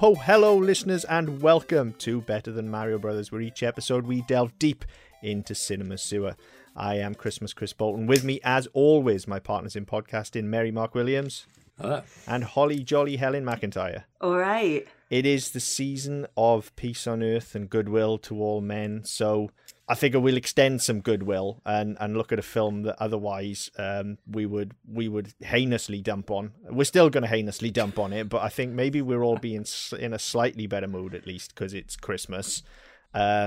ho, hello listeners, and welcome to Better Than Mario Brothers, where each episode we delve deep into cinema sewer. I am Christmas Chris Bolton. With me, as always, my partners in podcasting, Mary Mark Williams. Hello. And Holly Jolly Helen McIntyre. All right. It is the season of peace on earth and goodwill to all men, so I figure we'll extend some goodwill and look at a film that otherwise we would heinously dump on. We're still going to heinously dump on it, but I think maybe we're all being in a slightly better mood, at least, because it's Christmas. We're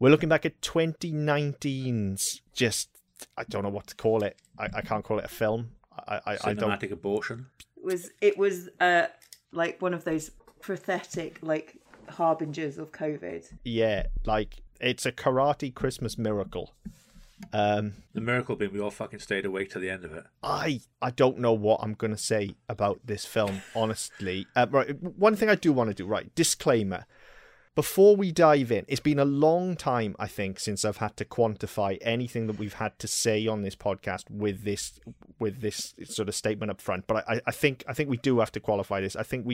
looking back at 2019's just, I don't know what to call it. I can't call it a film. Cinematic abortion. It was like one of those pathetic like harbingers of COVID. Yeah, like it's a karate Christmas miracle. The miracle being we all fucking stayed awake to the end of it. I don't know what I'm going to say about this film, honestly. Right, one thing I do want to do, right, disclaimer. Before we dive in, it's been a long time, I think, since I've had to quantify anything that we've had to say on this podcast with this sort of statement up front. But I think we do have to qualify this. I think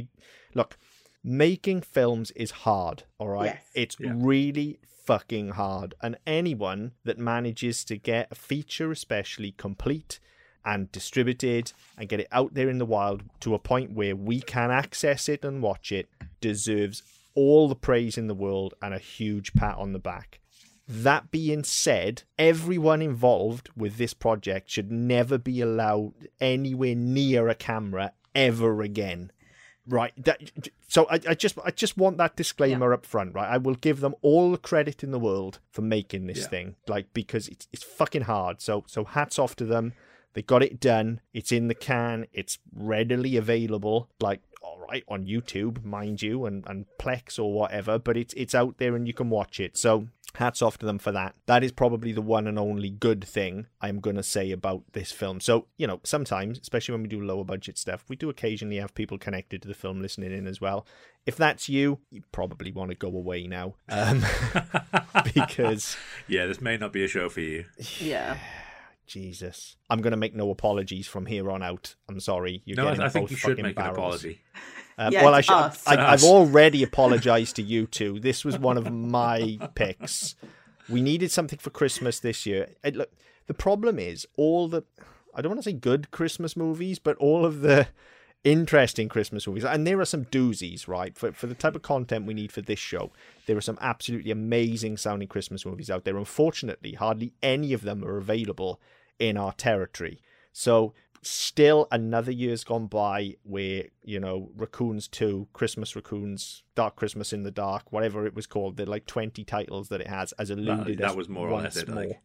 making films is hard, all right? Yes. It's really fucking hard. And anyone that manages to get a feature especially complete and distributed and get it out there in the wild to a point where we can access it and watch it deserves all the praise in the world and a huge pat on the back. That being said, everyone involved with this project should never be allowed anywhere near a camera ever again. Right. So I just want that disclaimer up front, right? I will give them all the credit in the world for making this thing, like, because it's fucking hard. So hats off to them. They got it done. It's in the can. It's readily available, like, all right, on YouTube, mind you, and Plex or whatever, but it's out there and you can watch it. So hats off to them for that. That is probably the one and only good thing I'm going to say about this film. So, you know, sometimes, especially when we do lower budget stuff, we do occasionally have people connected to the film listening in as well. If that's you probably want to go away now. Because... yeah, this may not be a show for you. Yeah. Jesus. I'm going to make no apologies from here on out. I'm sorry. I think you should make an apology. I've already apologized to you two. This was one of my picks. We needed something for Christmas this year. Look, the problem is I don't want to say good Christmas movies, but all of the interesting Christmas movies, and there are some doozies, right? For the type of content we need for this show, there are some absolutely amazing sounding Christmas movies out there. Unfortunately, hardly any of them are available in our territory. So still another year's gone by where, you know, Raccoons 2, Christmas Raccoons, Dark Christmas in the Dark, whatever it was called, there are like 20 titles that it has as alluded that was more or less it, like.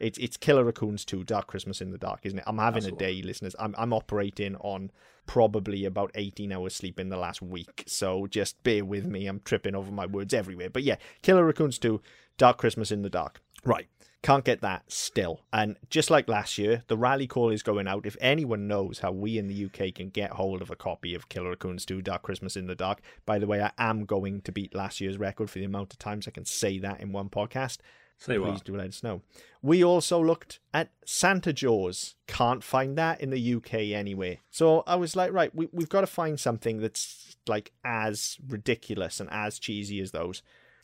It's Killer Raccoons 2, Dark Christmas in the Dark, isn't it? I'm having a day, listeners. I'm operating on probably about 18 hours sleep in the last week, so just bear with me. I'm tripping over my words everywhere. But yeah, Killer Raccoons 2, Dark Christmas in the Dark. Right. Can't get that still. And just like last year, the rally call is going out. If anyone knows how we in the UK can get hold of a copy of Killer Raccoons 2, Dark Christmas in the Dark, by the way, I am going to beat last year's record for the amount of times I can say that in one podcast. Please do let us know. We also looked at Santa Jaws. Can't find that in the UK anyway. So I was like, right, we've got to find something that's like as ridiculous and as cheesy as those.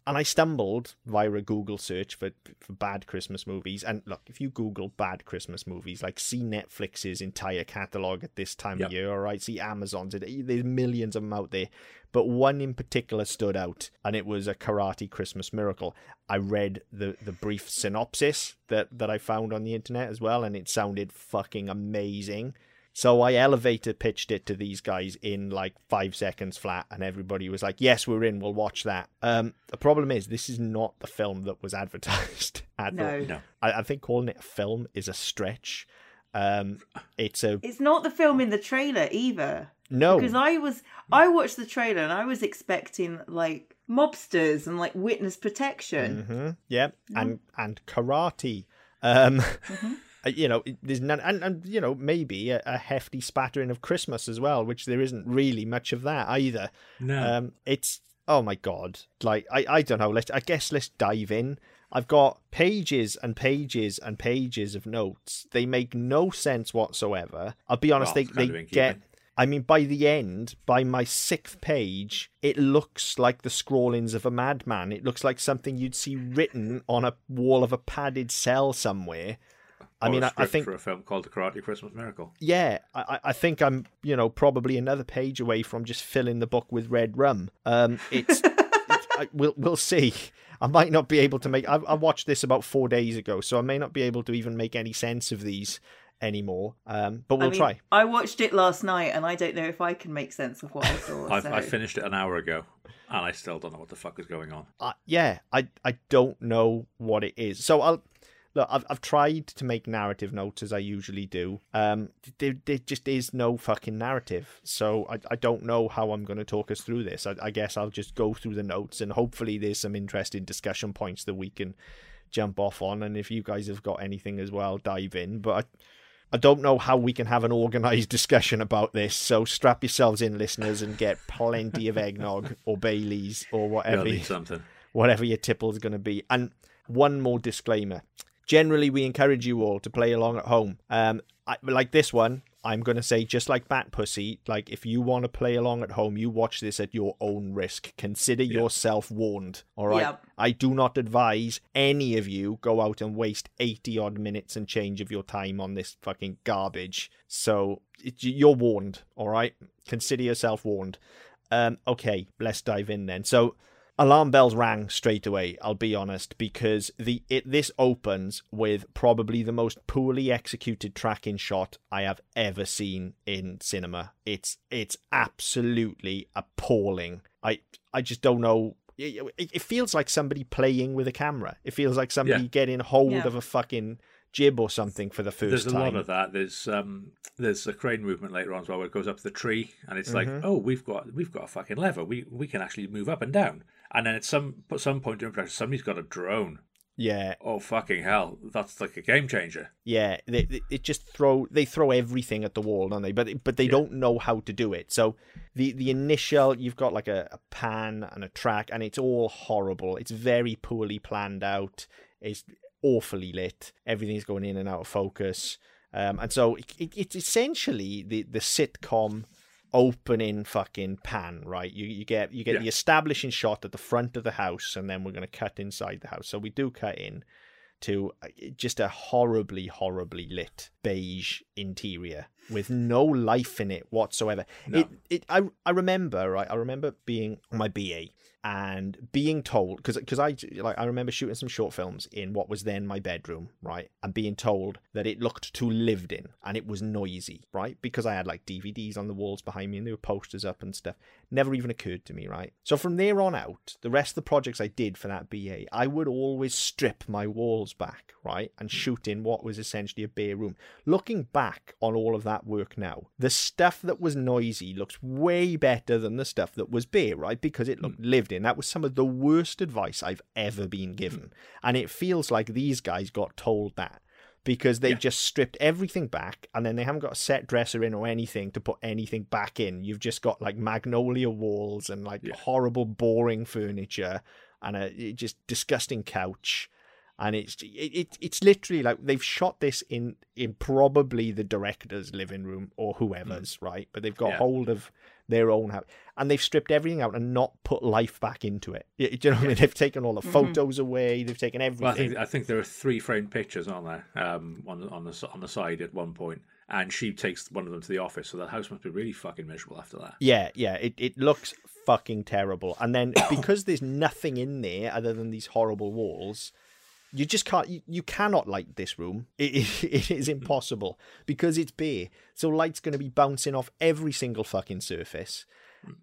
And I stumbled via a Google search for bad Christmas movies. And look, if you Google bad Christmas movies, like see Netflix's entire catalogue at this time of year, all right, see Amazon's, there's millions of them out there. But one in particular stood out, and it was A Karate Christmas Miracle. I read the brief synopsis that I found on the internet as well, and it sounded fucking amazing. So I elevator pitched it to these guys in like 5 seconds flat, and everybody was like, yes, we're in, we'll watch that. The problem is, this is not the film that was advertised at all. No. I think calling it a film is a stretch. It's not the film in the trailer either. No. Because I watched the trailer and I was expecting like mobsters and like witness protection. Mm-hmm. Yeah. Mm-hmm. And karate. Mm-hmm. You know, there's none, and you know, maybe a hefty spattering of Christmas as well, which there isn't really much of that either. No, it's oh my god! Like I don't know. I guess let's dive in. I've got pages and pages and pages of notes. They make no sense whatsoever. I'll be honest. They get I mean, by the end, by my 6th page, it looks like the scrawlings of a madman. It looks like something you'd see written on a wall of a padded cell somewhere. I mean, I think for a film called A Karate Christmas Miracle. Yeah, I think I'm, you know, probably another page away from just filling the book with red rum. It's we'll see. I might not be able to make. I watched this about 4 days ago, so I may not be able to even make any sense of these anymore. But we'll try. I watched it last night, and I don't know if I can make sense of what I saw. I finished it an hour ago, and I still don't know what the fuck is going on. I don't know what it is. So I'll. Look, I've tried to make narrative notes as I usually do. There just is no fucking narrative. So I don't know how I'm going to talk us through this. I guess I'll just go through the notes and hopefully there's some interesting discussion points that we can jump off on. And if you guys have got anything as well, dive in. But I don't know how we can have an organised discussion about this. So strap yourselves in, listeners, and get plenty of eggnog or Baileys or whatever. You'll need something. Whatever your tipple's going to be. And one more disclaimer. Generally, we encourage you all to play along at home. Like this one, I'm going to say, just like Bat Pussy, like if you want to play along at home, you watch this at your own risk. Consider yourself warned, all right? Yep. I do not advise any of you go out and waste 80-odd minutes and change of your time on this fucking garbage. So you're warned, all right? Consider yourself warned. Okay, let's dive in then. So... alarm bells rang straight away, I'll be honest, because this opens with probably the most poorly executed tracking shot I have ever seen in cinema. It's absolutely appalling. I just don't know. It feels like somebody playing with a camera. It feels like somebody getting hold of a fucking... jib or something for the first time. There's a lot of that. There's a crane movement later on as well where it goes up the tree and it's like, oh, we've got a fucking lever. We can actually move up and down. And then at some point in production, somebody's got a drone. Yeah. Oh, fucking hell. That's like a game changer. Yeah. They just throw everything at the wall, don't they? But they don't know how to do it. So the initial, you've got like a pan and a track and it's all horrible. It's very poorly planned out. It's awfully lit. Everything's going in and out of focus. And so it's essentially the sitcom opening fucking pan, right? You get the establishing shot at the front of the house and then we're going to cut inside the house. So we do cut in to just a horribly, horribly lit beige interior with no life in it whatsoever. No. I remember, right? I remember being my BA and being told, because I remember shooting some short films in what was then my bedroom, right? And being told that it looked too lived in and it was noisy, right? Because I had like DVDs on the walls behind me and there were posters up and stuff. Never even occurred to me, right? So from there on out, the rest of the projects I did for that BA, I would always strip my walls back, right? And shoot in what was essentially a bare room. Looking back on all of that work now, the stuff that was noisy looks way better than the stuff that was bare, right? Because it looked lived in. That was some of the worst advice I've ever been given. And it feels like these guys got told that because they just stripped everything back and then they haven't got a set dresser in or anything to put anything back in. You've just got like magnolia walls and like horrible, boring furniture and a just disgusting couch. And it's literally like they've shot this in probably the director's living room or whoever's, right? But they've got hold of their own house. And they've stripped everything out and not put life back into it. Do you know what I mean? They've taken all the photos away. They've taken everything. Well, I think there are 3 framed pictures, aren't there, on the side at one point. And she takes one of them to the office. So that house must be really fucking miserable after that. Yeah. It looks fucking terrible. And then because there's nothing in there other than these horrible walls... you just can't, you cannot light this room. It is impossible because it's bare. So light's going to be bouncing off every single fucking surface.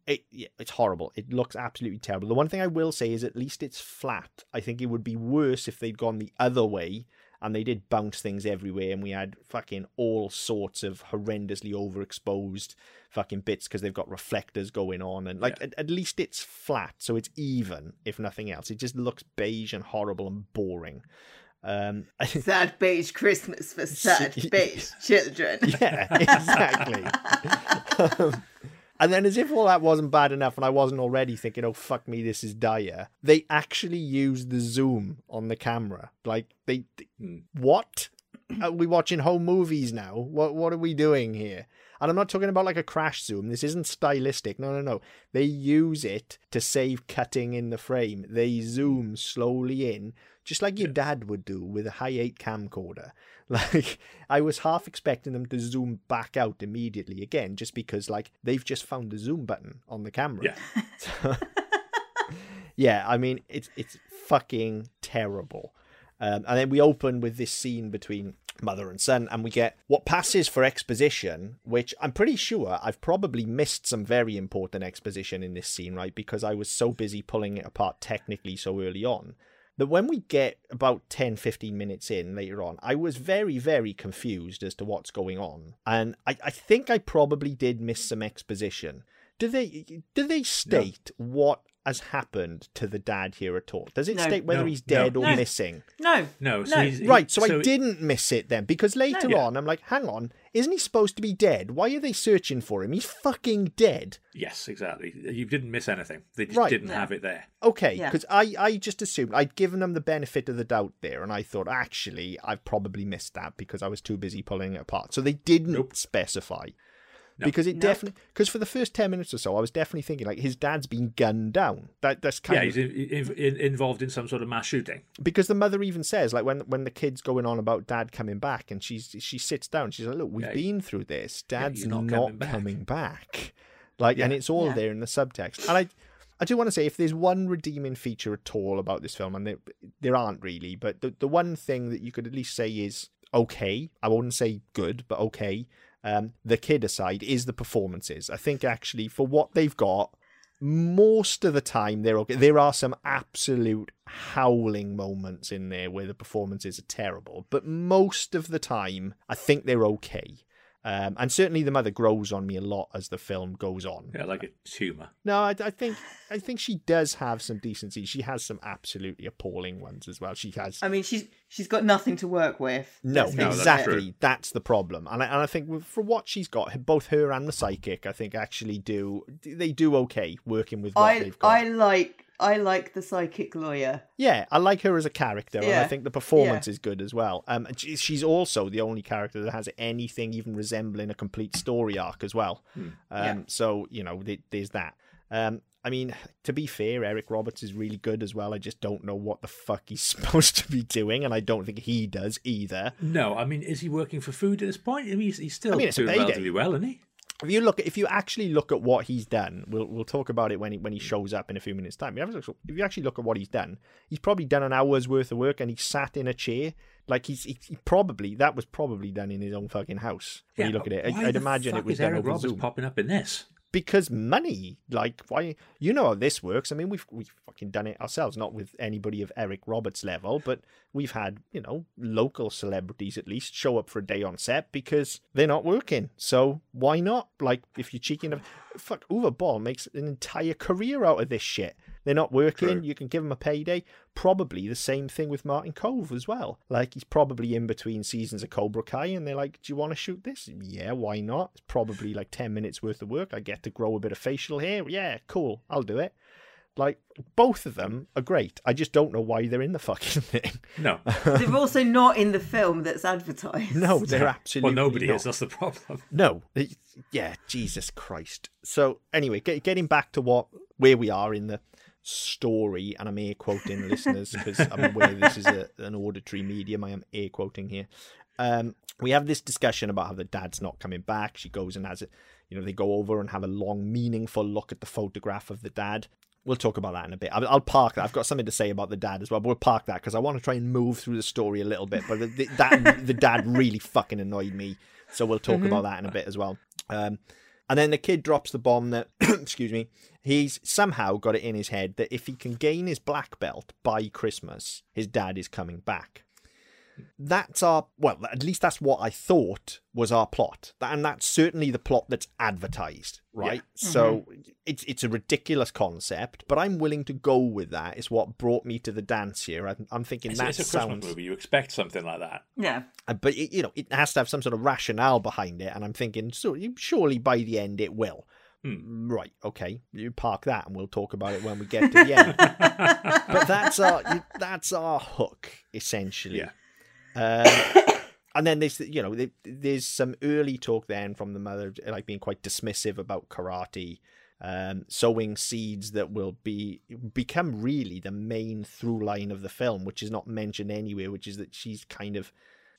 It's horrible. It looks absolutely terrible. The one thing I will say is at least it's flat. I think it would be worse if they'd gone the other way and they did bounce things everywhere and we had fucking all sorts of horrendously overexposed fucking bits because they've got reflectors going on and like at least it's flat, so it's even if nothing else. It just looks beige and horrible and boring. Sad beige Christmas for sad beige children. Yeah, exactly. And then as if all that wasn't bad enough and I wasn't already thinking, oh fuck me, this is dire, they actually used the zoom on the camera. Like they what? Are we watching home movies now? What are we doing here? And I'm not talking about like a crash zoom. This isn't stylistic. No, no, no. They use it to save cutting in the frame. They zoom slowly in, just like your dad would do with a Hi8 camcorder. Like, I was half expecting them to zoom back out immediately again, just because, like, they've just found the zoom button on the camera. Yeah. So, yeah, I mean, it's fucking terrible. And then we open with this scene between mother and son, and we get what passes for exposition, which I'm pretty sure I've probably missed some very important exposition in this scene, right? Because I was so busy pulling it apart technically so early on. That when we get about 10, 15 minutes in later on, I was very, very confused as to what's going on. And I think I probably did miss some exposition. Do they state what has happened to the dad here at all? Does it state whether he's dead or missing? No. So I didn't miss it then, because later on I'm like, hang on, isn't he supposed to be dead? Why are they searching for him? He's fucking dead. Yes, exactly. You didn't miss anything. They just didn't have it there. Okay, because I just assumed, I'd given them the benefit of the doubt there, and I thought, actually, I've probably missed that because I was too busy pulling it apart. So they didn't specify. No. Because it definitely, because for the first 10 minutes or so, I was definitely thinking, like, his dad's been gunned down. That's kind of... Yeah, he's involved in some sort of mass shooting. Because the mother even says, like, when the kid's going on about dad coming back, and she sits down, she's like, look, we've been through this. Dad's not coming back. Like, and it's all there in the subtext. And I do want to say, if there's one redeeming feature at all about this film, and there aren't really, but the one thing that you could at least say is okay, I wouldn't say good, but okay, the kid aside, is the performances. I think actually for what they've got, most of the time they're okay. There are some absolute howling moments in there where the performances are terrible, but most of the time I think they're okay. And certainly the mother grows on me a lot as the film goes on. Yeah, like a tumour. No, I think she does have some decency. She has some absolutely appalling ones as well. She has... I mean, she's got nothing to work with. No, exactly. That's the problem. And I think for what she's got, both her and the psychic, I think actually do okay working with what they've got. I like the psychic lawyer. Yeah, I like her as a character, and I think the performance is good as well. And she's also the only character that has anything even resembling a complete story arc as well. So, you know, there's that. I mean, to be fair, Eric Roberts is really good as well. I just don't know what the fuck he's supposed to be doing, and I don't think he does either. No, I mean, is he working for food at this point? I mean, he's still doing relatively well, isn't he? If you actually look at what he's done, we'll talk about it when he shows up in a few minutes' time. If you actually look at what he's done, he's probably done an hour's worth of work, and he sat in a chair. Like that was probably done in his own fucking house. When you look at it, I'd imagine it was done over Zoom. Popping up in this? Because money, like, why? You know how this works. I mean, we've fucking done it ourselves, not with anybody of Eric Roberts' level, but we've had, you know, local celebrities at least show up for a day on set because they're not working. So why not? Like, if you're cheeky enough, fuck, Uwe Boll makes an entire career out of this shit. They're not working. True. You can give them a payday. Probably the same thing with Martin Kove as well. Like, he's probably in between seasons of Cobra Kai, and they're like, do you want to shoot this? Yeah, why not? It's probably like 10 minutes worth of work. I get to grow a bit of facial hair. Yeah, cool. I'll do it. Like, both of them are great. I just don't know why they're in the fucking thing. No. They're also not in the film that's advertised. No, they're absolutely Well, nobody not. Is. That's the problem. No. Yeah, Jesus Christ. So, anyway, getting back to where we are in the story, and I'm air quoting listeners because I'm aware this is an auditory medium. I am air quoting here. We have this discussion about how the dad's not coming back. She goes and has it, you know, they go over and have a long, meaningful look at the photograph of the dad. We'll talk about that in a bit. I'll park that. I've got something to say about the dad as well, but we'll park that because I want to try and move through the story a little bit. But the dad really fucking annoyed me, so we'll talk about that in a bit as well. And then the kid drops the bomb that, excuse me, he's somehow got it in his head that if he can gain his black belt by Christmas, his dad is coming back. That's at least that's what I thought was our plot. And that's certainly the plot that's advertised, right? Yeah. So it's a ridiculous concept, but I'm willing to go with that. It's what brought me to the dance here. I'm thinking it's a Christmas movie. You expect something like that. Yeah. But, it has to have some sort of rationale behind it. And I'm thinking, so surely by the end it will. Right, okay, you park that and we'll talk about it when we get to the end. But that's our hook, essentially. Yeah. And then there's, you know, there's some early talk then from the mother, like being quite dismissive about karate, sowing seeds that will become really the main through line of the film, which is not mentioned anywhere, which is that she's kind of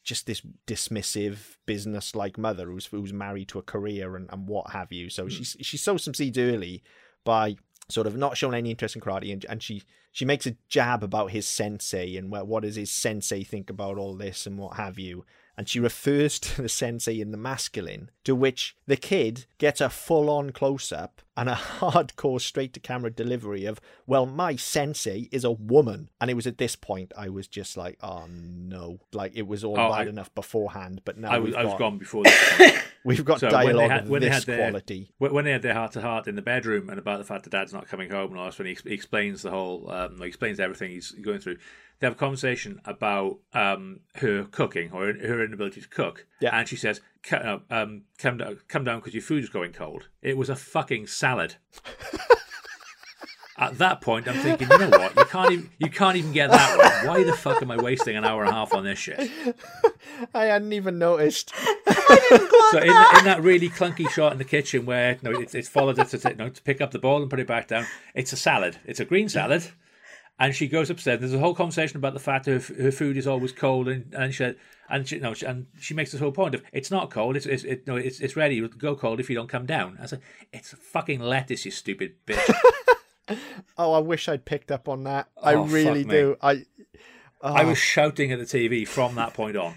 just this dismissive, business-like mother who's married to a career and what have you. So she sows some seeds early by sort of not showing any interest in karate, and she makes a jab about his sensei and what does his sensei think about all this and what have you. And she refers to the sensei in the masculine, to which the kid gets a full-on close-up and a hardcore straight-to-camera delivery of, well, my sensei is a woman. And it was at this point I was just like, oh, no. Like, it was all bad enough beforehand, but now I've gone before this. We've got so dialogue of this quality. When they had their heart-to-heart in the bedroom and about the fact that Dad's not coming home, and all this, when he explains the whole, he explains everything he's going through, they have a conversation about her cooking or her inability to cook. Yeah. And she says, come down because your food's going cold. It was a fucking salad. At that point, I'm thinking, you know what? You can't even get that right. Why the fuck am I wasting an hour and a half on this shit? I hadn't even noticed. I didn't so in that really clunky shot in the kitchen where it's followed her to pick up the ball and put it back down, it's a salad. It's a green salad. And she goes upstairs. There's a whole conversation about the fact that her food is always cold, and she makes this whole point of it's not cold. It's ready. It'll go cold if you don't come down. I said, it's fucking lettuce, you stupid bitch. Oh, I wish I'd picked up on that. Oh, I really do. I was shouting at the TV from that point on,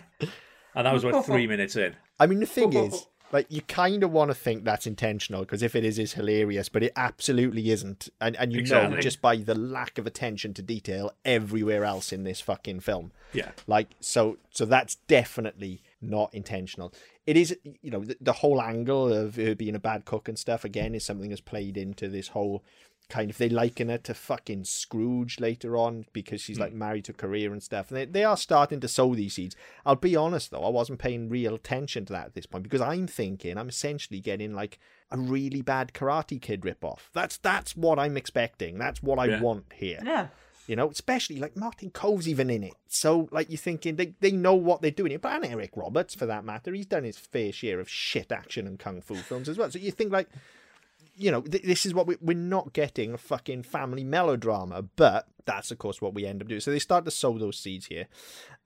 and that was about 3 minutes in. I mean, the thing is, like, you kind of want to think that's intentional, because if it is, it's hilarious, but it absolutely isn't. And you exactly. know, just by the lack of attention to detail everywhere else in this fucking film. Yeah. Like, so that's definitely not intentional. It is, you know, the whole angle of her being a bad cook and stuff, again, is something that's played into this whole kind of, they liken her to fucking Scrooge later on because she's like married to a career and stuff. And they are starting to sow these seeds. I'll be honest though, I wasn't paying real attention to that at this point because I'm thinking I'm essentially getting like a really bad Karate Kid ripoff. That's what I'm expecting. That's what I want here. Yeah. You know, especially like Martin Kove's even in it. So like you're thinking they know what they're doing. But and Eric Roberts for that matter, he's done his fair share of shit action and kung fu films as well. So you think like, you know, this is what we're not getting a fucking family melodrama, but that's, of course, what we end up doing. So they start to sow those seeds here.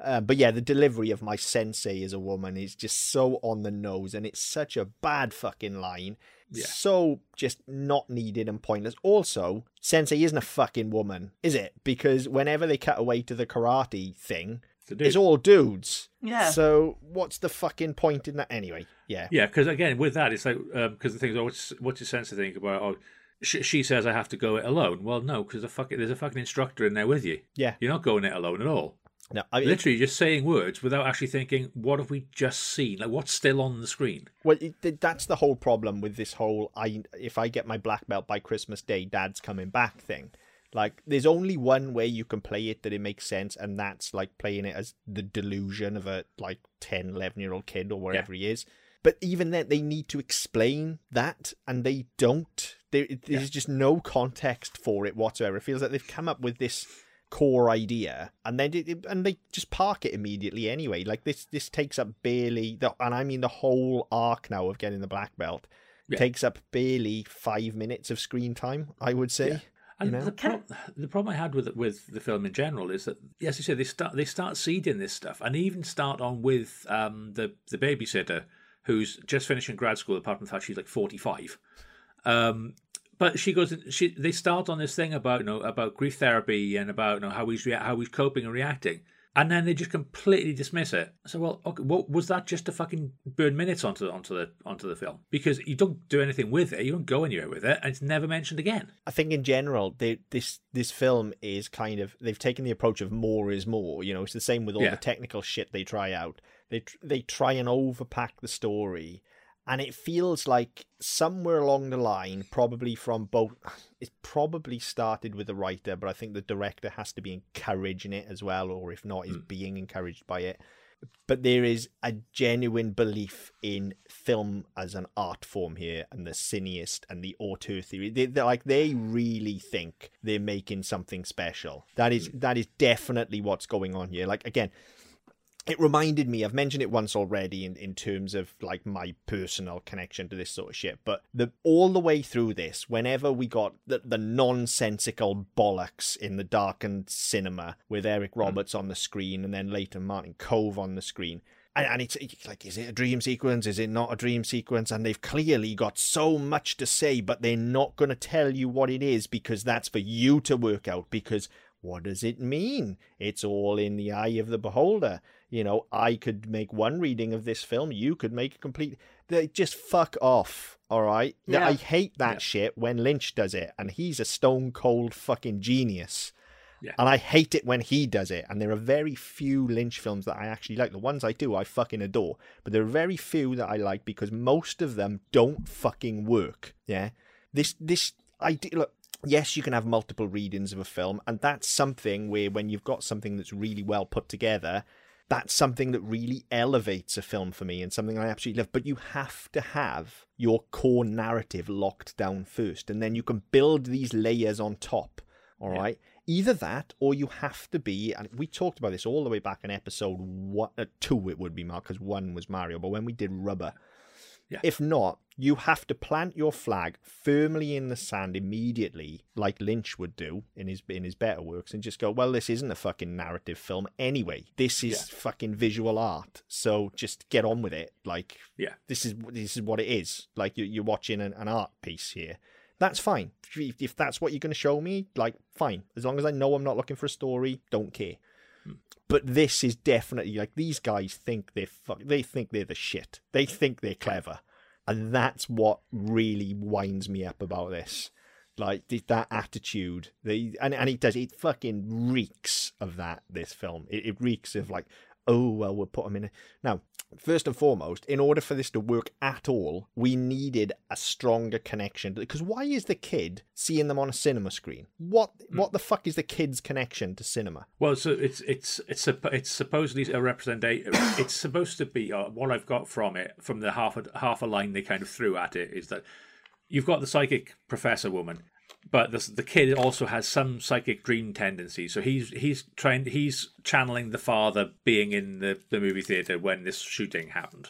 But yeah, the delivery of my sensei is a woman is just so on the nose, and it's such a bad fucking line. Yeah. So just not needed and pointless. Also, sensei isn't a fucking woman, is it? Because whenever they cut away to the karate thing, it's all dudes. Yeah. So what's the fucking point in that anyway? Yeah. Yeah, because again, with that, it's like, because the thing is, oh, what's your sense to think about? Oh, she says I have to go it alone. Well, no, because there's a fucking instructor in there with you. Yeah. You're not going it alone at all. No, I mean, literally just saying words without actually thinking, what have we just seen? Like, what's still on the screen? Well, that's the whole problem with this whole, if I get my black belt by Christmas Day, Dad's coming back thing. Like, there's only one way you can play it that it makes sense, and that's, like, playing it as the delusion of a, like, 10, 11-year-old kid or wherever he is. But even then, they need to explain that, and they don't. There's just no context for it whatsoever. It feels like they've come up with this core idea, and then they just park it immediately anyway. Like, this takes up barely, and I mean the whole arc now of getting the black belt, takes up barely 5 minutes of screen time, I would say. Yeah. And the problem I had with the film in general is that, as you said, they start seeding this stuff, and they even start on with the babysitter who's just finishing grad school. Apart from the fact she's like 45, but she goes. They start on this thing about about grief therapy and about how he's coping and reacting, and then they just completely dismiss it. So well, was that just to fucking burn minutes onto the film? Because you don't do anything with it, you don't go anywhere with it, and it's never mentioned again. I think in general, this film is kind of, they've taken the approach of more is more. You know, it's the same with all the technical shit they try out. They try and overpack the story. And it feels like somewhere along the line, probably from both, it probably started with the writer, but I think the director has to be encouraging it as well, or if not, is being encouraged by it. But there is a genuine belief in film as an art form here, and the cineast and the auteur theory. They really think they're making something special. That is definitely what's going on here. Like, again, it reminded me, I've mentioned it once already in terms of like my personal connection to this sort of shit, but all the way through this, whenever we got the nonsensical bollocks in the darkened cinema with Eric Roberts on the screen and then later Martin Kove on the screen, and it's like, is it a dream sequence? Is it not a dream sequence? And they've clearly got so much to say, but they're not going to tell you what it is because that's for you to work out, because what does it mean? It's all in the eye of the beholder. You know, I could make one reading of this film. You could make a complete... They just fuck off, all right? Yeah. I hate that shit when Lynch does it, and he's a stone-cold fucking genius. Yeah. And I hate it when he does it. And there are very few Lynch films that I actually like. The ones I do, I fucking adore. But there are very few that I like because most of them don't fucking work. Yeah. This idea, look, yes, you can have multiple readings of a film. And that's something where when you've got something that's really well put together, that's something that really elevates a film for me and something I absolutely love. But you have to have your core narrative locked down first. And then you can build these layers on top. All right. Either that, or you have to be, and we talked about this all the way back in episode 2, it would be, Mark, because 1 was Mario, but when we did Rubber. Yeah. If not, you have to plant your flag firmly in the sand immediately, like Lynch would do in his better works, and just go, well, this isn't a fucking narrative film anyway. This is fucking visual art, so just get on with it. Like, this is what it is. Like, you're watching an art piece here. That's fine. If that's what you're going to show me, like, fine. As long as I know I'm not looking for a story, don't care. But this is definitely, like, these guys think they think they're the shit. They think they're clever. And that's what really winds me up about this. Like, that attitude. And it does, it fucking reeks of that, this film. It reeks of, like, oh, well, we'll put them in. Now, first and foremost, in order for this to work at all, we needed a stronger connection. Because why is the kid seeing them on a cinema screen? What the fuck is the kid's connection to cinema? Well, so it's supposedly a representation. It's supposed to be, what I've got from it, from the half a line they kind of threw at it, is that you've got the psychic professor woman, but the kid also has some psychic dream tendencies. So he's channeling the father being in the movie theater when this shooting happened.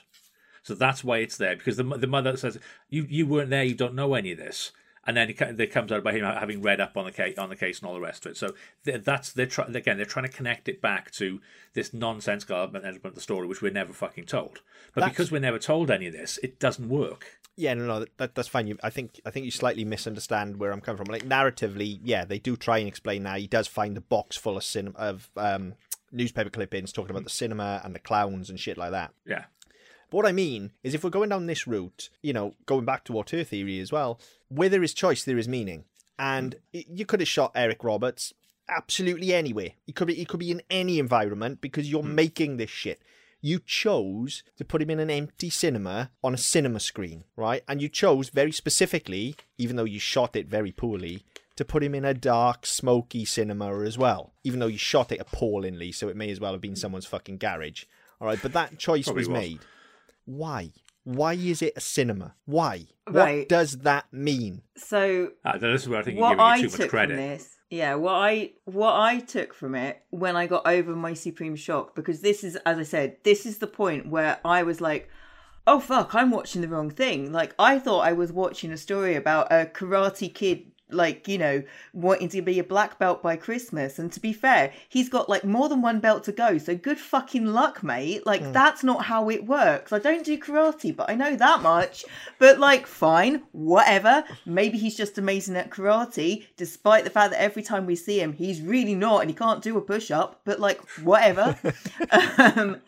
So that's why it's there, because the mother says, you weren't there, you don't know any of this. And then it comes out by him having read up on the case and all the rest of it. So they're trying to connect it back to this nonsensical element of the story, which we're never fucking told. But because we're never told any of this, it doesn't work. Yeah, no, that's fine. I think you slightly misunderstand where I'm coming from. Like, narratively, yeah, they do try and explain that. He does find a box full of newspaper clippings talking about the cinema and the clowns and shit like that. Yeah. But what I mean is, if we're going down this route, you know, going back to auteur theory as well, where there is choice, there is meaning. And you could have shot Eric Roberts absolutely anywhere. He could be in any environment, because you're making this shit. You chose to put him in an empty cinema on a cinema screen, right? And you chose very specifically, even though you shot it very poorly, to put him in a dark, smoky cinema as well, even though you shot it appallingly, so it may as well have been someone's fucking garage. All right, but that choice was made. Why? Why is it a cinema? Why? Right. What does that mean? So this is where I think you're giving it too much credit. What I took from it when I got over my supreme shock, because this is, as I said, this is the point where I was like, oh fuck, I'm watching the wrong thing. Like, I thought I was watching a story about a karate kid, like, you know, wanting to be a black belt by Christmas. And to be fair, he's got like more than one belt to go. So good fucking luck, mate. Like, that's not how it works. I don't do karate, but I know that much. But like, fine, whatever. Maybe he's just amazing at karate, despite the fact that every time we see him, he's really not, and he can't do a push-up, but like, whatever. And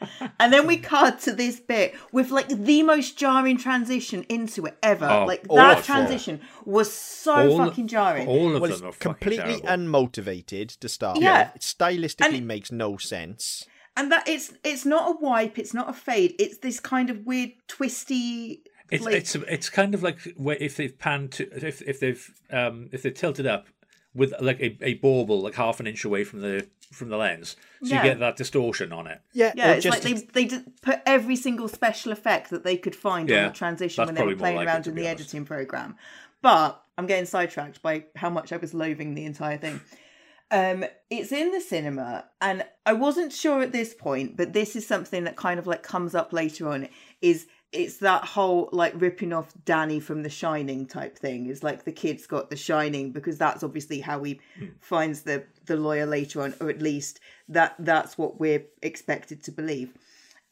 then we cut to this bit with like the most jarring transition into it ever. Like, that transition was so fucking jarring. All of them are completely unmotivated to start with. It stylistically makes no sense. And that it's not a wipe, it's not a fade. It's this kind of weird twisty. It's kind of like if they've panned to if they've tilted up with like a bauble like half an inch away from the lens, so you get that distortion on it. Yeah, it's just, like they put every single special effect that they could find on the transition when they were playing around in the editing program. But I'm getting sidetracked by how much I was loathing the entire thing. It's in the cinema, and I wasn't sure at this point, but this is something that kind of like comes up later on, is it's that whole like ripping off Danny from The Shining type thing. Is like the kid's got The Shining, because that's obviously how he finds the lawyer later on, or at least that's what we're expected to believe.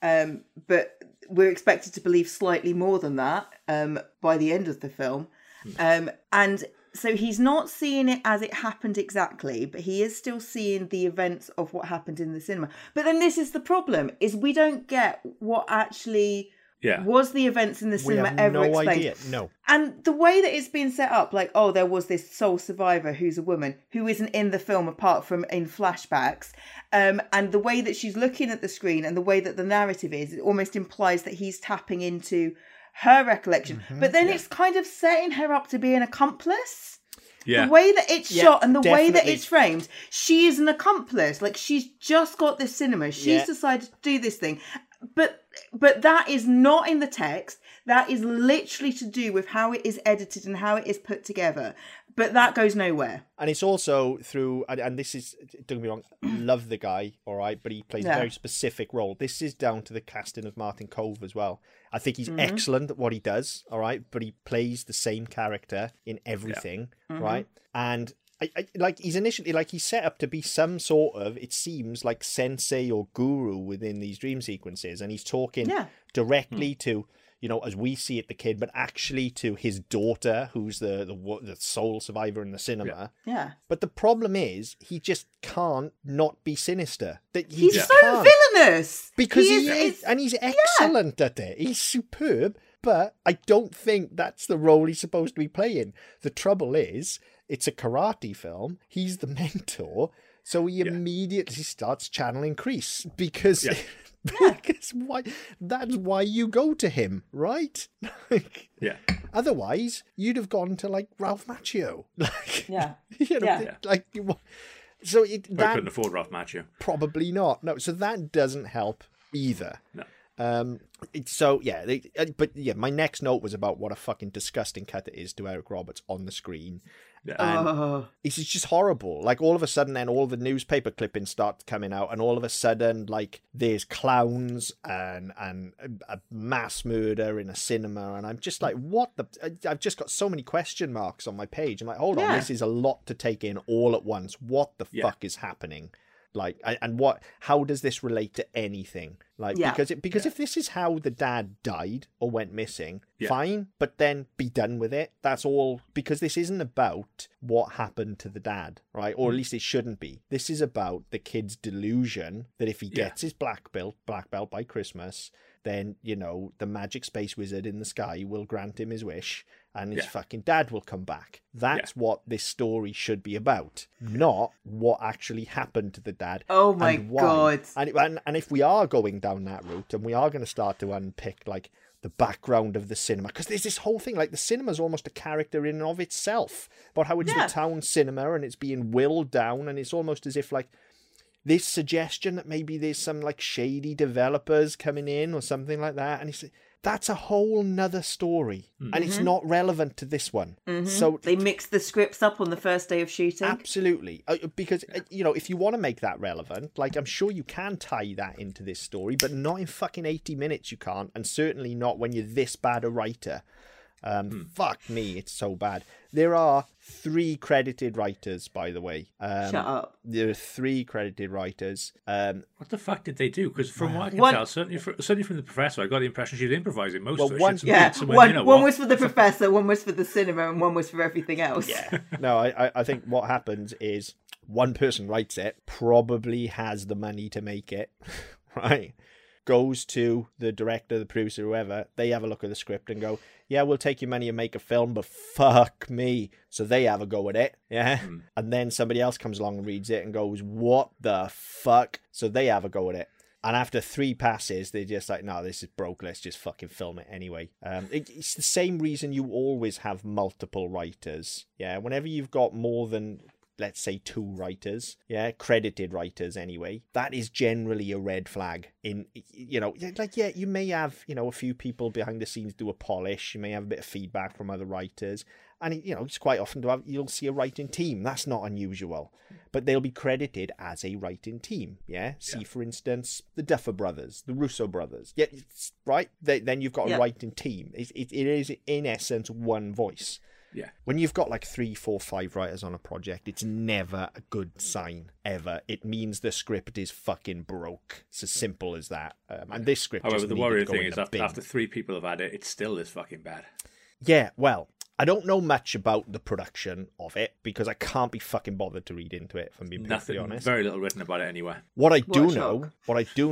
But we're expected to believe slightly more than that by the end of the film. And so he's not seeing it as it happened exactly, but he is still seeing the events of what happened in the cinema. But then this is the problem, is we don't get what actually... Yeah. Was the events in the cinema ever explained? We have no idea, no. And the way that it's been set up, like, oh, there was this sole survivor who's a woman who isn't in the film apart from in flashbacks. And the way that she's looking at the screen and the way that the narrative is, it almost implies that he's tapping into her recollection. Mm-hmm. But then it's kind of setting her up to be an accomplice. Yeah. The way that it's shot and the way that it's framed, she is an accomplice. Like, she's just got this cinema. She's decided to do this thing. But that is not in the text. That is literally to do with how it is edited and how it is put together. But that goes nowhere. And it's also through, and this is, don't get me wrong, love the guy, all right, but he plays a very specific role. This is down to the casting of Martin Kove as well. I think he's excellent at what he does, all right, but he plays the same character in everything, right? And... I, like, he's initially, like, he's set up to be some sort of, it seems, like, sensei or guru within these dream sequences. And he's talking directly to, you know, as we see it, the kid, but actually to his daughter, who's the sole survivor in the cinema. Yeah. But the problem is, he just can't not be sinister. That he's so villainous! Because he is, and he's excellent at it. He's superb, but I don't think that's the role he's supposed to be playing. The trouble is... It's a karate film. He's the mentor. So he immediately starts channeling Kreese because, because why? That's why you go to him, right? Like, otherwise, you'd have gone to, like, Ralph Macchio. Like, you know, like, so it... Well, that couldn't afford Ralph Macchio. Probably not. No, so that doesn't help either. No. My next note was about what a fucking disgusting cut it is to Eric Roberts on the screen. Yeah. It's just horrible. Like, all of a sudden then all the newspaper clippings start coming out, and all of a sudden, like, there's clowns and a mass murder in a cinema, and I'm just like, what the... I've just got so many question marks on my page. I'm like, hold on, this is a lot to take in all at once. What the fuck is happening? Like, and what? How does this relate to anything? Like, because if this is how the dad died or went missing, fine. But then be done with it. That's all. Because this isn't about what happened to the dad, right? Or at least it shouldn't be. This is about the kid's delusion that if he gets his black belt by Christmas, then, you know, the magic space wizard in the sky will grant him his wish. And his fucking dad will come back. That's what this story should be about, not what actually happened to the dad. Oh my God! And if we are going down that route, and we are going to start to unpick, like, the background of the cinema, because there's this whole thing, like, the cinema's almost a character in and of itself, about how it's the town cinema and it's being willed down, and it's almost as if, like, this suggestion that maybe there's some, like, shady developers coming in or something like that, and it's... That's a whole nother story, and it's not relevant to this one. Mm-hmm. So they mixed the scripts up on the first day of shooting. Absolutely, because you know, if you want to make that relevant, like, I'm sure you can tie that into this story, but not in fucking 80 minutes. You can't, and certainly not when you're this bad a writer. Fuck me, it's so bad. There are 3 credited writers, by the way. Shut up. There are 3 credited writers. What the fuck did they do? Because from what I can tell, certainly from the professor, I got the impression she was improvising most of it. One was for the professor, one was for the cinema, and one was for everything else. Yeah. No, I think what happens is one person writes it, probably has the money to make it, right? Goes to the director, the producer, whoever. They have a look at the script and go, yeah, we'll take your money and make a film, but fuck me. So they have a go at it, and then somebody else comes along and reads it and goes, what the fuck? So they have a go at it. And after 3 passes, they're just like, no, this is broke. Let's just fucking film it anyway. It's the same reason you always have multiple writers. Yeah, whenever you've got more than... let's say, two writers, yeah, credited writers anyway, that is generally a red flag. In, you know, like, yeah, you may have, you know, a few people behind the scenes do a polish, you may have a bit of feedback from other writers, and, you know, it's quite often to have, you'll see a writing team. That's not unusual. But they'll be credited as a writing team, yeah? See, for instance, the Duffer Brothers, the Russo Brothers. Yeah, right? Then you've got a writing team. It is, in essence, one voice. Yeah. When you've got like 3, 4, 5 writers on a project, it's never a good sign, ever. It means the script is fucking broke. It's as simple as that. And this script is... However, the worrying thing is after 3 people have had it, it still is fucking bad. Yeah, well... I don't know much about the production of it because I can't be fucking bothered to read into it, if I'm being perfectly honest. Very little written about it anyway. What I do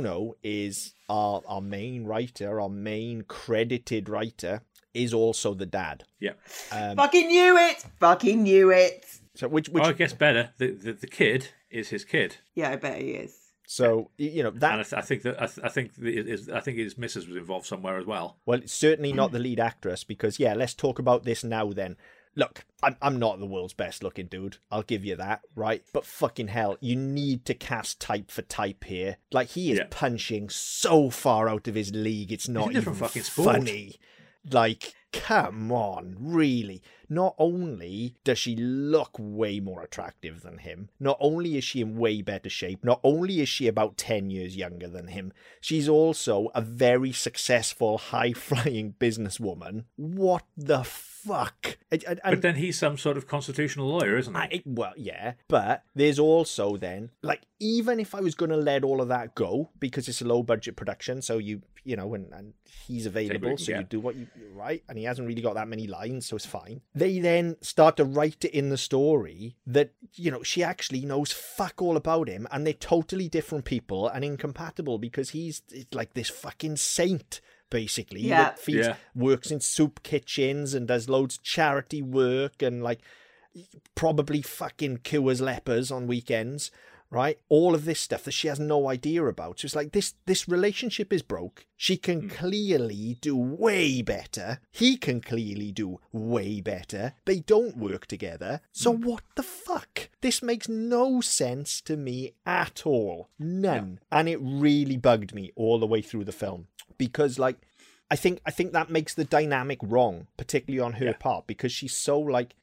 know is our main writer, our main credited writer, is also the dad. Yeah. Fucking knew it. So which oh, it gets better. The kid is his kid. Yeah, I bet he is. So, you know, that... And I think his missus was involved somewhere as well. Well, it's certainly not the lead actress because, yeah, let's talk about this now then. Look, I'm not the world's best looking dude. I'll give you that, right? But fucking hell, you need to cast type for type here. Like, he is punching so far out of his league, it's not even fucking funny. Like... Come on, really. Not only does she look way more attractive than him, not only is she in way better shape, not only is she about 10 years younger than him, she's also a very successful, high-flying businesswoman. What the fuck? But then he's some sort of constitutional lawyer, isn't he? Well, yeah, but there's also then, like, even if I was going to let all of that go, because it's a low-budget production, so you know, and he's available, so you do what you... Right? And he hasn't really got that many lines, so it's fine. They then start to write it in the story that, you know, she actually knows fuck all about him, and they're totally different people and incompatible because he's like this fucking saint, basically. Yeah. That works in soup kitchens and does loads of charity work and, like, probably fucking cures lepers on weekends. Right? All of this stuff that she has no idea about. So it's like, this relationship is broke. She can clearly do way better. He can clearly do way better. They don't work together. So what the fuck? This makes no sense to me at all. None. Yeah. And it really bugged me all the way through the film. Because, like, I think that makes the dynamic wrong, particularly on her part, because she's so, like...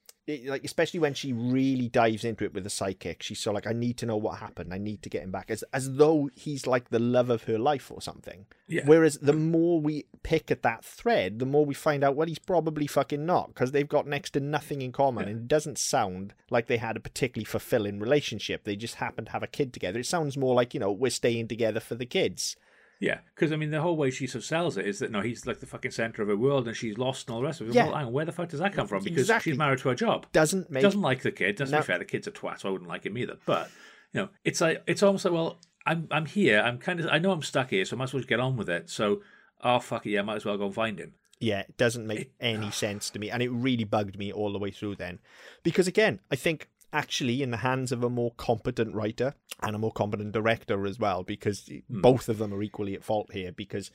Like, especially when she really dives into it with a psychic, she's so like, I need to know what happened. I need to get him back, as though he's like the love of her life or something. Yeah. Whereas the more we pick at that thread, the more we find out, well, he's probably fucking not, because they've got next to nothing in common, and it doesn't sound like they had a particularly fulfilling relationship. They just happened to have a kid together. It sounds more like, you know, we're staying together for the kids. Yeah, because, I mean, the whole way she sells it is that, no, he's like the fucking centre of her world and she's lost and all the rest of it. Yeah. Well, hang on, where the fuck does that come from? Because she's married to her job. Doesn't like the kid. Doesn't be fair. The kid's a twat, so I wouldn't like him either. But, you know, it's like, it's almost like, well, I'm here. I know I'm stuck here, so I might as well just get on with it. So, oh, fuck it, yeah, I might as well go and find him. Yeah, it doesn't make any sense to me. And it really bugged me all the way through then. Because, again, I think... Actually, in the hands of a more competent writer and a more competent director as well, because both of them are equally at fault here, because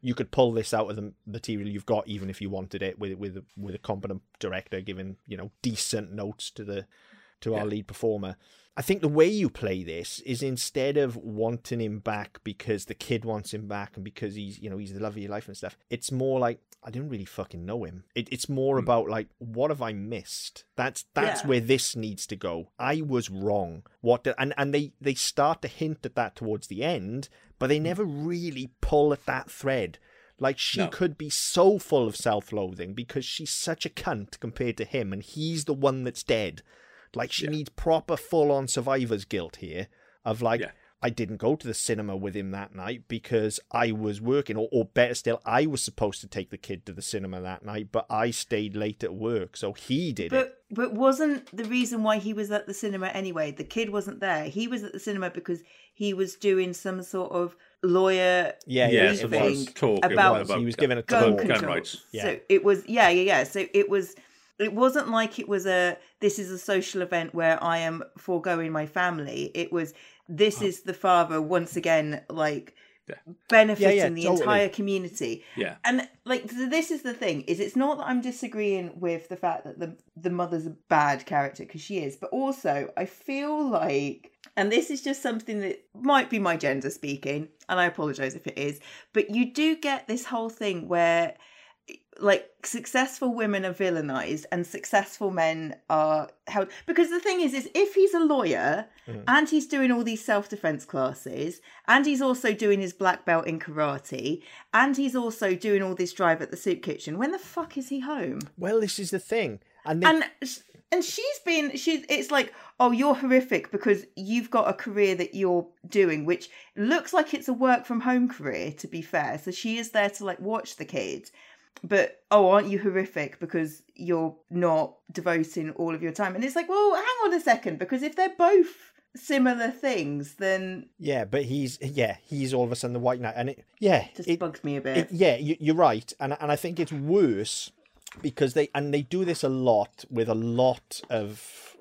you could pull this out of the material you've got, even if you wanted it, with a competent director giving, you know, decent notes to our lead performer. I think the way you play this is, instead of wanting him back because the kid wants him back and because he's, you know, he's the love of your life and stuff, it's more like, I didn't really fucking know him. It's more about, like, what have I missed? That's where this needs to go. I was wrong. And they start to hint at that towards the end, but they never really pull at that thread. Like, she could be so full of self-loathing because she's such a cunt compared to him, and he's the one that's dead. Like, she needs proper full-on survivor's guilt here of, like, I didn't go to the cinema with him that night because I was working, or better still, I was supposed to take the kid to the cinema that night, but I stayed late at work, so he did it. But wasn't the reason why he was at the cinema anyway? The kid wasn't there. He was at the cinema because he was doing some sort of lawyer thing about he was given a gun rights. Yeah. So it was So it was. It wasn't like it was this is a social event where I am foregoing my family. It was, this is the father once again, like, benefiting the totally. Entire community. Yeah. And like, this is the thing, is it's not that I'm disagreeing with the fact that the mother's a bad character, because she is, but also I feel like, and this is just something that might be my gender speaking, and I apologise if it is, but you do get this whole thing where like successful women are villainized and successful men are held, because the thing is if he's a lawyer and he's doing all these self-defense classes and he's also doing his black belt in karate and he's also doing all this drive at the soup kitchen, when the fuck is he home? Well, this is the thing. And she's been, it's like, oh, you're horrific because you've got a career that you're doing, which looks like it's a work from home career, to be fair. So she is there to like watch the kids. But, oh, aren't you horrific because you're not devoting all of your time? And it's like, well, hang on a second, because if they're both similar things, then... Yeah, but he's all of a sudden the white knight. And it, it just bugs me a bit. You're right. And I think it's worse because they do this a lot with a lot of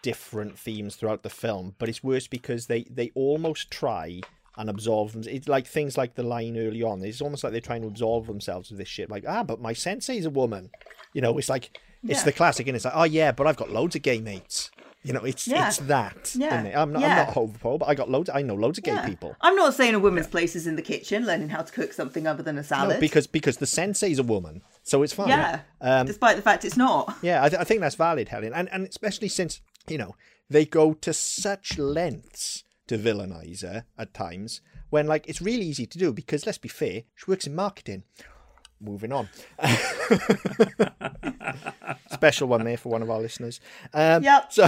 different themes throughout the film. But it's worse because they almost try... and absolve them. It's like things like the line early on. It's almost like they're trying to absolve themselves of this shit. Like, but my sensei's a woman. You know, it's like, it's the classic, and it's like, oh yeah, but I've got loads of gay mates. You know, it's that. Yeah. Isn't it? I'm not homophobic, but I know loads of gay people. I'm not saying a woman's place is in the kitchen, learning how to cook something other than a salad. No, because the sensei's a woman, so it's fine. Yeah, despite the fact it's not. Yeah, I think that's valid, Helen, and especially since, you know, they go to such lengths to villainize her at times, when like it's really easy to do, because let's be fair, she works in marketing. Moving on. Special one there for one of our listeners. Yep. So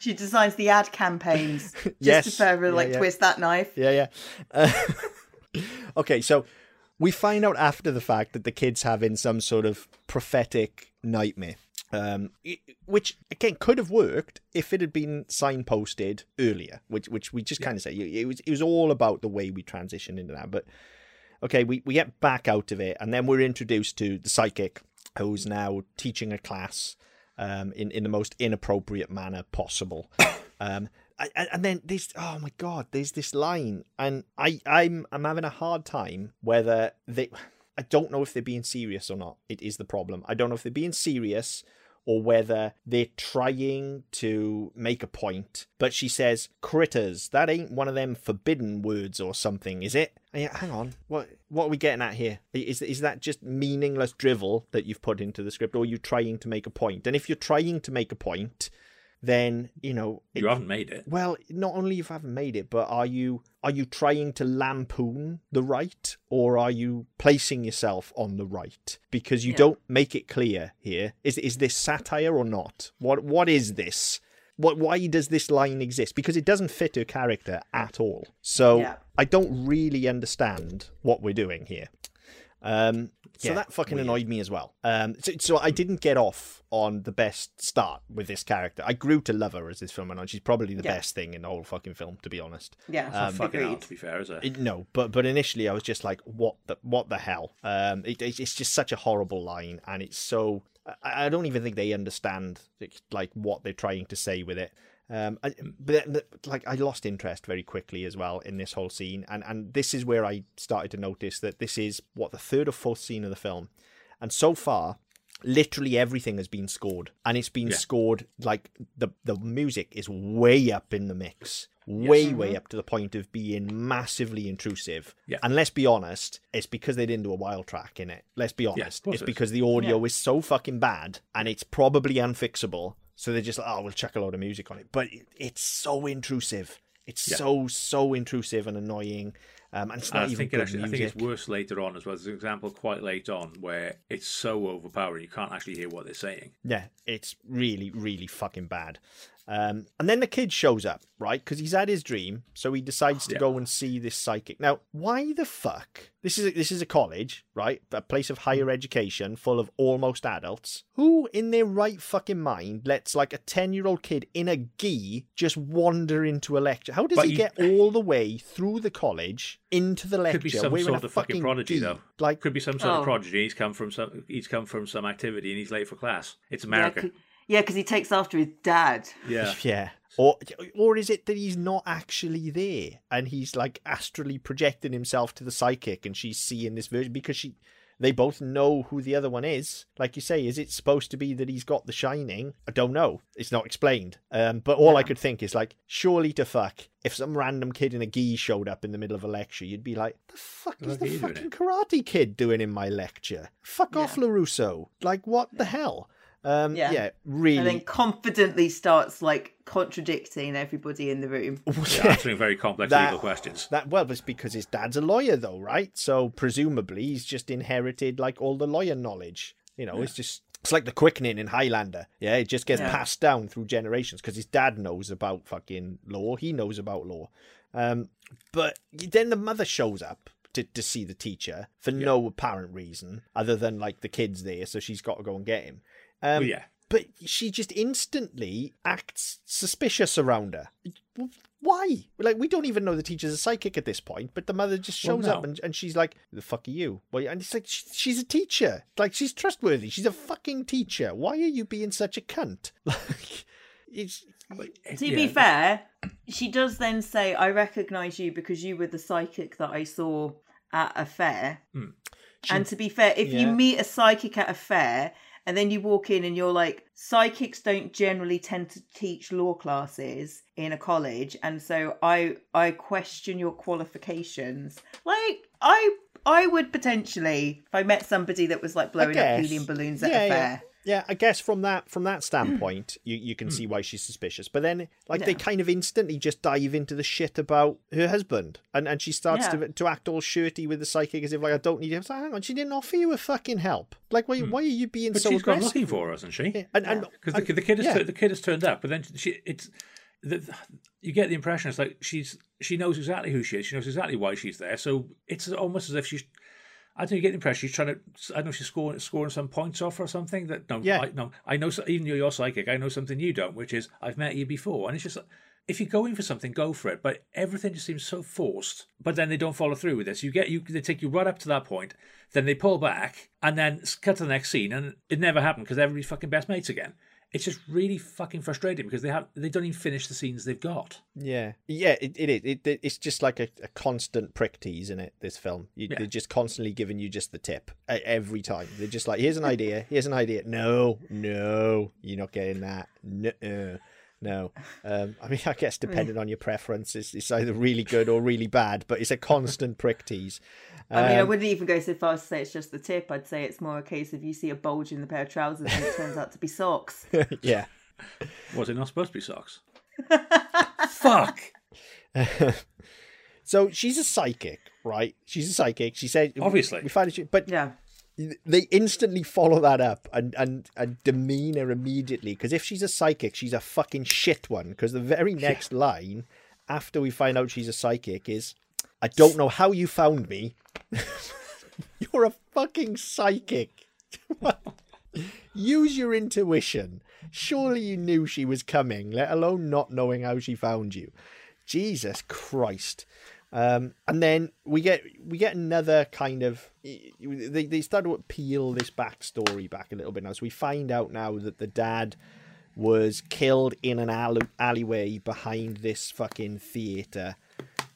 she designs the ad campaigns. Yes. Just to further twist that knife. Yeah. Okay, so we find out after the fact that the kid's having some sort of prophetic nightmare. Which again could have worked if it had been signposted earlier, which we just kind of say it was all about the way we transitioned into that. But okay, we get back out of it, and then we're introduced to the psychic, who's now teaching a class in the most inappropriate manner possible. And then this, oh my god, there's this line, and I'm having a hard time whether they. I don't know if they're being serious or not. It is the problem. I don't know if they're being serious or whether they're trying to make a point. But she says, critters, that ain't one of them forbidden words or something, is it? Yeah, hang on. What are we getting at here? Is that just meaningless drivel that you've put into the script, or are you trying to make a point? And if you're trying to make a point, then, you know... you haven't made it. Well, not only you haven't made it, but are you trying to lampoon the right, or are you placing yourself on the right? Because you don't make it clear here. Is this satire or not? What is this? Why does this line exist? Because it doesn't fit her character at all. So I don't really understand what we're doing here. So that fucking annoyed me as well. So I didn't get off on the best start with this character. I grew to love her as this film went on. She's probably the best thing in the whole fucking film, to be honest. Yeah, fucking hell, to be fair, is it? No, but initially I was just like, what the hell? It's just such a horrible line, and it's so I don't even think they understand like what they're trying to say with it. I lost interest very quickly as well in this whole scene, and this is where I started to notice that this is the third or fourth scene of the film, and so far literally everything has been scored, and it's been scored like the music is way up in the mix, way up to the point of being massively intrusive. And let's be honest, it's because they didn't do a wild track in it. Let's be honest, it's because the audio is so fucking bad and it's probably unfixable. So they're just like, we'll chuck a load of music on it. But it's so intrusive. It's so intrusive and annoying. And it's not I think it's worse later on as well. There's an example quite late on where it's so overpowering you can't actually hear what they're saying. Yeah, it's really, really fucking bad. And then the kid shows up, right? Because he's had his dream, so he decides to go and see this psychic. Now, why the fuck? This is a college, right? A place of higher education full of almost adults. Who in their right fucking mind lets like a 10-year-old kid in a gi just wander into a lecture? How does he get all the way through the college into the lecture? Could be some sort of fucking prodigy, though. Like, could be some sort of prodigy. He's come from some activity and he's late for class. It's America. Yeah, because he takes after his dad. Yeah. Or is it that he's not actually there and he's like astrally projecting himself to the psychic and she's seeing this version because they both know who the other one is. Like you say, is it supposed to be that he's got the Shining? I don't know. It's not explained. But all I could think is like, surely to fuck, if some random kid in a gi showed up in the middle of a lecture, you'd be like, the fuck is the fucking Karate Kid doing in my lecture? Fuck off, LaRusso. Like, what the hell? Really. And then confidently starts like contradicting everybody in the room. Answering very complex legal questions. Well, it's because his dad's a lawyer though, right? So presumably he's just inherited like all the lawyer knowledge. You know, it's like the quickening in Highlander. Yeah, it just gets passed down through generations because his dad knows about fucking law. He knows about law. But then the mother shows up to see the teacher for no apparent reason other than like the kid's there, so she's got to go and get him. But she just instantly acts suspicious around her. Why? Like, we don't even know the teacher's a psychic at this point, but the mother just shows up and she's like, the fuck are you? And it's like, she's a teacher. Like, she's trustworthy. She's a fucking teacher. Why are you being such a cunt? Like, to be fair, she does then say, I recognise you because you were the psychic that I saw at a fair. Mm. And to be fair, if you meet a psychic at a fair... And then you walk in and you're like, psychics don't generally tend to teach law classes in a college. And so I question your qualifications. Like, I would potentially, if I met somebody that was like blowing up helium balloons at a fair. Yeah, I guess from that standpoint, you can see why she's suspicious. But then, like, they kind of instantly just dive into the shit about her husband, and she starts to act all shirty with the psychic as if like, I don't need him. Like, hang on, she didn't offer you a fucking help. Like, why are you being so aggressive? But she's gone looking for her, hasn't she? Yeah. And because the kid has turned up, but then you get the impression it's like she knows exactly who she is. She knows exactly why she's there. So it's almost as if she's. I don't get the impression she's trying to. I don't know if she's scoring some points off or something. I know. Even though you're psychic, I know something you don't, which is I've met you before. And it's just if you're going for something, go for it. But everything just seems so forced. But then they don't follow through with this. They take you right up to that point, then they pull back, and then cut to the next scene, and it never happened because everybody's fucking best mates again. It's just really fucking frustrating because they don't even finish the scenes they've got. Yeah, it's just like a constant prick tease in it. This film, they're just constantly giving you just the tip every time. They're just like, here's an idea. No, you're not getting that. No. I mean, I guess depending on your preferences, it's either really good or really bad. But it's a constant prick tease. I mean, I wouldn't even go so far as to say it's just the tip. I'd say it's more a case of you see a bulge in the pair of trousers and it turns out to be socks. Yeah. Was it not supposed to be socks? Fuck! So she's a psychic, right? She's a psychic. She said... Obviously. We find it, but... Yeah. They instantly follow that up and demean her immediately. Because if she's a psychic, she's a fucking shit one. Because the very next line, after we find out she's a psychic, is... I don't know how you found me. You're a fucking psychic. Use your intuition. Surely you knew she was coming, let alone not knowing how she found you. Jesus Christ. And then we get another kind of... They start to peel this backstory back a little bit now. So we find out now that the dad was killed in an alleyway behind this fucking theatre.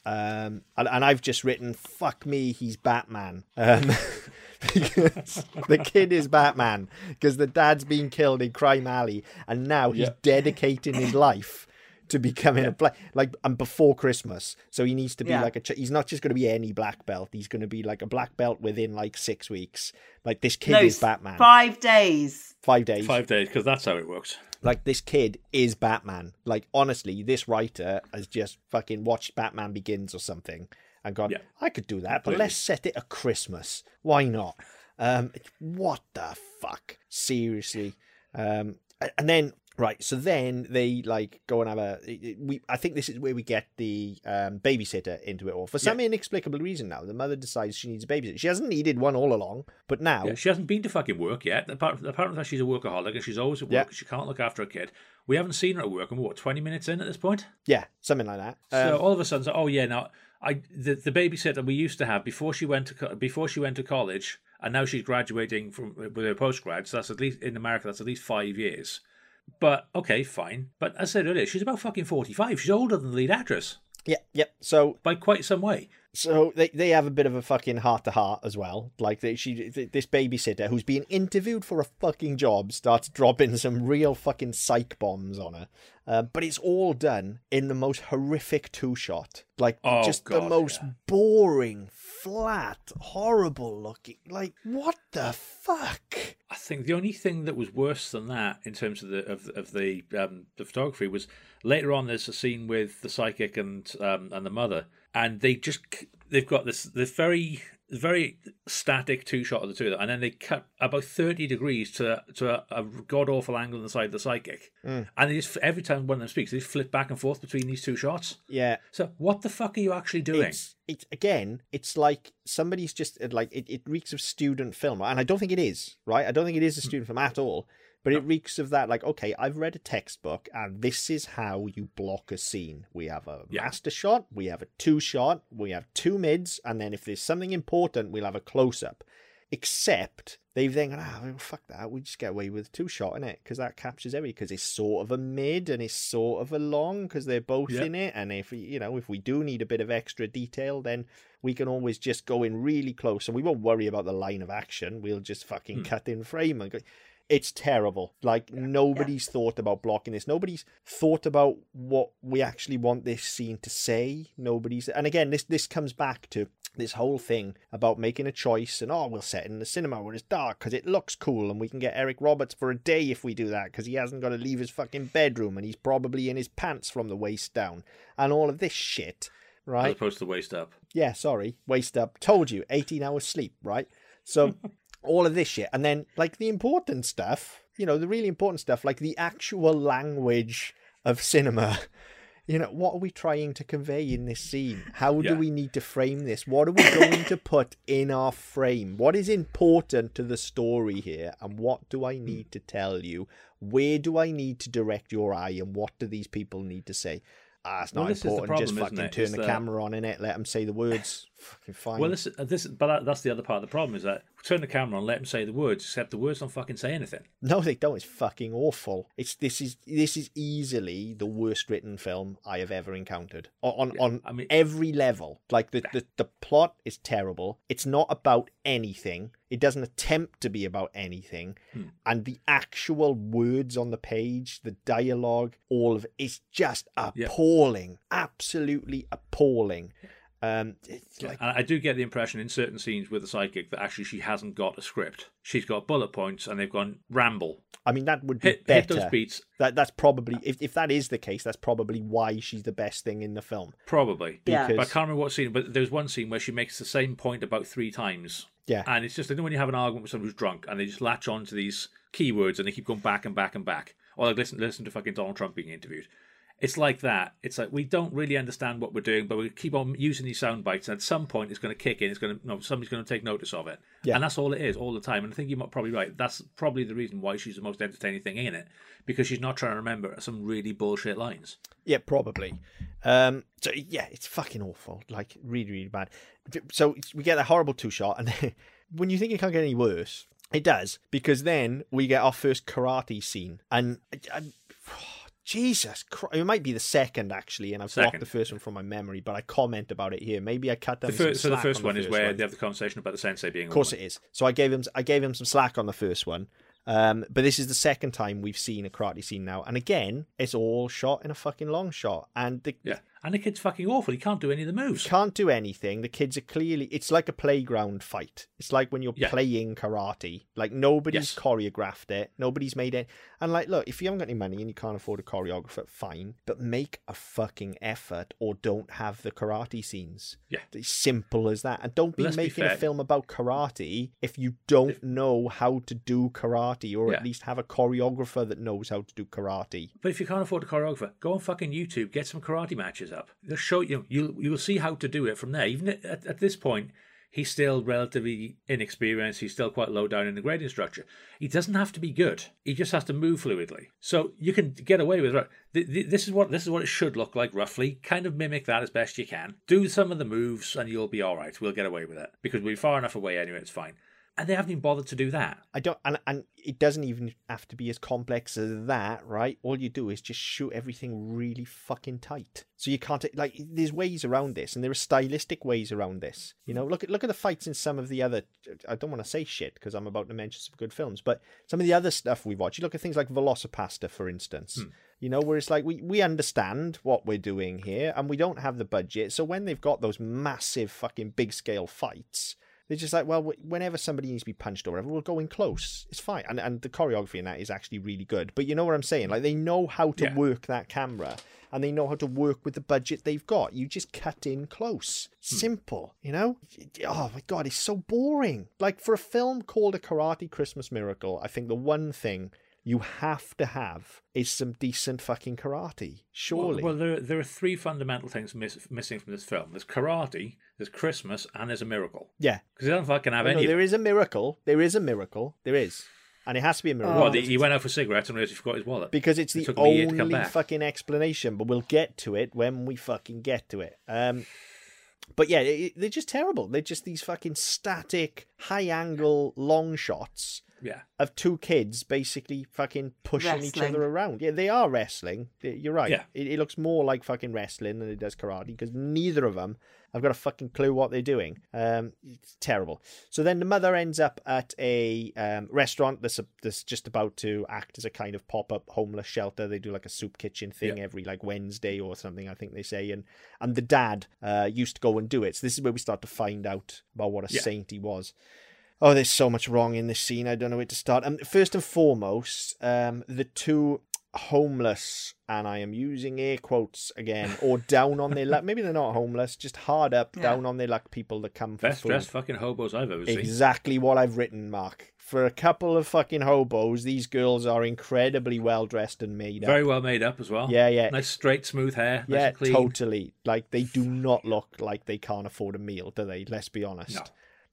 And I've just written, fuck me, he's Batman. Because the kid is Batman, because the dad's been killed in Crime Alley, and now he's dedicating his life to becoming a black, like, and before Christmas. So he needs to be like he's not just going to be any black belt. He's going to be like a black belt within like 6 weeks. Like, this kid is Batman. 5 days. 5 days. 5 days, because that's how it works. Like, this kid is Batman. Like, honestly, this writer has just fucking watched Batman Begins or something and gone, I could do that, but let's set it at Christmas. Why not? What the fuck? Seriously. And then, right, so then they, like, go and have I think this is where we get the babysitter into it all. For some inexplicable reason now, the mother decides she needs a babysitter. She hasn't needed one all along, but now... Yeah, she hasn't been to fucking work yet. Apparently she's a workaholic and she's always at work. Yeah. She can't look after her kid. We haven't seen her at work, and what, 20 minutes in at this point? Yeah, something like that. So all of a sudden, the babysitter we used to have before she went to college, and now she's graduating with her postgrad, so that's at least, in America, that's at least 5 years. But, okay, fine. But as I said earlier, she's about fucking 45. She's older than the lead actress. Yep. So by quite some way. So they have a bit of a fucking heart-to-heart as well. Like, this babysitter who's being interviewed for a fucking job starts dropping some real fucking psych bombs on her. But it's all done in the most horrific two-shot. Like, the most boring, flat, horrible looking. Like, what the fuck? I think the only thing that was worse than that in terms of the photography was later on there's a scene with the psychic and the mother. And they've got this very, very static two-shot of the two of them. And then they cut about 30 degrees to a god-awful angle on the side of the psychic. Mm. And they just, every time one of them speaks, they flip back and forth between these two shots. Yeah. So what the fuck are you actually doing? It's like somebody's just, like, it reeks of student film. And I don't think it is, right? I don't think it is a student film at all. But it reeks of that, like, okay, I've read a textbook, and this is how you block a scene. We have a master shot, we have a two-shot, we have two mids, and then if there's something important, we'll have a close-up. Except they've then gone, fuck that, we just get away with two-shot, innit? Because that captures everything, because it's sort of a mid, and it's sort of a long, because they're both in it, and if we do need a bit of extra detail, then we can always just go in really close, and we won't worry about the line of action, we'll just fucking cut in frame and go... It's terrible. Like, nobody's thought about blocking this. Nobody's thought about what we actually want this scene to say. Nobody's... And again, this comes back to this whole thing about making a choice and, we'll set it in the cinema when it's dark because it looks cool and we can get Eric Roberts for a day if we do that because he hasn't got to leave his fucking bedroom and he's probably in his pants from the waist down and all of this shit, right? As opposed to waist up. Yeah, sorry. Waist up. Told you. 18 hours sleep, right? So... all of this shit. And then, like, the important stuff, the really important stuff, like the actual language of cinema. What are we trying to convey in this scene? How do we need to frame this? What are we going to put in our frame? What is important to the story here? And what do I need to tell you? Where do I need to direct your eye? And what do these people need to say? It's not important. Problem, just fucking turn the camera on, innit? Let them say the words. Fucking fine. Well, that's the other part of the problem is that turn the camera on, let them say the words, except the words don't fucking say anything. No, they don't. It's fucking awful. This is easily the worst written film I have ever encountered on every level. Like the plot is terrible. It's not about anything. It doesn't attempt to be about anything, and the actual words on the page, the dialogue, all of it's just appalling. Absolutely appalling. I do get the impression in certain scenes with the psychic that actually she hasn't got a script. She's got bullet points and they've gone ramble. I mean, that would be better. Hit those beats. That's probably, if that is the case, that's probably why she's the best thing in the film. Probably. Yeah. Because... I can't remember what scene, but there's one scene where she makes the same point about 3 times. Yeah. And it's just, I know when you have an argument with someone who's drunk and they just latch on to these keywords and they keep going back and back and back. Or like, listen to fucking Donald Trump being interviewed. It's like that. It's like, we don't really understand what we're doing, but we keep on using these sound bites, and at some point it's going to kick in. Somebody's going to take notice of it. Yeah. And that's all it is, all the time. And I think you're probably right. That's probably the reason why she's the most entertaining thing in it, because she's not trying to remember some really bullshit lines. Yeah, probably. It's fucking awful. Like, really, really bad. So we get that horrible two-shot, and when you think it can't get any worse, it does, because then we get our first karate scene. And... Jesus Christ. It might be the second, actually, and I've blocked the first one from my memory, but I comment about it here. Maybe I cut down some slack. So the first one is where they have the conversation about the sensei being a woman. Of course it is. So I gave him some slack on the first one. But this is the second time we've seen a karate scene now. And again, it's all shot in a fucking long shot. And the kid's fucking awful. He can't do any of the moves. Can't do anything. The kids are clearly... It's like a playground fight. It's like when you're playing karate. Like, nobody's choreographed it. Nobody's made it. And like, look, if you haven't got any money and you can't afford a choreographer, fine. But make a fucking effort or don't have the karate scenes. Yeah. It's simple as that. And don't be making a film about karate if you don't know how to do karate. Or at least have a choreographer that knows how to do karate. But if you can't afford a choreographer, go on fucking YouTube, get some karate matches up. They'll show you. You'll see how to do it from there. Even at this point, he's still relatively inexperienced. He's still quite low down in the grading structure. He doesn't have to be good. He just has to move fluidly. So you can get away with it. This is what it should look like, roughly. Kind of mimic that as best you can. Do some of the moves, and you'll be all right. We'll get away with it because we're far enough away anyway. It's fine. And they haven't even bothered to do that. I don't, and it doesn't even have to be as complex as that, right? All you do is just shoot everything really fucking tight. So you can't, like, there's ways around this, and there are stylistic ways around this. You know, look at the fights in some of the other, I don't want to say shit, because I'm about to mention some good films, but some of the other stuff we watch, you look at things like Velocipasta, for instance. Hmm. You know, where it's like, we understand what we're doing here, and we don't have the budget, so when they've got those massive fucking big-scale fights, they're just like, well, whenever somebody needs to be punched or whatever, we'll go in close. It's fine. And the choreography in that is actually really good. But you know what I'm saying? Like, they know how to work that camera, and they know how to work with the budget they've got. You just cut in close. Simple, you know? Oh, my God, it's so boring. Like, for a film called A Karate Christmas Miracle, I think the one thing you have to have is some decent fucking karate, surely. Well, there are three fundamental things missing from this film. There's karate, there's Christmas, and there's a miracle. Yeah. Because they don't fucking have any. There is a miracle. And it has to be a miracle. Well, he went out for cigarettes and realized he forgot his wallet. Because it's the only fucking explanation, but we'll get to it when we fucking get to it. But yeah, they're just terrible. They're just these fucking static, high-angle long shots. Yeah. Of two kids basically fucking pushing each other around. Yeah, they are wrestling. You're right. Yeah. It looks more like fucking wrestling than it does karate, because neither of them have got a fucking clue what they're doing. It's terrible. So then the mother ends up at a restaurant that's just about to act as a kind of pop-up homeless shelter. They do like a soup kitchen thing every like Wednesday or something, I think they say. And the dad used to go and do it. So this is where we start to find out about what a saint he was. Oh, there's so much wrong in this scene. I don't know where to start. First and foremost, the two homeless, and I am using air quotes again, or down on their luck. Maybe they're not homeless, just hard up, down on their luck people that come for food. Best-dressed fucking hobos I've ever seen. Exactly what I've written, Mark. For a couple of fucking hobos, these girls are incredibly well-dressed and made up. Very well made up as well. Yeah, yeah. Nice straight, smooth hair. Yeah, nice and clean. Totally. Like, they do not look like they can't afford a meal, do they? Let's be honest. No.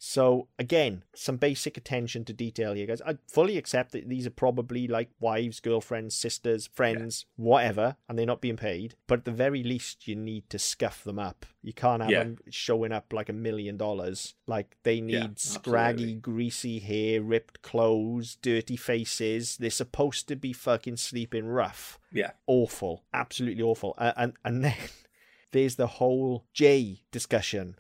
So, again, some basic attention to detail here, guys. I fully accept that these are probably, like, wives, girlfriends, sisters, friends, whatever, and they're not being paid. But at the very least, you need to scuff them up. You can't have them showing up like $1 million. Like, they need scraggy, greasy hair, ripped clothes, dirty faces. They're supposed to be fucking sleeping rough. Yeah. Awful. Absolutely awful. And then there's the whole J discussion.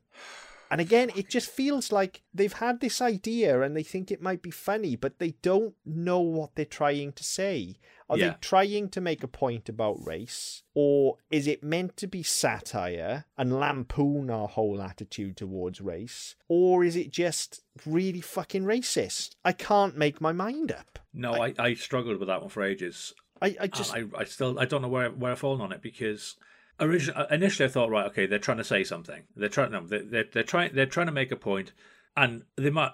And again, it just feels like they've had this idea and they think it might be funny, but they don't know what they're trying to say. Are they trying to make a point about race? Or is it meant to be satire and lampoon our whole attitude towards race? Or is it just really fucking racist? I can't make my mind up. No, I struggled with that one for ages. I don't know where I've fallen on it, because initially, I thought, right, okay, they're trying to say something. They're trying to make a point, and they might.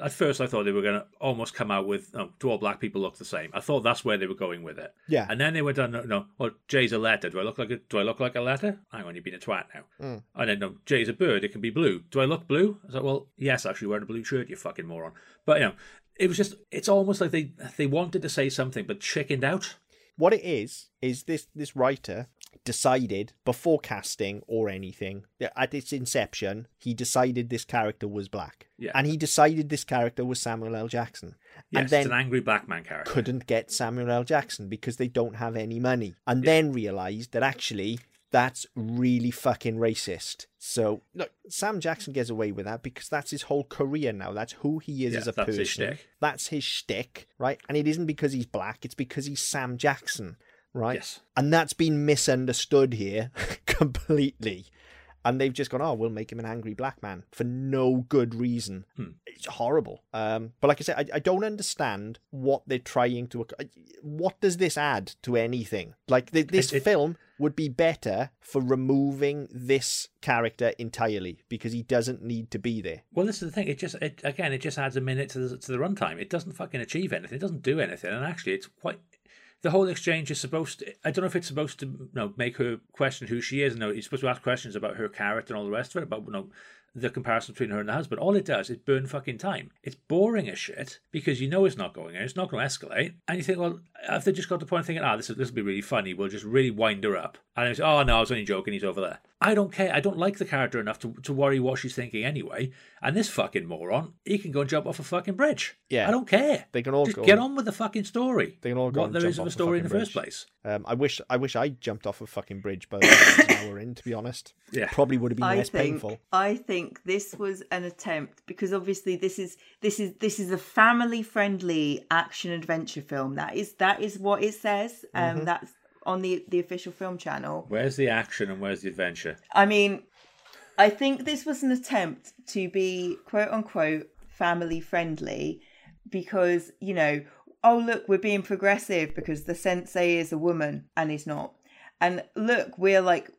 At first, I thought they were going to almost come out with, "Do all black people look the same?" I thought that's where they were going with it. Yeah. And then they went on, no, well, Jay's a letter. Do I look like a letter? Hang on, you've been a twat now. Mm. And then no, Jay's a bird. It can be blue. Do I look blue? I was like, well, yes, actually, wearing a blue shirt, you fucking moron. But you know, it was just. It's almost like they wanted to say something but chickened out. What it is this writer decided before casting or anything, at its inception, he decided this character was black. Yeah. And he decided this character was Samuel L. Jackson. Yes, and then it's an angry black man character. Couldn't get Samuel L. Jackson because they don't have any money. And then realised that actually that's really fucking racist. So, look, Sam Jackson gets away with that because that's his whole career now. That's who he is as a person. His shtick. That's his shtick, right? And it isn't because he's black. It's because he's Sam Jackson. Right. Yes. And that's been misunderstood here completely. And they've just gone, oh, we'll make him an angry black man for no good reason. Hmm. It's horrible. But like I said, I don't understand what they're trying to. What does this add to anything? Like, this film would be better for removing this character entirely because he doesn't need to be there. Well, this is the thing. It just adds a minute to the runtime. It doesn't fucking achieve anything. It doesn't do anything. And actually, it's quite. The whole exchange is supposed to, I don't know if it's supposed to, you know, make her question who she is. You know, you're supposed to ask questions about her character and all the rest of it, about, you know, the comparison between her and the husband. All it does is burn fucking time. It's boring as shit because you know it's not going in. It's not going to escalate. And you think, well, if they just got to the point of thinking, this will be really funny, we'll just really wind her up. And it's, oh, no, I was only joking, he's over there. I don't care. I don't like the character enough to worry what she's thinking anyway. And this fucking moron, he can go and jump off a fucking bridge. Yeah. I don't care. They can all just go get on with the fucking story. They can all go what and there jump is of a story in the first place. I wish I jumped off a fucking bridge by the time we're in, to be honest. Yeah. It probably would have been less painful. I think this was an attempt, because obviously this is a family friendly action adventure film. That is what it says. That's on the official film channel. Where's the action and where's the adventure? I mean, I think this was an attempt to be quote unquote family friendly because, you know, oh look, we're being progressive because the sensei is a woman and he's not. And look, we're like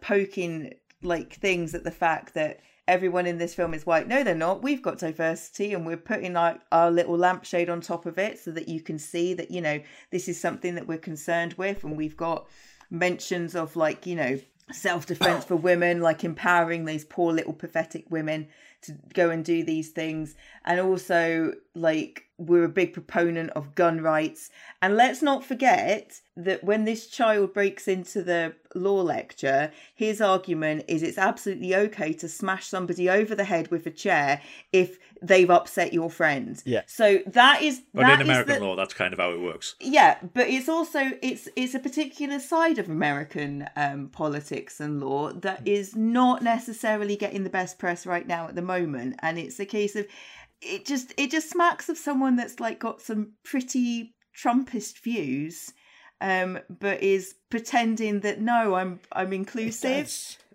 poking like things at the fact that everyone in this film is white. No, they're not. We've got diversity and we're putting like our little lampshade on top of it so that you can see that, you know, this is something that we're concerned with. And we've got mentions of like, you know, self-defense for women, like empowering these poor little pathetic women to go and do these things. And also like we're a big proponent of gun rights. And let's not forget that when this child breaks into the law lecture, his argument is it's absolutely okay to smash somebody over the head with a chair if they've upset your friend. Yeah. So that is... But in American law, that's kind of how it works. Yeah, but it's also, it's a particular side of American politics and law that is not necessarily getting the best press right now at the moment. And it's a case of... It just smacks of someone that's like got some pretty Trumpist views, but is pretending that no, I'm inclusive.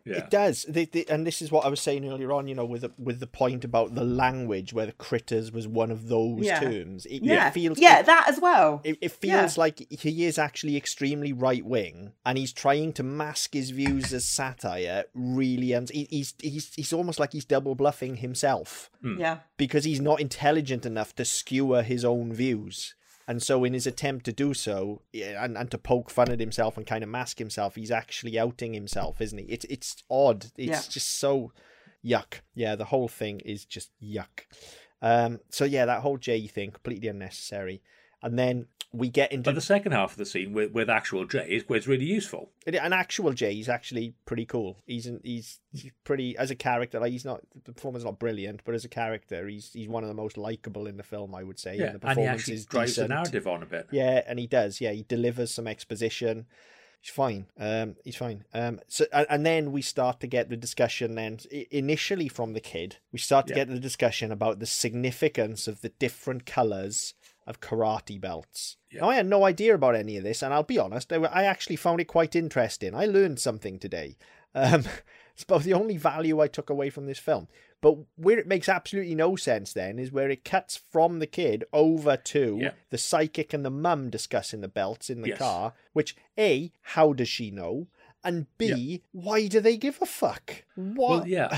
It does. And this is what I was saying earlier on. You know, with the point about the language, where the critters was one of those terms. It feels that as well. It feels like he is actually extremely right wing, and he's trying to mask his views as satire. Really, and he's almost like he's double bluffing himself. Yeah, because he's not intelligent enough to skewer his own views. And so in his attempt to do so and to poke fun at himself and kind of mask himself, he's actually outing himself, isn't he? It's odd. It's just so yuck. Yeah, the whole thing is just yuck. So yeah, that whole Jay thing, completely unnecessary. And then we get into... But the second half of the scene with actual Jay is really useful. An actual Jay is actually pretty cool. He's pretty... As a character, like the performance is not brilliant, but as a character, he's one of the most likeable in the film, I would say. Yeah, and the performance and he actually drives the narrative on a bit. Yeah, and he does. Yeah, he delivers some exposition. He's fine. So, and then we start to get the discussion then, initially from the kid, we start to get the discussion about the significance of the different colours of karate belts. Yep. Now, I had no idea about any of this, and I'll be honest, I actually found it quite interesting. I learned something today. It's about the only value I took away from this film. But where it makes absolutely no sense then is where it cuts from the kid over to the psychic and the mum discussing the belts in the car, which A, how does she know? And B, why do they give a fuck? What? Well, yeah.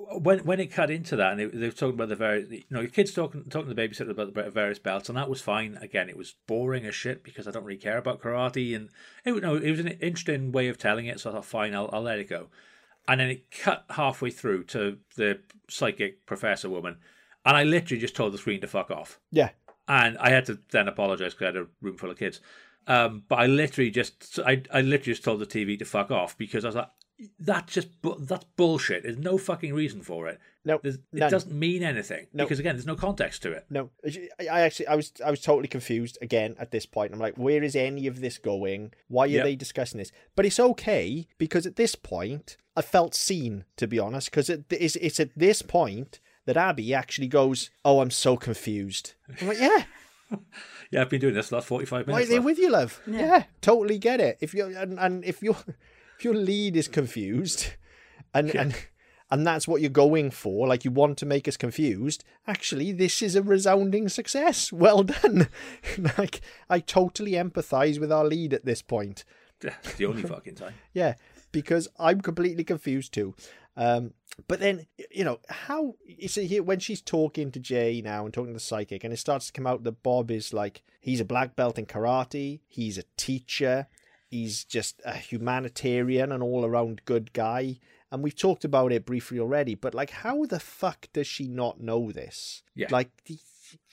When it cut into that, and they were talking about the various... You know, your kid's talking to the babysitter about the various belts, and that was fine. Again, it was boring as shit because I don't really care about karate. And it was an interesting way of telling it, so I thought, fine, I'll let it go. And then it cut halfway through to the psychic professor woman, and I literally just told the screen to fuck off. Yeah. And I had to then apologise because I had a room full of kids. But I literally just... I literally just told the TV to fuck off because I was like... That's bullshit. There's no fucking reason for it. No, it doesn't mean anything because again, there's no context to it. No, I was totally confused again at this point. I'm like, where is any of this going? Why are they discussing this? But it's okay because at this point, I felt seen, to be honest, because it's at this point that Abby actually goes, "Oh, I'm so confused." I'm like, yeah. Yeah, I've been doing this the last 45 minutes. Right there with you, love. Yeah. Totally get it. If your lead is confused and that's what you're going for, like you want to make us confused, actually, this is a resounding success. Well done. Like, I totally empathize with our lead at this point. It's the only fucking time. Yeah, because I'm completely confused too. But then, you know, how is it here when she's talking to Jay now and talking to the psychic and it starts to come out that Bob is like, he's a black belt in karate. He's a teacher. He's just a humanitarian and all-around good guy. And we've talked about it briefly already, but, like, how the fuck does she not know this? Yeah. Like,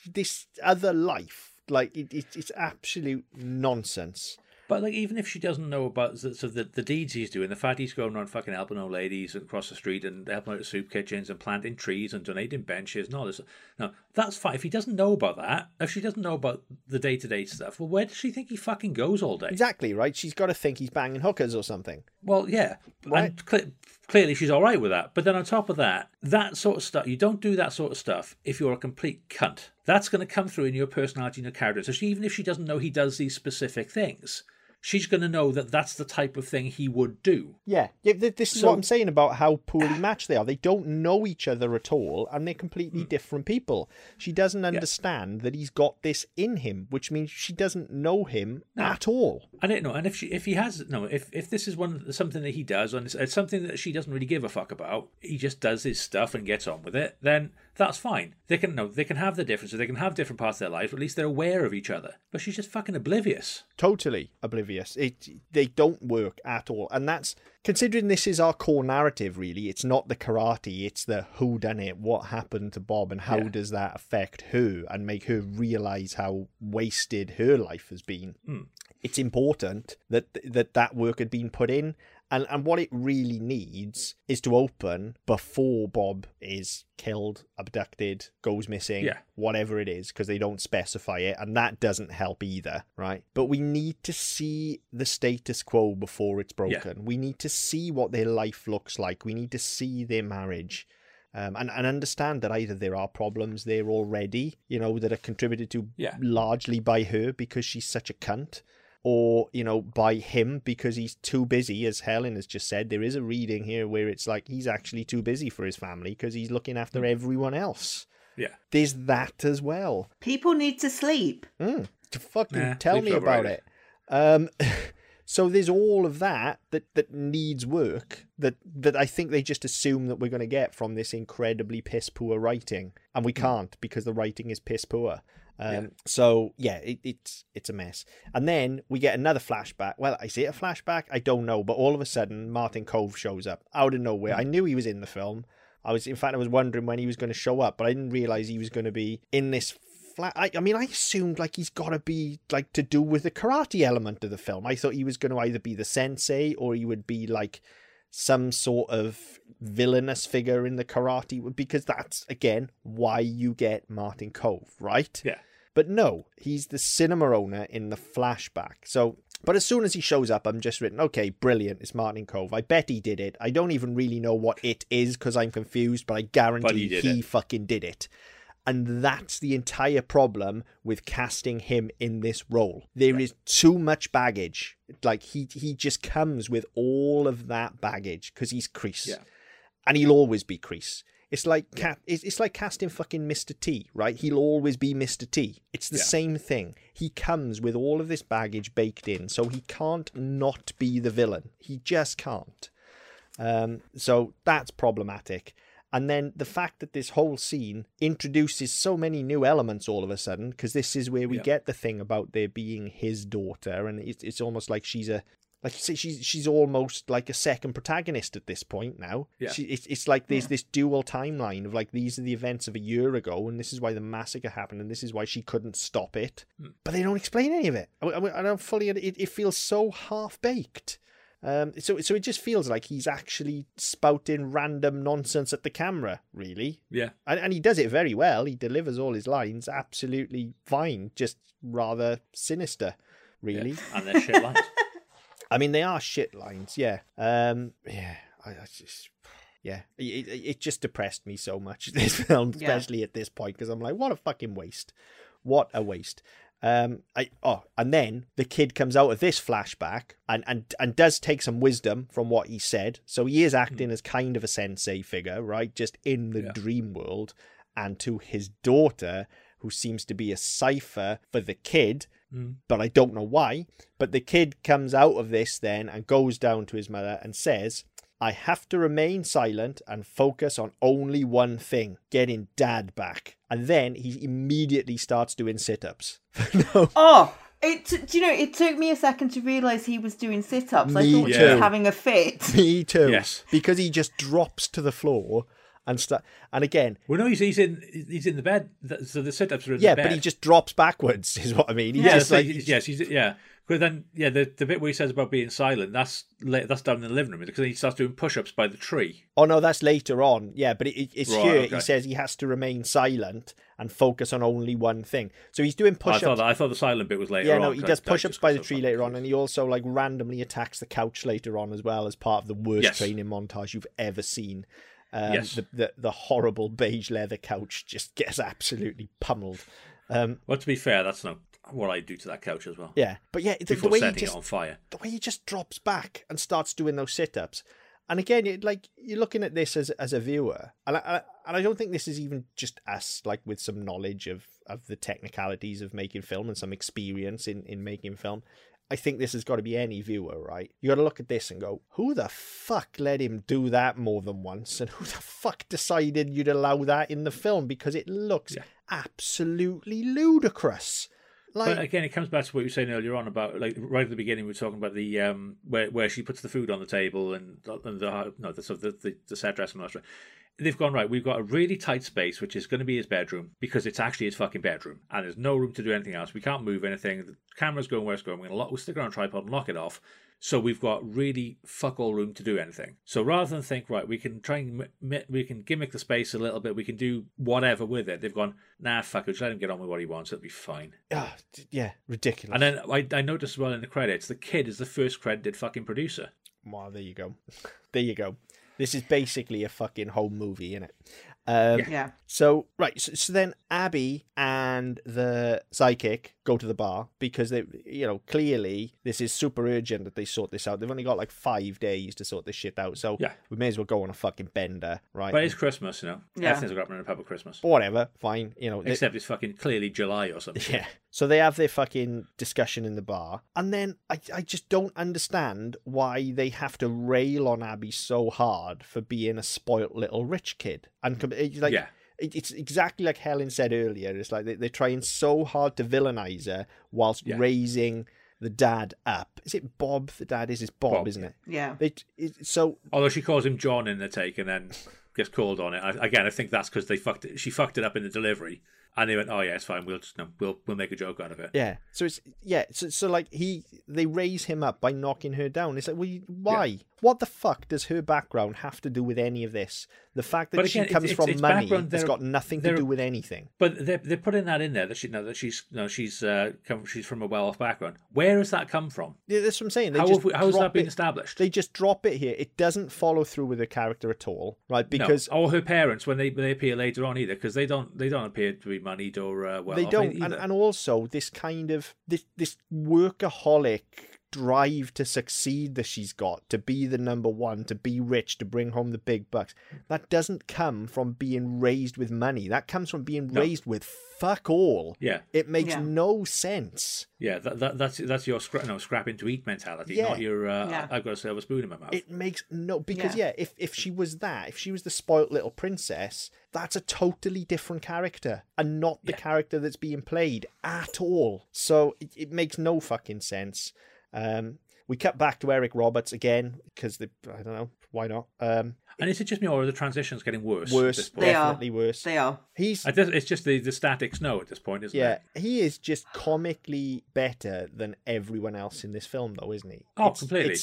this other life. Like, it's absolute nonsense. But like, even if she doesn't know about the deeds he's doing, the fact he's going around fucking helping old ladies across the street and helping out at soup kitchens and planting trees and donating benches and all this, no, that's fine. If he doesn't know about that, if she doesn't know about the day-to-day stuff, well, where does she think he fucking goes all day? Exactly, right? She's got to think he's banging hookers or something. Well, yeah. Right. And clearly she's all right with that. But then on top of that, that sort of stuff, you don't do that sort of stuff if you're a complete cunt. That's going to come through in your personality and your character. So she, even if she doesn't know he does these specific things, she's going to know that that's the type of thing he would do. Yeah, yeah, this is what I'm saying about how poorly matched they are. They don't know each other at all, and they're completely different people. She doesn't understand that he's got this in him, which means she doesn't know him at all. I don't know. And if this is something that he does, and it's something that she doesn't really give a fuck about, he just does his stuff and gets on with it, then that's fine. They can have their differences. They can have different parts of their life. But at least they're aware of each other. But she's just fucking oblivious. Totally oblivious. They don't work at all. And that's, considering this is our core narrative, really. It's not the karate. It's the whodunit, what happened to Bob, and how does that affect her and make her realise how wasted her life has been. Mm. It's important that work had been put in. And what it really needs is to open before Bob is killed, abducted, goes missing, whatever it is, because they don't specify it, and that doesn't help either, right? But we need to see the status quo before it's broken. Yeah. We need to see what their life looks like. We need to see their marriage. And understand that either there are problems there already, you know, that are contributed to largely by her because she's such a cunt, or, you know, by him because he's too busy, as Helen has just said. There is a reading here where it's like he's actually too busy for his family because he's looking after everyone else. Yeah. There's that as well. People need to sleep. To fucking tell me about it. So there's all of that needs work that I think they just assume that we're going to get from this incredibly piss-poor writing. And we can't, because the writing is piss-poor. So yeah, it's a mess. And then we get another flashback. Well, is it a flashback? I don't know, but all of a sudden Martin Kove shows up out of nowhere. I knew he was in the film. I was wondering when he was going to show up, but I didn't realize he was going to be in this flat. I mean, I assumed like he's got to be like to do with the karate element of the film. I thought he was going to either be the sensei, or he would be like some sort of villainous figure in the karate, because that's, again, why you get Martin Kove, right? Yeah. But no, he's the cinema owner in the flashback. So, but as soon as he shows up, I'm just written, okay, brilliant, it's Martin Kove. I bet he did it. I don't even really know what it is because I'm confused, but I guarantee he fucking did it. And that's the entire problem with casting him in this role. There is too much baggage. Like, he just comes with all of that baggage because he's Kreese. Yeah. And he'll always be Kreese. It's like it's like casting fucking Mr. T, right? He'll always be Mr. T. It's the same thing. He comes with all of this baggage baked in, so he can't not be the villain. He just can't. So that's problematic. And then the fact that this whole scene introduces so many new elements all of a sudden, because this is where we get the thing about there being his daughter, and it's almost like she's a, like you say, she's almost like a second protagonist at this point now. Yeah. It's like there's this dual timeline of like, these are the events of a year ago, and this is why the massacre happened, and this is why she couldn't stop it. But they don't explain any of it. I don't fully. It feels so half-baked. So it just feels like he's actually spouting random nonsense at the camera, really. Yeah. And he does it very well. He delivers all his lines absolutely fine, just rather sinister, really. Yeah. And they're shit lines. I mean, they are shit lines, yeah. It just depressed me so much, this film, especially at this point, because I'm like, what a fucking waste. What a waste. And then the kid comes out of this flashback and does take some wisdom from what he said. So he is acting as kind of a sensei figure, right? Just in the dream world. And to his daughter, who seems to be a cipher for the kid, but I don't know why. But the kid comes out of this then and goes down to his mother and says, I have to remain silent and focus on only one thing, getting Dad back. And then he immediately starts doing sit-ups. No. Oh, do you know, it took me a second to realise he was doing sit-ups. I thought he was having a fit. Me too. Yes. Because he just drops to the floor and stuff. And again, well, no, he's in the bed. So the setups are in the bed. Yeah, but he just drops backwards, is what I mean. He's just like, yes. But then, yeah, the bit where he says about being silent, that's down in the living room, because he starts doing push-ups by the tree. Oh, no, that's later on. Yeah, but it's right, here. Okay. He says he has to remain silent and focus on only one thing. So he's doing push-ups. Oh, I thought the silent bit was later on. Yeah, no, he does push-ups by the tree later on, and he also like randomly attacks the couch later on as well, as part of the worst training montage you've ever seen. The horrible beige leather couch just gets absolutely pummeled. Well, to be fair, that's not what I do to that couch as well. Yeah, but yeah, before the way setting it on fire, the way he just drops back and starts doing those sit-ups, and again, you're looking at this as a viewer, and I don't think this is even just us, like with some knowledge of the technicalities of making film and some experience in making film. I think this has got to be any viewer, right? You got to look at this and go, who the fuck let him do that more than once, and who the fuck decided you'd allow that in the film, because it looks absolutely ludicrous. But again, it comes back to what you were saying earlier on about, like, right at the beginning, we were talking about the where she puts the food on the table and the set dress and all that. They've gone, right, we've got a really tight space, which is going to be his bedroom, because it's actually his fucking bedroom, and there's no room to do anything else. We can't move anything. The camera's going where it's going. We'll stick it on a tripod and lock it off. So we've got really fuck all room to do anything. So rather than think, right, we can try and gimmick the space a little bit, we can do whatever with it, they've gone, nah, fuck it, just let him get on with what he wants, it'll be fine. Yeah, ridiculous. And then I noticed as well in the credits, the kid is the first credited fucking producer. Wow, there you go. There you go. This is basically a fucking home movie, isn't it? Yeah. So, right. So then Abby and the psychic go to the bar, because they, clearly this is super urgent that they sort this out. They've only got like 5 days to sort this shit out. So we may as well go on a fucking bender, right? But it's Christmas, Yeah. Everything's got happening in a pub at Christmas. Or whatever. Fine. Except it's fucking clearly July or something. Yeah. So they have their fucking discussion in the bar. And then I just don't understand why they have to rail on Abby so hard for being a spoilt little rich kid. And it's exactly like Helen said earlier. It's like they're trying so hard to villainize her whilst raising the dad up. Is it Bob? The dad is Bob, isn't it? Yeah. Although she calls him John in the take and then gets called on it. I think that's because she fucked it up in the delivery. And they went, oh yeah, it's fine. We'll make a joke out of it. Yeah. So it's they raise him up by knocking her down. It's like, well, why? Yeah. What the fuck does her background have to do with any of this? The fact that she comes from money has got nothing to do with anything. But they're putting that in there she's from a well-off background. Where has that come from? Yeah, that's what I'm saying. How has that been established? They just drop it here. It doesn't follow through with her character at all, right? Because or her parents when they appear later on either, because they don't appear to be moneyed or well. They don't, and also this kind of this workaholic drive to succeed that she's got, to be the number one, to be rich, to bring home the big bucks, that doesn't come from being raised with money. That comes from being raised with fuck all. Yeah, it makes no sense. Yeah, that's your scrapping to eat mentality, not your I've got to serve a spoon in my mouth. It makes no, because if she was the spoilt little princess, that's a totally different character, and not the character that's being played at all. So it makes no fucking sense. We cut back to Eric Roberts again, because I don't know, why not? And is it just me, or are the transitions getting worse? Worse, at this point? Definitely worse. They are. It's just the static snow at this point, isn't it? Yeah, he is just comically better than everyone else in this film, though, isn't he? Oh, completely.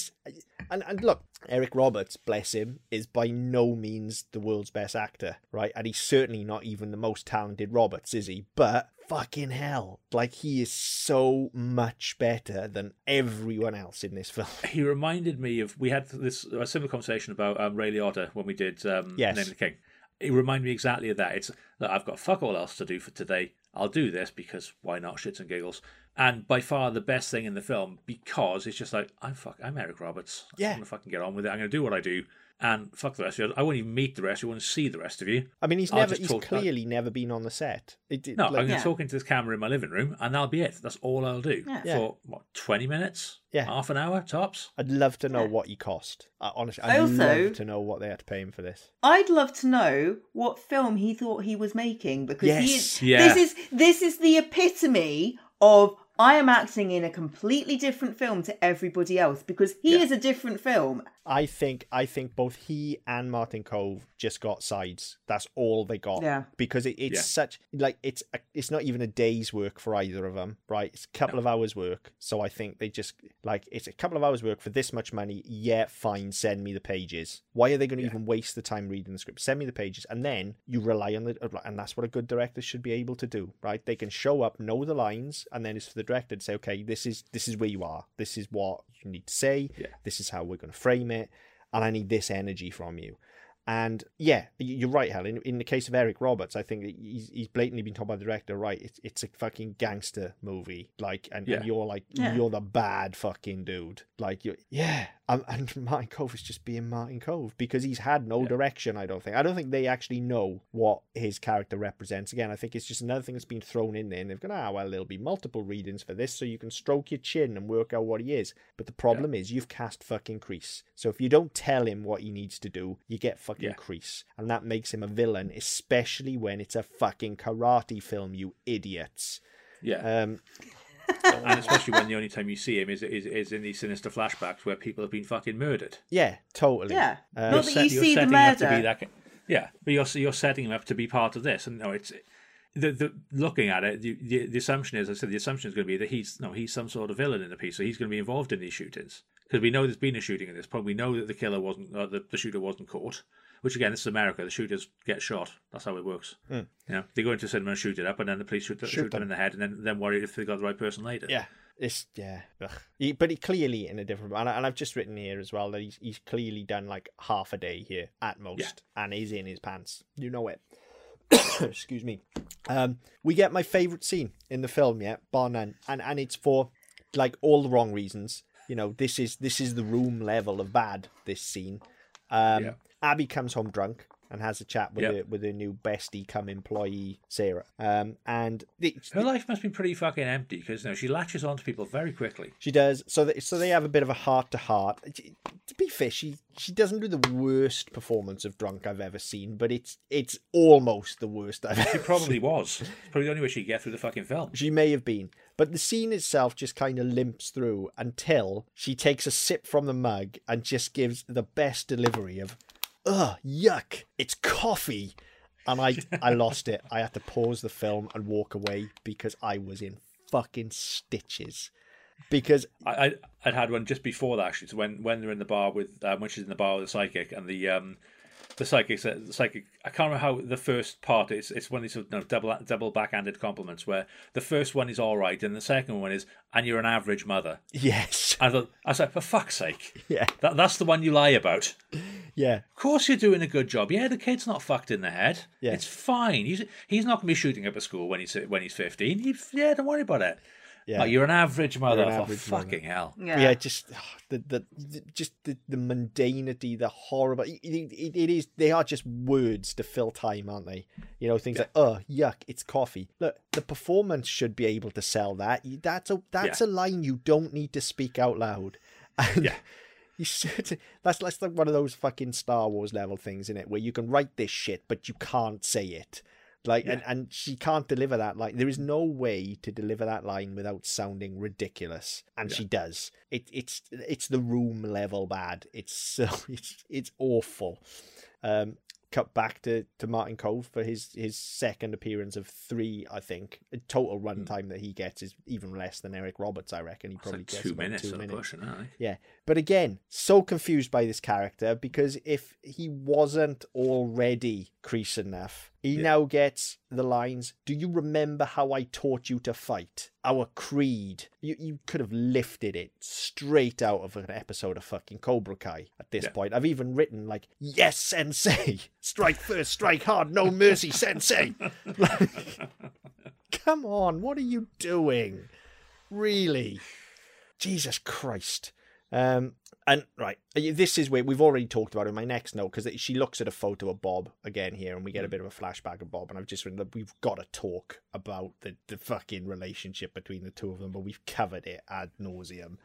And look, Eric Roberts, bless him, is by no means the world's best actor, right? And he's certainly not even the most talented Roberts, is he? But fucking hell, like, he is so much better than everyone else in this film. He reminded me of, we had this a similar conversation about Ray Liotta when we did Name of the King. It reminded me exactly of that. It's that I've got fuck all else to do for today, I'll do this because why not, shits and giggles. And by far the best thing in the film, because it's just like, I'm Eric Roberts. I'm gonna fucking get on with it. I'm gonna do what I do. And fuck the rest of you. I won't even meet the rest. You won't see the rest of you. I mean, he's clearly never been on the set. I'm going to talk into this camera in my living room, and that'll be it. That's all I'll do for, what, 20 minutes? Yeah. Half an hour, tops? I'd love to know what he cost. Honestly, I'd love to know what they had to pay him for this. I'd love to know what film he thought he was making, because this is the epitome of, I am acting in a completely different film to everybody else, because he is a different film I think both he and Martin Kove just got sides. That's all they got. Yeah. Because it's such, like, it's not even a day's work for either of them, right? It's a couple of hours work. So I think they just, like, it's a couple of hours work for this much money. Yeah, fine, send me the pages. Why are they going to even waste the time reading the script? Send me the pages. And then you rely on the, and that's what a good director should be able to do, right? They can show up, know the lines, and then it's for the director to say, okay, this is where you are. This is what you need to say. Yeah. This is how we're going to frame it. And I need this energy from you. And yeah, you're right, Helen. In the case of Eric Roberts, I think that he's blatantly been told by the director, right, it's a fucking gangster movie. Like, and you're like, you're the bad fucking dude. Like, and Martin Kove is just being Martin Kove because he's had no direction, I don't think. I don't think they actually know what his character represents. Again, I think it's just another thing that's been thrown in there. And they've gone, well, there'll be multiple readings for this, so you can stroke your chin and work out what he is. But the problem is you've cast fucking Kreese. So if you don't tell him what he needs to do, you get fucking Kreese. And that makes him a villain, especially when it's a fucking karate film, you idiots. Yeah. And especially when the only time you see him is in these sinister flashbacks where people have been fucking murdered. Yeah, totally. Yeah. Not that you see the murder. But you're setting him up to be part of this. And no, it's... looking at it, the assumption is, going to be that he's some sort of villain in the piece, so he's going to be involved in these shootings because we know there's been a shooting at this point. We know that the killer wasn't, the shooter wasn't caught. Which again, this is America. The shooters get shot. That's how it works. Mm. You know, they go into a cinema and shoot it up, and then the police shoot them in the head, and then worry if they got the right person later. Yeah. But he clearly in a different, and I've just written here as well that he's clearly done like half a day here at most, and he's in his pants. You know it. Excuse me. We get my favorite scene in the film, bar none, and it's for like all the wrong reasons. You know, this is the Room level of bad. This scene, Abby comes home drunk and has a chat with her new bestie, come employee Sarah. And her life must be pretty fucking empty because she latches onto people very quickly. She does. So they have a bit of a heart to heart. To be fair, she doesn't do the worst performance of drunk I've ever seen, but it's almost the worst I've ever seen. She probably was. It's probably the only way she'd get through the fucking film. She may have been. But the scene itself just kind of limps through until she takes a sip from the mug and just gives the best delivery of, ugh, yuck, it's coffee. And I lost it. I had to pause the film and walk away because I was in fucking stitches. Because I'd had one just before that, actually. So when they're in the bar with when she's in the bar with the psychic, and the psychic, I can't remember how the first part is. It's one of these double backhanded compliments where the first one is all right and the second one is, and you're an average mother. Yes. I was like, for fuck's sake. Yeah. That's the one you lie about. Yeah. Of course you're doing a good job. Yeah, the kid's not fucked in the head. Yeah. It's fine. He's not going to be shooting up a school when he's 15. Yeah, don't worry about it. Yeah. Like, you're an average mother. Fucking hell. Yeah, just the mundanity, the horrible. It is. They are just words to fill time, aren't they? You know, things like, oh, yuck, it's coffee. Look, the performance should be able to sell that. That's a line you don't need to speak out loud. And you should. That's like one of those fucking Star Wars level things, isn't it? Where you can write this shit, but you can't say it. Like, and she can't deliver that line. There is no way to deliver that line without sounding ridiculous, and she does. It's the Room level bad. It's awful. Cut back to Martin Kove for his second appearance of 3, I think. The total runtime that he gets is even less than Eric Roberts, I reckon. He probably gets 2 minutes. Yeah. But again, so confused by this character because if he wasn't already Kreese enough, he now gets the lines, do you remember how I taught you to fight? Our creed. You could have lifted it straight out of an episode of fucking Cobra Kai at this point. I've even written like, yes, sensei. Strike first, strike hard, no mercy, sensei. Like, come on, what are you doing? Really? Jesus Christ. And right, this is where we've already talked about it in my next note because she looks at a photo of Bob again here, and we get a bit of a flashback of Bob. And I've just written that we've got to talk about the fucking relationship between the two of them, but we've covered it ad nauseum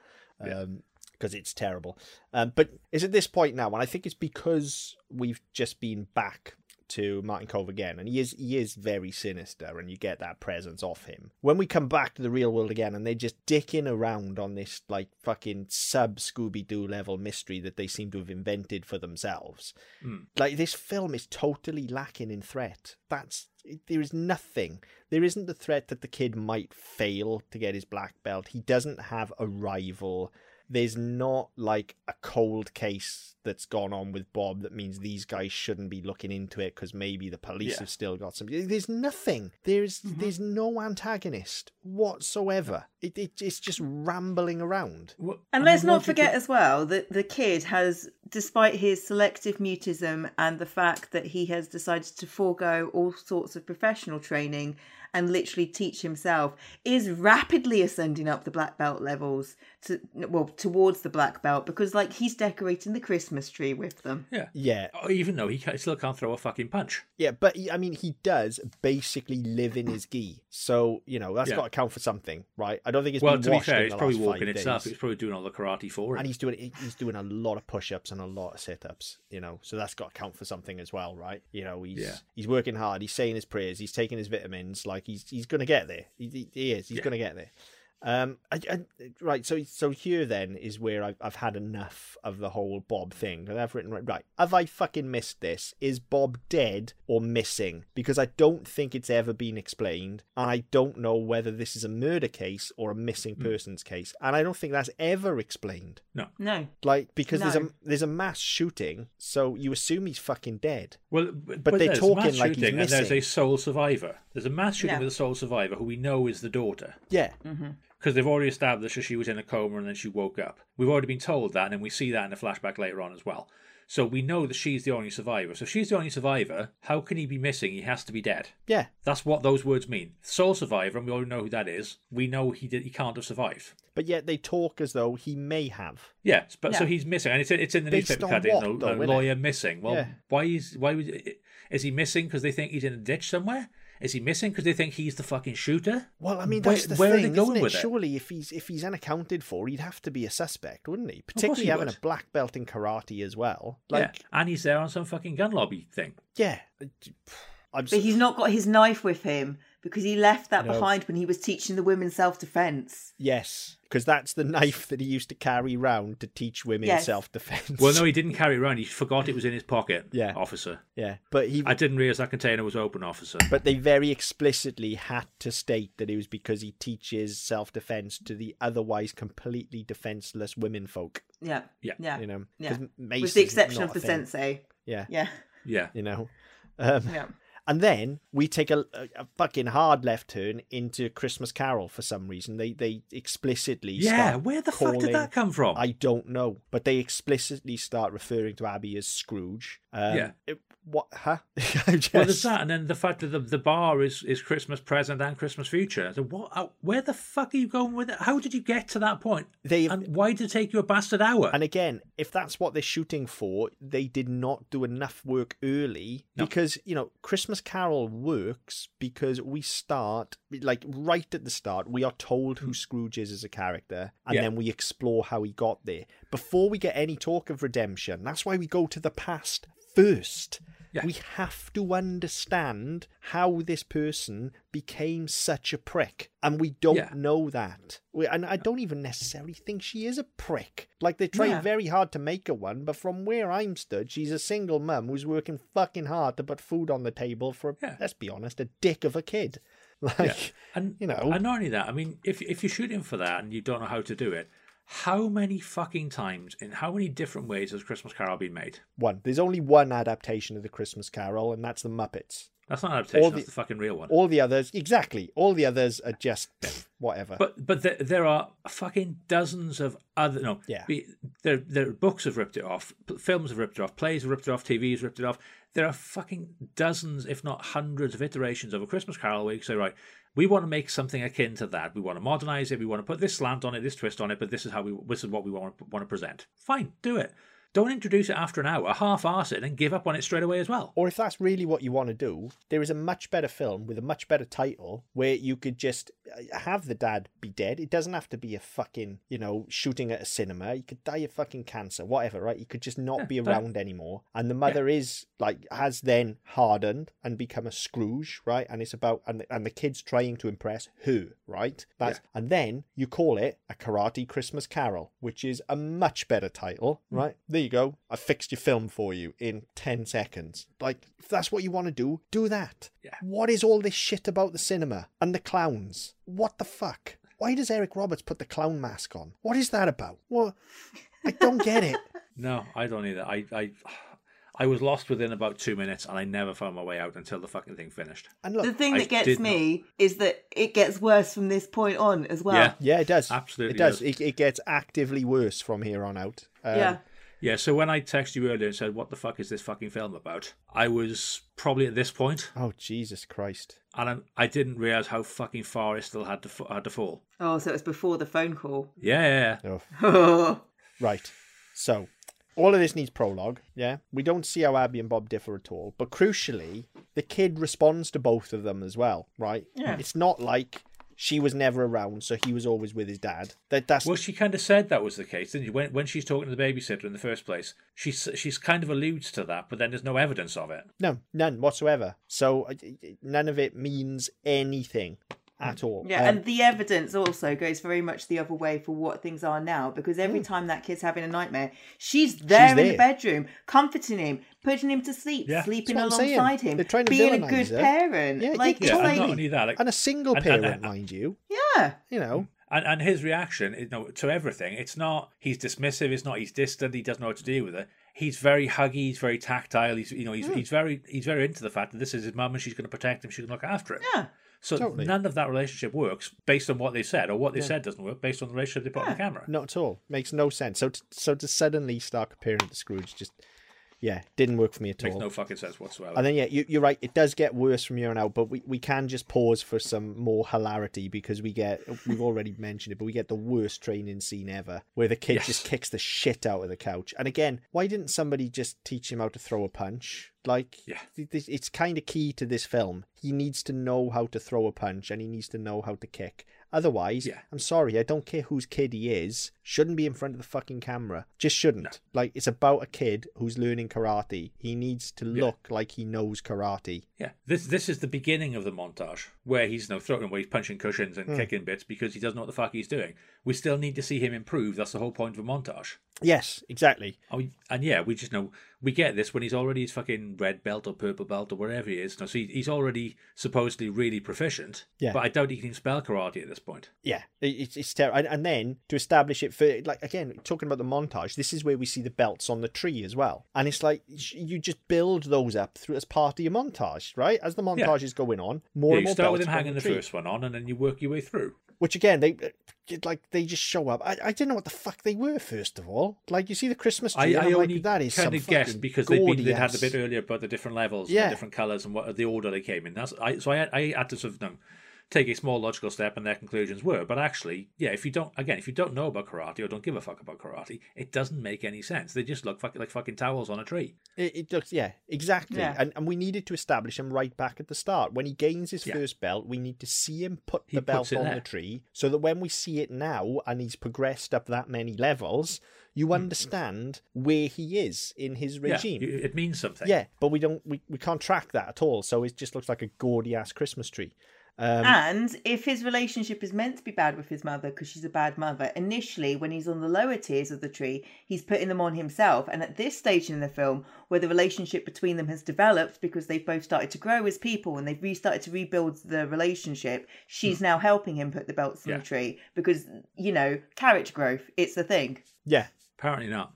because it's terrible. But it's at this point now, and I think it's because we've just been back to Martin Kove again, and he is very sinister, and you get that presence off him. When we come back to the real world again, and they're just dicking around on this, like, fucking sub-Scooby-Doo level mystery that they seem to have invented for themselves. Mm. Like, this film is totally lacking in threat. There is nothing. There isn't the threat that the kid might fail to get his black belt. He doesn't have a rival. There's not, like, a cold case that's gone on with Bob that means these guys shouldn't be looking into it because maybe the police have still got something. There's nothing. There's no antagonist whatsoever. It's just rambling around. And let's not forget as well that the kid has, despite his selective mutism and the fact that he has decided to forego all sorts of professional training and literally teach himself, is rapidly ascending up the black belt levels to, well, towards the black belt, because, like, he's decorating the Christmas tree with them. Yeah. Yeah. Even though he still can't throw a fucking punch. Yeah, but, I mean, he does basically live in his gi. So, you know, that's got to count for something, right? I don't think it's been washed. Well, to be fair, it's probably walking itself. It's probably doing all the karate for it. And he's doing a lot of push-ups and a lot of sit-ups, you know, so that's got to count for something as well, right? You know, he's working hard. He's saying his prayers. He's taking his vitamins, like, he's going to get there. He is. He's going to get there. Right. So here then is where I've had enough of the whole Bob thing. I've written, right. Have I fucking missed this? Is Bob dead or missing? Because I don't think it's ever been explained, and I don't know whether this is a murder case or a missing persons case, and I don't think that's ever explained. No. Like, because there's a mass shooting, so you assume he's fucking dead. Well, but they're talking like he's missing. And there's a sole survivor. There's a mass shooting with a sole survivor who we know is the daughter. Yeah. Mm-hmm. Because they've already established that she was in a coma and then she woke up. We've already been told that, and then we see that in a flashback later on as well. So we know that she's the only survivor. So if she's the only survivor, how can he be missing? He has to be dead. Yeah. That's what those words mean. Sole survivor, and we already know who that is. We know he can't have survived. But yet they talk as though he may have. Yeah, but so he's missing. And it's in the newspaper cut in, the lawyer missing. Well, is he missing because they think he's in a ditch somewhere? Is he missing because they think he's the fucking shooter? Well, I mean, that's the thing, isn't it? Surely if he's unaccounted for, he'd have to be a suspect, wouldn't he? Particularly having a black belt in karate as well. Like, yeah, and he's there on some fucking gun lobby thing. Yeah. But he's not got his knife with him because he left that behind when he was teaching the women self-defense. Yes. Because that's the knife that he used to carry round to teach women self-defense. Well, no, he didn't carry it round. He forgot it was in his pocket, officer. Yeah, but I didn't realise that container was open, officer. But they very explicitly had to state that it was because he teaches self-defense to the otherwise completely defenseless women folk. Yeah, yeah, yeah. You know, with the exception of the sensei. Yeah, yeah, yeah. You know, yeah. And then we take a fucking hard left turn into Christmas Carol for some reason. They explicitly start where the fuck did that come from? I don't know. But they explicitly start referring to Abby as Scrooge. What? Huh? Well, there's that, and then the fact that the bar is Christmas present and Christmas future. So what? Where the fuck are you going with it? How did you get to that point? And why did it take you a bastard hour? And again, if that's what they're shooting for, they did not do enough work early because, you know, Christmas Carol works because we start, like, right at the start, we are told who Scrooge is as a character, and then we explore how he got there. Before we get any talk of redemption, that's why we go to the past first. Yeah. We have to understand how this person became such a prick. And we don't know that. And I don't even necessarily think she is a prick. Like, they tried very hard to make her one, but from where I'm stood, she's a single mum who's working fucking hard to put food on the table for, let's be honest, a dick of a kid. Like, and, you know. And not only that, I mean, if you're shooting for that and you don't know how to do it, how many fucking times, in how many different ways, has Christmas Carol been made? One. There's only one adaptation of the Christmas Carol, and that's the Muppets. That's not an adaptation, that's the fucking real one. All the others, exactly. All the others are just whatever. But there are fucking dozens of other... No, there books have ripped it off, films have ripped it off, plays have ripped it off, TV's ripped it off. There are fucking dozens, if not hundreds, of iterations of A Christmas Carol where you say, right, we want to make something akin to that. We want to modernize it. We want to put this slant on it, this twist on it, but this is what we want to present. Fine, do it. Don't introduce it after an hour, half-arse it, and give up on it straight away as well. Or if that's really what you want to do, there is a much better film with a much better title where you could just have the dad be dead. It doesn't have to be a fucking, you know, shooting at a cinema. He could die of fucking cancer, whatever, right? He could just not be around anymore. And the mother is, like, has then hardened and become a Scrooge, right? And it's about, and the kid's trying to impress her, right? That's, and then you call it A Karate Christmas Carol, which is a much better title, right? There you go. I fixed your film for you in 10 seconds. Like, if that's what you want to do, do that. Yeah. What is all this shit about the cinema and the clowns? What the fuck? Why does Eric Roberts put the clown mask on? What is that about? What? I don't get it. No, I don't either. I was lost within about 2 minutes and I never found my way out until the fucking thing finished. And look, the thing that gets me is that it gets worse from this point on as well. Yeah, yeah, it does. Absolutely. It does. It gets actively worse from here on out. Yeah, so when I texted you earlier and said, what the fuck is this fucking film about? I was probably at this point. Oh, Jesus Christ. And I didn't realise how fucking far it still had to fall. Oh, so it was before the phone call. Yeah. Oh. Right, so... all of this needs prologue, yeah? We don't see how Abby and Bob differ at all. But crucially, the kid responds to both of them as well, right? Yeah. It's not like she was never around, so he was always with his dad. Well, she kind of said that was the case, didn't she? When she's talking to the babysitter in the first place, she's kind of alludes to that, but then there's no evidence of it. No, none whatsoever. So none of it means anything at all. Yeah, and the evidence also goes very much the other way for what things are now, because every time that kid's having a nightmare, she's there in the bedroom, comforting him, putting him to sleep, sleeping alongside him, being a good parent. Yeah, like, and not only that, like, and a single parent, mind you. Yeah. You know. And his reaction to everything, it's not he's dismissive, it's not he's distant, he doesn't know how to deal with it. He's very huggy. He's very tactile. He's very into the fact that this is his mum and she's going to protect him. She's going to look after him. Yeah, so totally. None of that relationship works based on what they said, or what they said doesn't work based on the relationship they put on the camera. Not at all. Makes no sense. So to suddenly start comparing to Scrooge just. Yeah, didn't work for me at all. Makes no fucking sense whatsoever. And then, yeah, you're right. It does get worse from here on out, but we can just pause for some more hilarity because we've already mentioned it, but we get the worst training scene ever where the kid just kicks the shit out of the couch. And again, why didn't somebody just teach him how to throw a punch? Like, it's kind of key to this film. He needs to know how to throw a punch and he needs to know how to kick. Otherwise, I'm sorry, I don't care whose kid he is, shouldn't be in front of the fucking camera. Just shouldn't. No. Like, it's about a kid who's learning karate. He needs to look like he knows karate. Yeah. This is the beginning of the montage where he's throwing away, he's punching cushions and kicking bits because he doesn't know what the fuck he's doing. We still need to see him improve. That's the whole point of a montage. Yes, exactly. We just know we get this when he's already his fucking red belt or purple belt or wherever he is. No, so he's already supposedly really proficient. Yeah. But I doubt he can spell karate at this point. Yeah, it's terrible. And then to establish it for, like, again, talking about the montage, this is where we see the belts on the tree as well. And it's like you just build those up as part of your montage, right? As the montage is going on, more and more. You start belts with him hanging the first one on, and then you work your way through. Which again, they just show up. I didn't know what the fuck they were, first of all. Like, you see the Christmas tree, and I'm like, that is some fucking gorgeous. I kind of guessed because they'd had a bit earlier about the different levels, and different colours, and what the order they came in. So I had to sort of take a small logical step, and their conclusions were. But actually, if you don't know about karate or don't give a fuck about karate, it doesn't make any sense. They just look like fucking towels on a tree. It looks, exactly. Yeah. And we needed to establish him right back at the start. When he gains his first belt, we need to see him put the belt on the tree so that when we see it now and he's progressed up that many levels, you understand where he is in his regime. Yeah, it means something. Yeah, but we can't track that at all. So it just looks like a gaudy-ass Christmas tree. And if his relationship is meant to be bad with his mother because she's a bad mother, initially when he's on the lower tiers of the tree, he's putting them on himself. And at this stage in the film, where the relationship between them has developed because they've both started to grow as people and they've restarted to rebuild the relationship, she's now helping him put the belts in the tree because, carrot growth, it's the thing. Yeah, apparently not.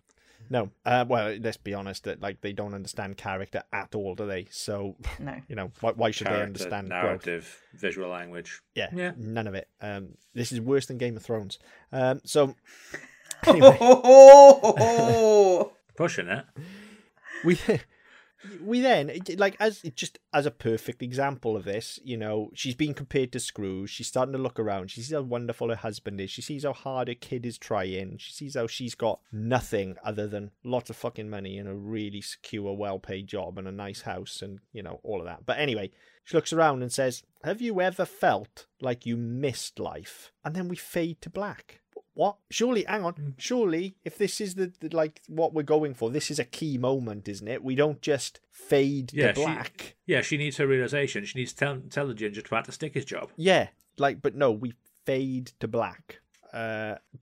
No, well, let's be honest. That they don't understand character at all, do they? So, why should character, they understand narrative, growth? Visual language? Yeah, none of it. This is worse than Game of Thrones. So, anyway. Pushing it. We we then, like, as a perfect example of this, you know, she's being compared to Scrooge. She's starting to look around. She sees how wonderful her husband is. She sees how hard her kid is trying. She sees how she's got nothing other than lots of fucking money and a really secure, well-paid job and a nice house and, you know, all of that. But anyway, she looks around and says, "Have you ever felt like you missed life?" And then we fade to black. What? Surely, hang on. Surely, if this is the like what we're going for, this is a key moment, isn't it? We don't just fade to black. She needs her realization. She needs to tell the ginger twat to stick his job. Yeah, like, but no, we fade to black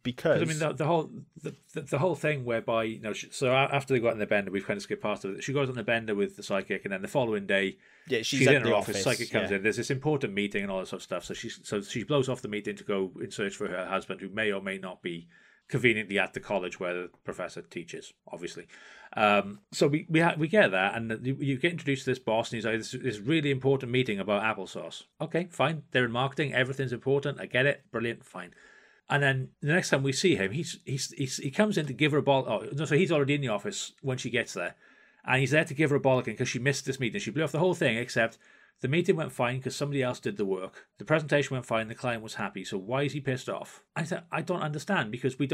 because I mean the whole thing whereby, you know, so after they got in the bender, we've kind of skipped past it. She goes on the bender with the psychic, and then the following day, she's in her office. Psychic comes in. There's this important meeting and all that sort of stuff. So she blows off the meeting to go in search for her husband, who may or may not be conveniently at the college where the professor teaches, obviously. So we get that, and you get introduced to this boss, and he's like, this really important meeting about applesauce. Okay, fine. They're in marketing. Everything's important. I get it. Brilliant. Fine. And then the next time we see him, he comes in to give her a bollock. Oh, no, so he's already in the office when she gets there. And he's there to give her a bollocking because she missed this meeting. She blew off the whole thing, except the meeting went fine because somebody else did the work. The presentation went fine. The client was happy. So why is he pissed off? I said, I don't understand, because we've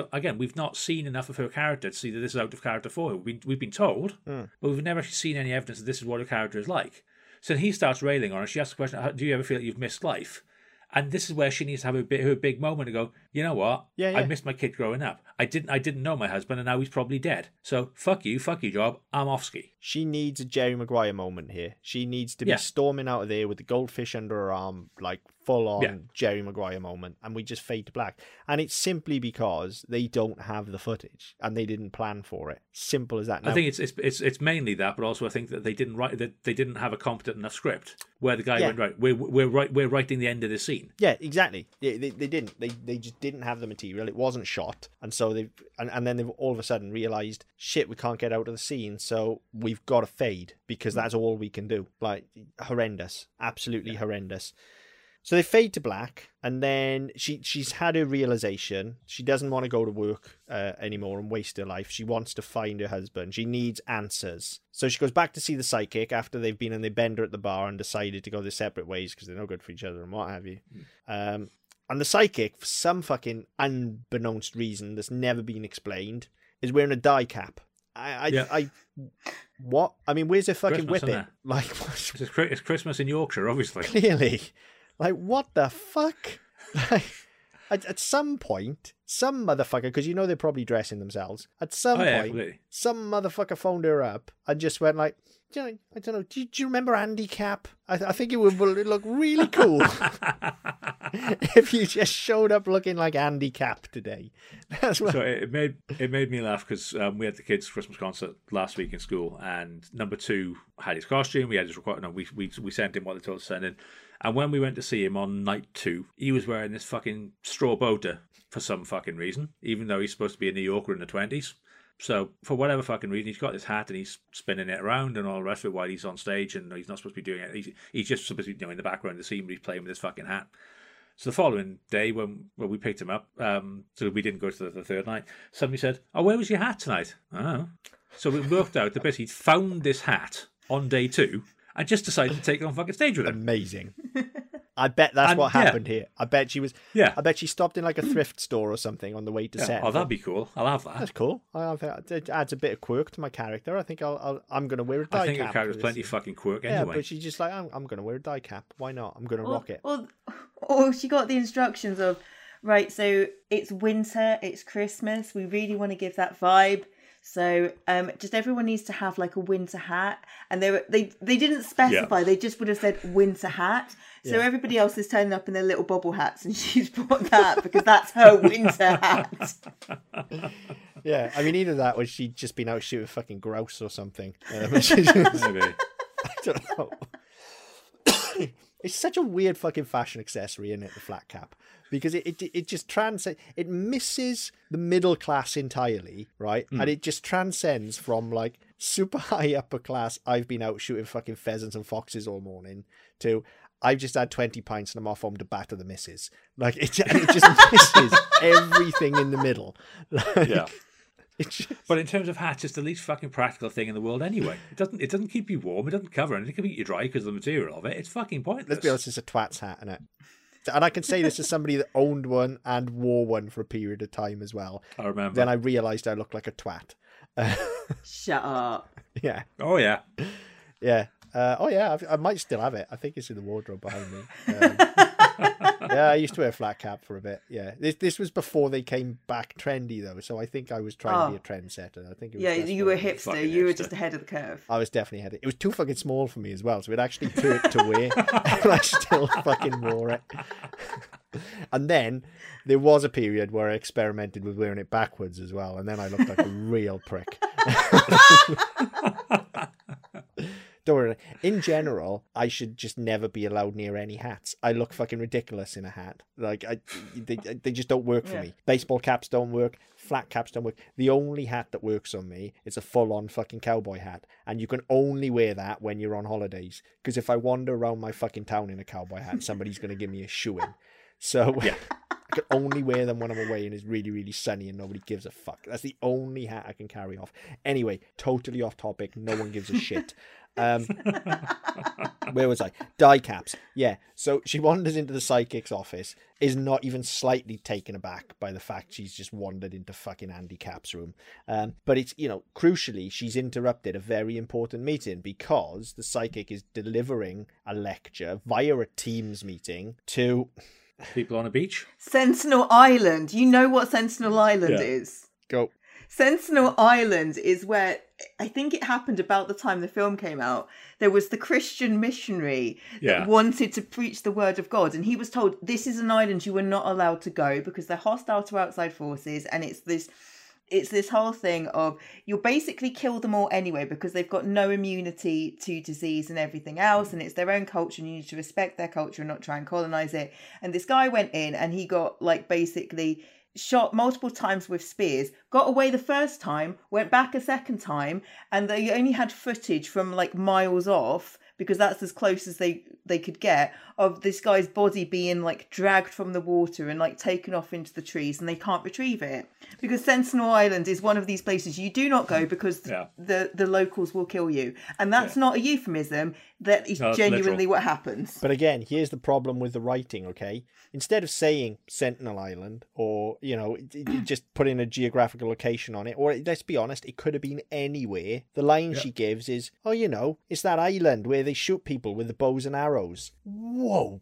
not seen enough of her character to see that this is out of character for her. We've been told, but we've never actually seen any evidence that this is what her character is like. So he starts railing on her. She asks the question, do you ever feel like you've missed life? And this is where she needs to have her big moment and go, you know what? Yeah. I missed my kid growing up. I didn't know my husband, and now he's probably dead. So fuck your job. I'm off ski. She needs a Jerry Maguire moment here. She needs to be storming out of there with the goldfish under her arm, like full-on Jerry Maguire moment, and we just fade to black. And it's simply because they don't have the footage and they didn't plan for it. Simple as that. Now, I think it's mainly that, but also I think that they didn't have a competent enough script where the guy went, right, we're writing the end of this scene. Yeah, exactly. They didn't. They just didn't have the material. It wasn't shot, and so then they've all of a sudden realized, shit, we can't get out of the scene, so we've got to fade because that's all we can do. Like, horrendous, absolutely horrendous. So they fade to black, and then she's had her realization. She doesn't want to go to work anymore and waste her life. She wants to find her husband. She needs answers. So she goes back to see the psychic after they've been in the bender at the bar and decided to go their separate ways because they're no good for each other and what have you. And the psychic, for some fucking unbeknownst reason that's never been explained, is wearing a dye cap. What? I mean, where's her fucking whipping? Like, it's Christmas in Yorkshire, obviously. Clearly. Like, what the fuck? Like, at some point, some motherfucker, because you know they're probably dressing themselves, at some point, really? Some motherfucker phoned her up and just went like, I don't know, do you remember handicap? I think it would look really cool if you just showed up looking like handicap today. So it made me laugh because we had the kids' Christmas concert last week in school, and number two had his costume. We had his requirement. No, we sent him what they told us to send in. And when we went to see him on night two, he was wearing this fucking straw boater for some fucking reason, even though he's supposed to be a New Yorker in the 20s. So for whatever fucking reason, he's got this hat and he's spinning it around and all the rest of it while he's on stage, and he's not supposed to be doing it. He's just supposed to be, you know, in the background of the scene, but he's playing with his fucking hat. So the following day when we picked him up, so we didn't go to the third night, somebody said, "Oh, where was your hat tonight?" Oh. So we worked out that basically he'd found this hat on day two. I just decided to take it on fucking stage with him. Amazing. I bet what happened here. I bet she was. Yeah. I bet she stopped in like a thrift store or something on the way to set. Oh, that'd be cool. I'll have that. That's cool. It adds a bit of quirk to my character. I think I'm going to wear a dye cap. I think your character's plenty fucking quirk anyway. Yeah, but she's just like, I'm going to wear a dye cap. Why not? I'm going to rock it. Or she got the instructions of, right, so it's winter, it's Christmas. We really want to give that vibe. So just everyone needs to have like a winter hat, and they didn't specify. Yeah. They just would have said winter hat. So everybody else is turning up in their little bobble hats, and she's brought that because that's her winter hat. Yeah, I mean, either that or she'd just been out shooting fucking grouse or something. Maybe. I don't know. It's such a weird fucking fashion accessory, isn't it? The flat cap, because it just transcends. It misses the middle class entirely, right? And it just transcends from like super high upper class. I've been out shooting fucking pheasants and foxes all morning. To I've just had 20 pints and I'm off home to batter the missus. Like it just misses everything in the middle. Like, yeah. But in terms of hats, it's the least fucking practical thing in the world anyway. It doesn't keep you warm. It doesn't cover anything. It can keep you dry because of the material of it. It's fucking pointless. Let's be honest, it's a twat's hat, isn't it? And I can say this as somebody that owned one and wore one for a period of time as well. I remember. Then I realised I looked like a twat. Shut up. Yeah. Oh, yeah. Yeah. I might still have it. I think it's in the wardrobe behind me. Yeah, I used to wear a flat cap for a bit. Yeah, this was before they came back trendy though, so I think I was trying to be a trendsetter. I think it was you were a hipster. You were just ahead of the curve. I was definitely ahead. It was too fucking small for me as well, so it actually hurt to wear, and I still fucking wore it. And then there was a period where I experimented with wearing it backwards as well, and then I looked like a real prick. Don't worry. In general, I should just never be allowed near any hats. I look fucking ridiculous in a hat. Like, they just don't work for me. Baseball caps don't work. Flat caps don't work. The only hat that works on me is a full-on fucking cowboy hat. And you can only wear that when you're on holidays. Because if I wander around my fucking town in a cowboy hat, somebody's going to give me a shoe-in. So yeah. I can only wear them when I'm away and it's really, really sunny and nobody gives a fuck. That's the only hat I can carry off. Anyway, totally off topic. No one gives a shit. Where was I? Die caps. Yeah. So she wanders into the psychic's office, is not even slightly taken aback by the fact she's just wandered into fucking Andy Cap's room. But it's, crucially, she's interrupted a very important meeting because the psychic is delivering a lecture via a Teams meeting to... people on a beach? Sentinel Island. You know what Sentinel Island is? Go. Sentinel Island is where, I think it happened about the time the film came out, there was the Christian missionary that wanted to preach the word of God. And he was told, this is an island you are not allowed to go because they're hostile to outside forces. And it's this whole thing of you'll basically kill them all anyway because they've got no immunity to disease and everything else. And it's their own culture and you need to respect their culture and not try and colonize it. And this guy went in and he got basically... shot multiple times with spears, got away the first time, went back a second time, and they only had footage from miles off because that's as close as they could get of this guy's body being dragged from the water and taken off into the trees, and they can't retrieve it because Sentinel Island is one of these places you do not go because the locals will kill you, and that's not a euphemism. That is genuinely literal. What happens. But again, here's the problem with the writing. Okay, instead of saying Sentinel Island or just put in a geographical location on it, or let's be honest, it could have been anywhere. The line she gives is, it's that island where they shoot people with the bows and arrows. Whoa.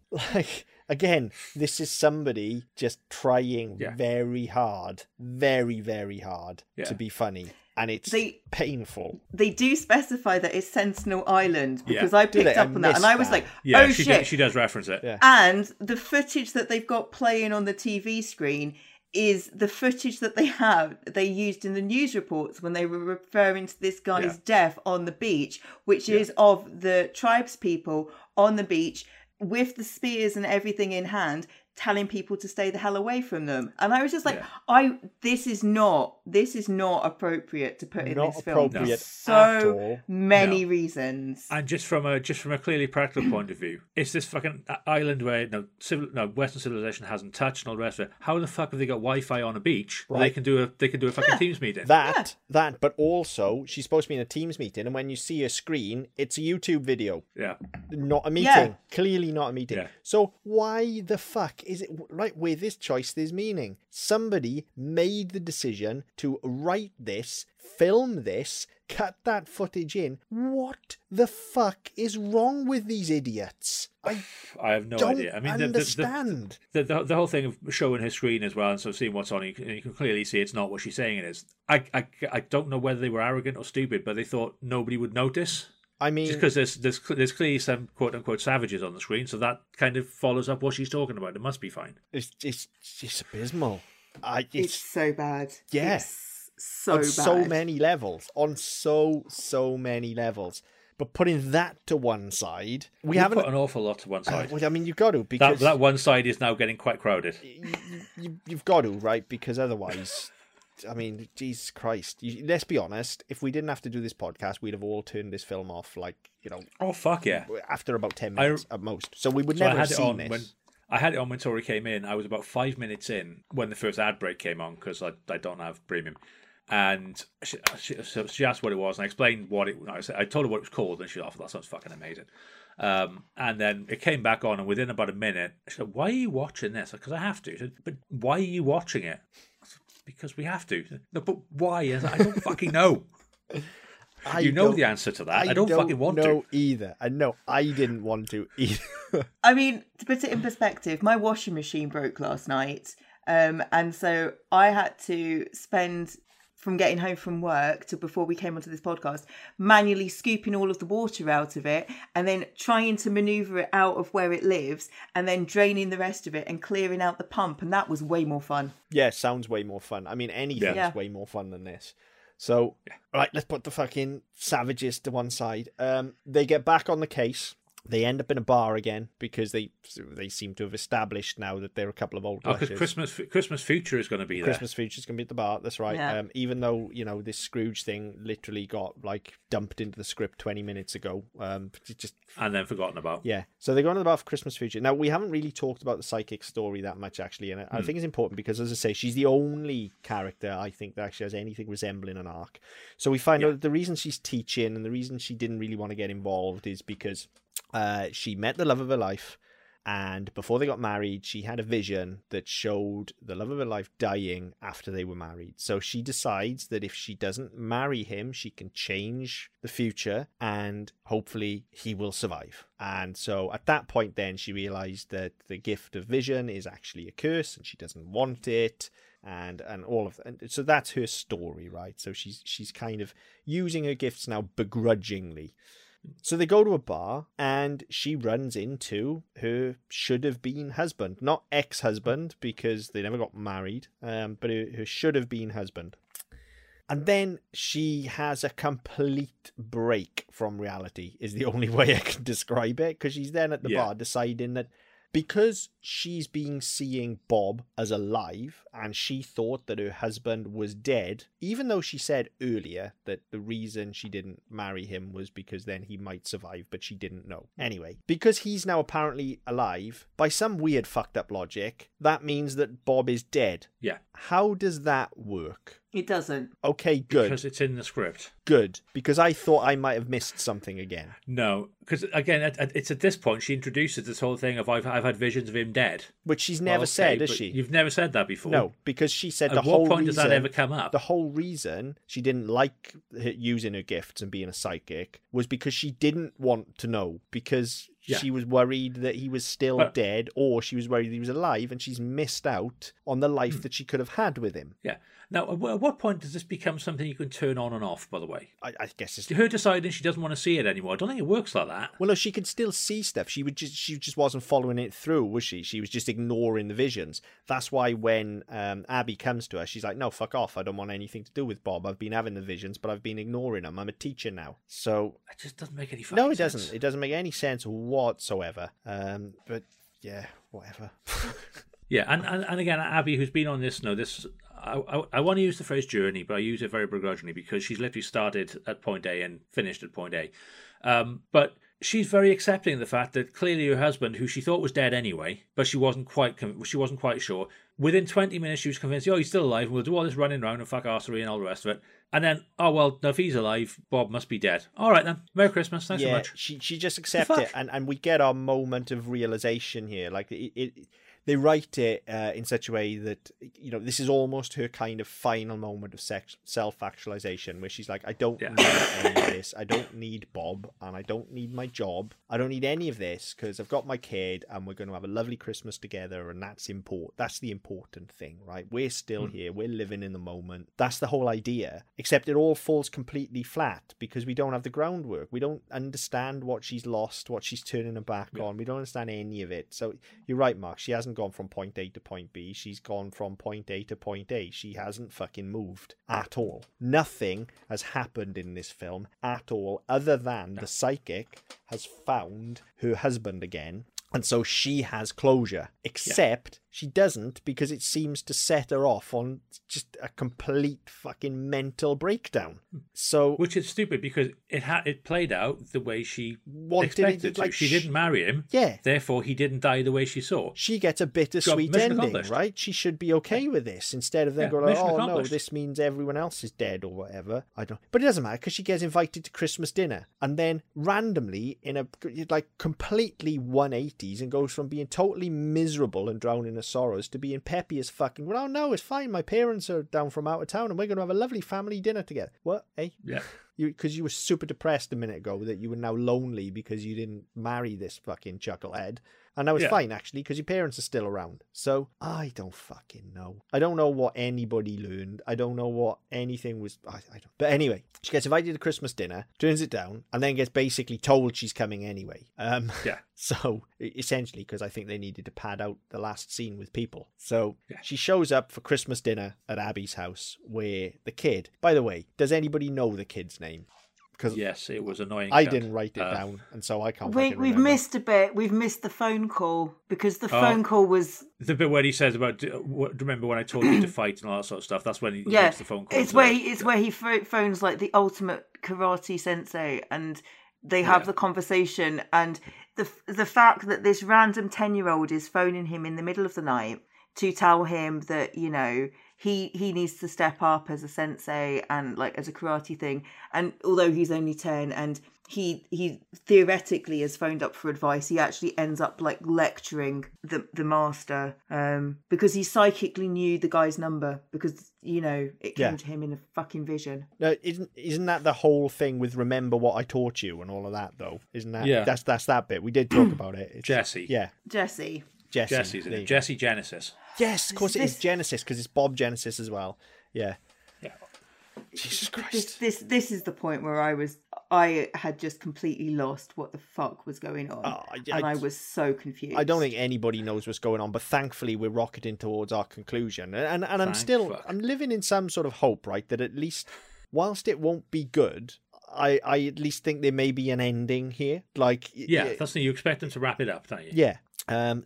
Again, this is somebody just trying very hard, very, very hard to be funny. And it's painful. They do specify that it's Sentinel Island because I picked up on that and I was like, oh shit. She does reference it. Yeah. And the footage that they've got playing on the TV screen is the footage that they used in the news reports when they were referring to this guy's death on the beach, which is of the tribes people on the beach with the spears and everything in hand, telling people to stay the hell away from them. And I was just like, this is not appropriate to put in this film for so many reasons. And just from a clearly practical point of view, it's this fucking island where Western civilization hasn't touched and all the rest of it. How the fuck have they got Wi-Fi on a beach where they can do a fucking Teams meeting? But also she's supposed to be in a Teams meeting, and when you see her screen, it's a YouTube video. Yeah. Not a meeting. Yeah. Clearly not a meeting. Yeah. So why the fuck is it right where this choice there's meaning? Somebody made the decision to write this, film this, cut that footage in. What the fuck is wrong with these idiots? I have no idea. I mean, understand. The whole thing of showing her screen as well, and so seeing what's on, you can clearly see it's not what she's saying it is. I don't know whether they were arrogant or stupid, but they thought nobody would notice. I mean, just because there's clearly some quote unquote savages on the screen, so that kind of follows up what she's talking about. It must be fine. It's abysmal. It's so bad. Yes, yeah. So on bad. So many levels. On so many levels. But putting that to one side, we haven't put an awful lot to one side. I mean, you've got to, because that one side is now getting quite crowded. You've got to, right? Because otherwise. I mean, Jesus Christ. Let's be honest. If we didn't have to do this podcast, we'd have all turned this film off, oh, fuck yeah. After about 10 minutes at most. So we would never have seen this. I had it on when Tori came in. I was about 5 minutes in when the first ad break came on because I don't have premium. And she asked what it was, and I explained what it was. I told her what it was called, and she laughed. That sounds fucking amazing. And then it came back on, and within about a minute, she said, "Why are you watching this?" Because I have to. She said, "But why are you watching it?" I said, "Because we have to." Said, "No, but why?" I said, "I don't fucking know." You know the answer to that. I don't fucking want to either. And no, I didn't want to either. I mean, to put it in perspective, my washing machine broke last night, and so I had to spend, from getting home from work to before we came onto this podcast, manually scooping all of the water out of it and then trying to manoeuvre it out of where it lives and then draining the rest of it and clearing out the pump. And that was way more fun. Yeah, sounds way more fun. I mean, anything's way more fun than this. So, right, let's put the fucking savages to one side. They get back on the case. They end up in a bar again because they seem to have established now that they're a couple of old lashes. Because Christmas Future is going to be there. Christmas Future is going to be at the bar. That's right. Yeah. Even though, you know, this Scrooge thing literally got like dumped into the script 20 minutes ago, and then forgotten about. Yeah. So they go on to the bar for Christmas Future. Now we haven't really talked about the psychic story that much actually, and I think it's important because, as I say, she's the only character I think that actually has anything resembling an arc. So we find out that the reason she's teaching and the reason she didn't really want to get involved is because she met the love of her life, and before they got married, she had a vision that showed the love of her life dying after they were married. So she decides that if she doesn't marry him, she can change the future and hopefully he will survive. And so at that point then she realized that the gift of vision is actually a curse and she doesn't want it. And all of that. And so that's her story, right? So she's kind of using her gifts now begrudgingly. So they go to a bar and she runs into her should-have-been husband. Not ex-husband, because they never got married, but her should-have-been husband. And then she has a complete break from reality, is the only way I can describe it, because she's then at the bar deciding that because she's been seeing Bob as alive and she thought that her husband was dead, even though she said earlier that the reason she didn't marry him was because then he might survive, but she didn't know. Anyway, because he's now apparently alive, by some weird fucked up logic, that means that Bob is dead. Yeah. How does that work? It doesn't. Okay, good. Because it's in the script. Good. Because I thought I might have missed something again. No. Because, again, it's at this point she introduces this whole thing of I've had visions of him dead. Which she's never said, has she? You've never said that before. No, because she said the whole reason... At what point does that ever come up? The whole reason she didn't like using her gifts and being a psychic was because she didn't want to know. Because... Yeah. She was worried that he was still dead, or she was worried that he was alive, and she's missed out on the life that she could have had with him. Yeah. Now, at what point does this become something you can turn on and off, by the way? I guess it's... Her deciding she doesn't want to see it anymore. I don't think it works like that. Well, no, she could still see stuff. She just wasn't following it through, was she? She was just ignoring the visions. That's why when Abby comes to her, she's like, no, fuck off. I don't want anything to do with Bob. I've been having the visions, but I've been ignoring them. I'm a teacher now. So... It just doesn't make any fucking sense. No, it doesn't. It doesn't make any sense whatsoever. But yeah, whatever. Yeah, and again, Abby, who's been on this, I want to use the phrase journey, but I use it very begrudgingly because she's literally started at point A and finished at point A. But she's very accepting of the fact that clearly her husband, who she thought was dead anyway, but she wasn't quite sure. Within 20 minutes, she was convinced, oh, he's still alive, and we'll do all this running around and fuck arsery and all the rest of it. And then, oh, well, no, if he's alive, Bob must be dead. All right, then. Merry Christmas. Thanks so much. She just accepts it. And we get our moment of realization here. Like, they write it in such a way that, you know, this is almost her kind of final moment of self-actualization, where she's like, I don't need any of this. I don't need Bob, and I don't need my job. I don't need any of this, because I've got my kid, and we're going to have a lovely Christmas together, and that's important. That's the important thing, right? We're still here. We're living in the moment. That's the whole idea. Except it all falls completely flat because we don't have the groundwork. We don't understand what she's lost, what she's turning her back on. We don't understand any of it. So you're right, Mark. She hasn't gone from point A to point B. She's gone from point A to point A. She hasn't fucking moved at all. Nothing has happened in this film at all other than the psychic has found her husband again. And so she has closure, except She doesn't, because it seems to set her off on just a complete fucking mental breakdown. So, which is stupid, because it played out the way she expected it to. Like, she didn't marry him. Yeah. Therefore, he didn't die the way she saw. She gets a bittersweet ending, right? She should be okay with this, instead of then going, like, oh no, this means everyone else is dead or whatever. I don't. But it doesn't matter, because she gets invited to Christmas dinner, and then randomly, in a like completely 180s, and goes from being totally miserable and drowning in sorrows to being peppy as fucking, well, oh no, it's fine, my parents are down from out of town and we're going to have a lovely family dinner together. What, eh? Yeah. Because you were super depressed a minute ago that you were now lonely because you didn't marry this fucking chucklehead. And now it's fine, actually, because your parents are still around. So, I don't fucking know. I don't know what anybody learned. I don't know what anything was... I don't. But anyway, she gets invited to Christmas dinner, turns it down, and then gets basically told she's coming anyway. Yeah. So, essentially, because I think they needed to pad out the last scene with people. So, she shows up for Christmas dinner at Abby's house, where the kid... By the way, does anybody know the kid's name? Because yes, it was annoying. I didn't write it down, and so I can't. We've missed a bit. We've missed the phone call, because the phone call was the bit where he says about, remember when I told you to fight and all that sort of stuff. That's when he makes the phone call. It's where he phones like the ultimate karate sensei, and they have the conversation. And the fact that this random 10-year-old is phoning him in the middle of the night to tell him that, you know, he needs to step up as a sensei and like as a karate thing. And although he's only 10 and he theoretically is phoned up for advice, he actually ends up like lecturing the master, because he psychically knew the guy's number, because, you know, it came to him in a fucking vision. No, isn't that the whole thing with remember what I taught you and all of that though? Isn't that that's that bit? We did talk about it. It's, Jesse. Jesse Genesis. Yes, of course it is Genesis, because it's Bob Genesis as well. Yeah. Yeah. Jesus Christ. This is the point where I had just completely lost what the fuck was going on. And I was so confused. I don't think anybody knows what's going on, but thankfully we're rocketing towards our conclusion. And I'm living in some sort of hope, right, that at least whilst it won't be good, I at least think there may be an ending here. Like, that's the thing, you expect them to wrap it up, don't you? Yeah.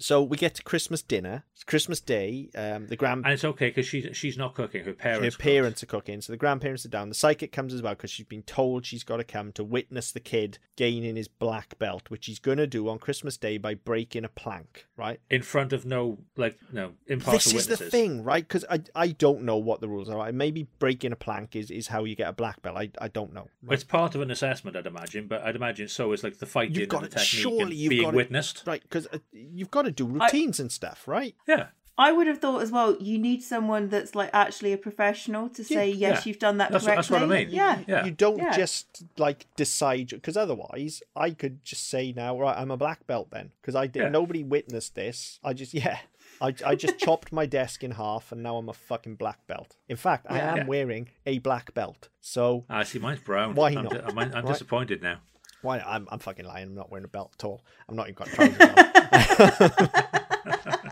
So we get to Christmas dinner. It's Christmas Day. And it's okay because she's not cooking. Her parents are cooking. So the grandparents are down. The psychic comes as well because she's been told she's got to come to witness the kid gaining his black belt, which he's gonna do on Christmas Day by breaking a plank, right? In front of no impartial witnesses. This is the thing, right? Because I don't know what the rules are. Right? Maybe breaking a plank is how you get a black belt. I don't know. Right? It's part of an assessment, I'd imagine. But I'd imagine so is like the fighting and the technique and being witnessed, right? Because you've got to do routines and stuff, right? Yeah. I would have thought as well, you need someone that's like actually a professional to say, you've done that correctly. That's what I mean. Yeah. You don't just like decide, because otherwise I could just say now, right, I'm a black belt then, because I did. Yeah. Nobody witnessed this. I just chopped my desk in half and now I'm a fucking black belt. In fact, I am wearing a black belt. So I see mine's brown. Why not? I'm disappointed now. Why? I'm fucking lying. I'm not wearing a belt at all. I'm not even got trousers on.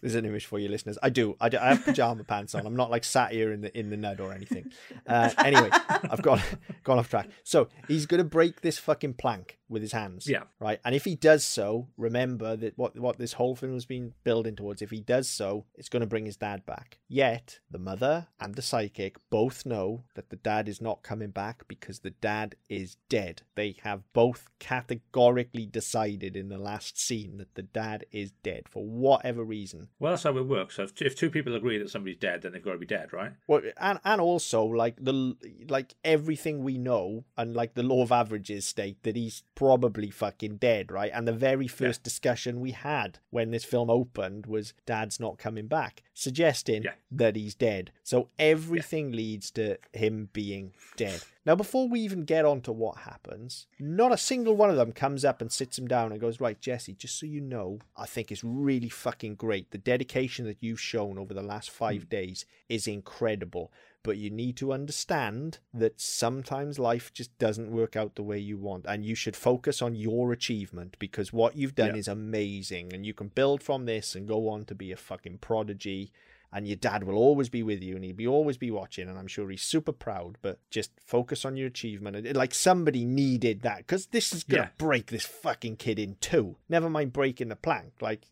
There's an image for you, listeners. I do. I have pajama pants on. I'm not like sat here in the nud or anything. Anyway, I've gone off track. So he's gonna break this fucking plank with his hands. Yeah. Right. And if he does so, remember that what this whole thing was being building towards. If he does so, it's gonna bring his dad back. Yet the mother and the psychic both know that the dad is not coming back because the dad is dead. They have both categorically decided in the last scene that the dad is dead for whatever reason. Well, that's how it works. So if two people agree that somebody's dead, then they've got to be dead, right? Well, and also like everything we know and like the law of averages state that he's probably fucking dead, right? And the very first discussion we had when this film opened was dad's not coming back, suggesting that he's dead. So everything leads to him being dead. Now, before we even get on to what happens, not a single one of them comes up and sits him down and goes, right, Jesse, just so you know, I think it's really fucking great. The dedication that you've shown over the last 5 days is incredible. But you need to understand that sometimes life just doesn't work out the way you want. And you should focus on your achievement because what you've done is amazing. And you can build from this and go on to be a fucking prodigy. and your dad will always be with you, and he'll be always be watching, and I'm sure he's super proud, but just focus on your achievement. And, like, somebody needed that, because this is going to break this fucking kid in two. Never mind breaking the plank. Like,